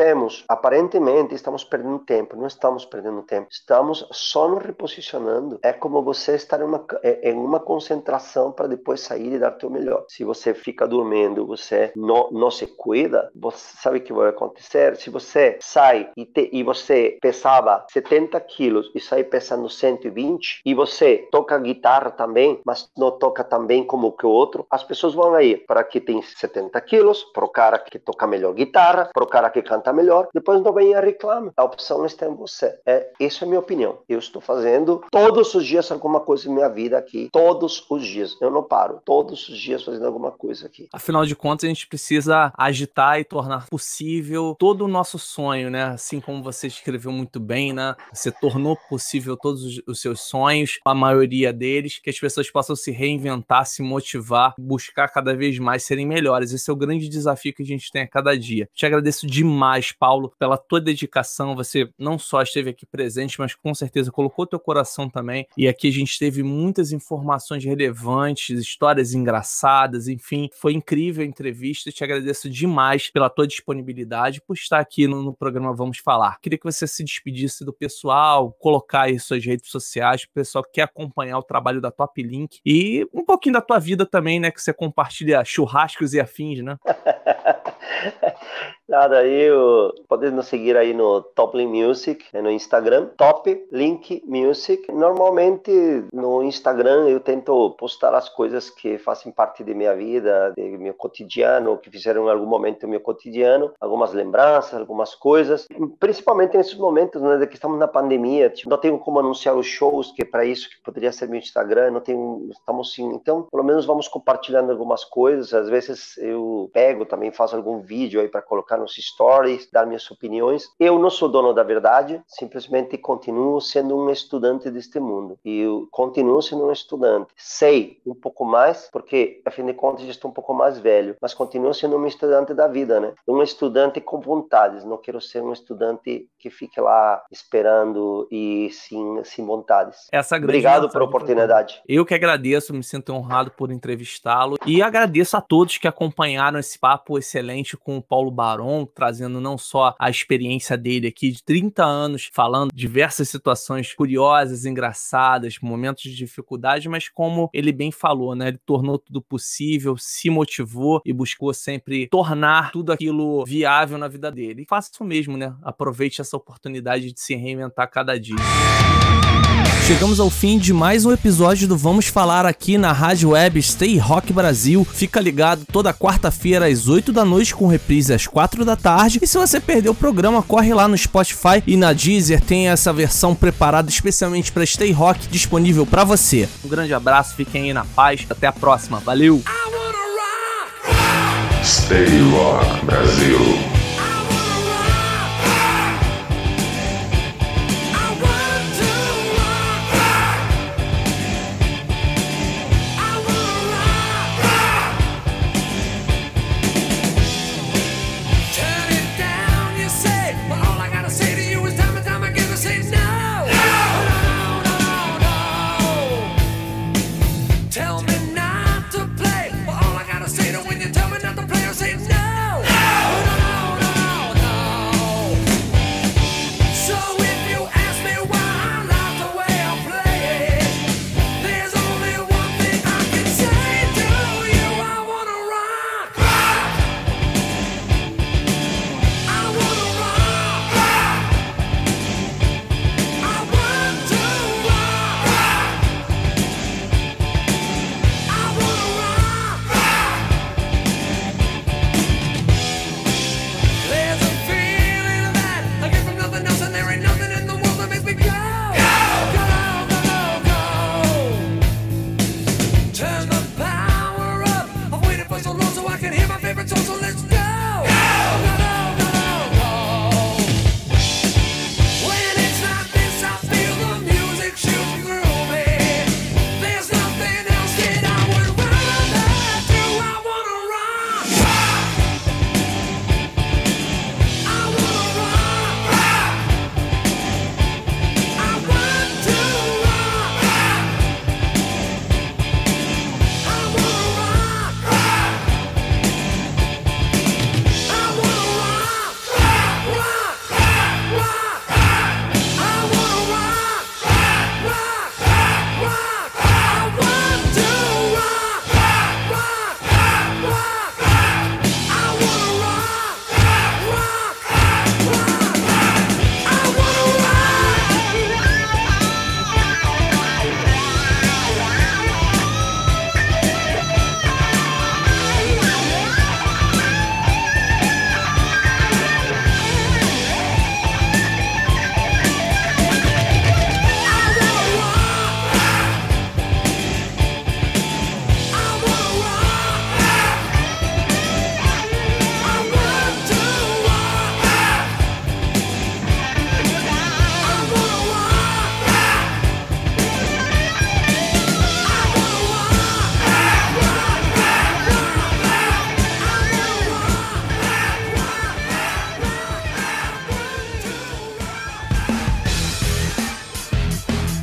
aparentemente, estamos perdendo tempo. Não estamos perdendo tempo. Estamos só nos reposicionando. É como você estar em uma concentração para depois sair e dar teu melhor. Se você fica dormindo, você não se cuida, você sabe o que vai acontecer. Se você sai e você pesava 70 quilos e sai pesando 120, e você toca guitarra também, mas não toca tão bem como que o outro, as pessoas vão aí para que tem 70 quilos, para o cara que toca melhor guitarra, para o cara que canta melhor, depois não vem a reclama. A opção está em você. Isso é minha opinião. Eu estou fazendo todos os dias alguma coisa na minha vida aqui. Todos os dias. Eu não paro. Todos os dias fazendo alguma coisa aqui. Afinal de contas, a gente precisa agitar e tornar possível todo o nosso sonho, né? Assim como você escreveu muito bem, né? Você tornou possível todos os seus sonhos, a maioria deles, que as pessoas possam se reinventar, se motivar, buscar cada vez mais serem melhores. Esse é o grande desafio que a gente tem a cada dia. Te agradeço demais, Paulo, pela tua dedicação. Você não só esteve aqui presente, mas com certeza colocou teu coração também. E aqui a gente teve muitas informações relevantes, histórias engraçadas, enfim. Foi incrível a entrevista. Te agradeço demais pela tua disponibilidade, por estar aqui no programa Vamos Falar. Queria que você se despedisse do pessoal, colocar aí suas redes sociais, o pessoal que quer acompanhar o trabalho da Top Top Link. E um pouquinho da tua vida também, né? Que você compartilha churrascos e afins, né? Nada, aí podem nos seguir aí no Top Link Music, no Instagram, Top Link Music. Normalmente no Instagram eu tento postar as coisas que fazem parte da minha vida, do meu cotidiano, que fizeram em algum momento o meu cotidiano, algumas lembranças, algumas coisas, principalmente nesses momentos, né, de que estamos na pandemia, tipo, não tenho como anunciar os shows, que é para isso que poderia ser meu Instagram, não tenho, estamos sim, então pelo menos vamos compartilhando algumas coisas, às vezes eu pego também, faço algum vídeo aí para colocar nos stories, dar minhas opiniões. Eu não sou dono da verdade, simplesmente continuo sendo um estudante deste mundo. E eu continuo sendo um estudante. Sei um pouco mais, porque, afinal de contas, já estou um pouco mais velho, mas continuo sendo um estudante da vida, né? Um estudante com vontades. Não quero ser um estudante que fique lá esperando e sem vontades. Obrigado pela oportunidade. Eu que agradeço, me sinto honrado por entrevistá-lo e agradeço a todos que acompanharam esse papo excelente com o Paulo Baron, trazendo não só a experiência dele aqui de 30 anos, falando diversas situações curiosas, engraçadas, momentos de dificuldade, mas como ele bem falou, né? Ele tornou tudo possível, se motivou e buscou sempre tornar tudo aquilo viável na vida dele. E faça isso mesmo, né? Aproveite essa oportunidade de se reinventar cada dia. Chegamos ao fim de mais um episódio do Vamos Falar aqui na Rádio Web Stay Rock Brasil. Fica ligado toda quarta-feira às 8 da noite com reprise às 4 da tarde. E se você perdeu o programa, corre lá no Spotify e na Deezer, tem essa versão preparada especialmente para Stay Rock disponível para você. Um grande abraço, fiquem aí na paz. Até a próxima, valeu! Stay Rock Brasil.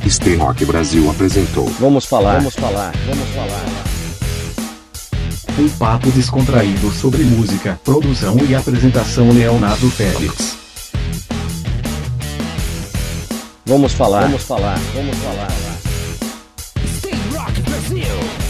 Stay Rock Brasil apresentou. Vamos falar. Um papo descontraído sobre música, produção e apresentação Leonardo Félix. Vamos falar. Stay Rock Brasil. Brasil.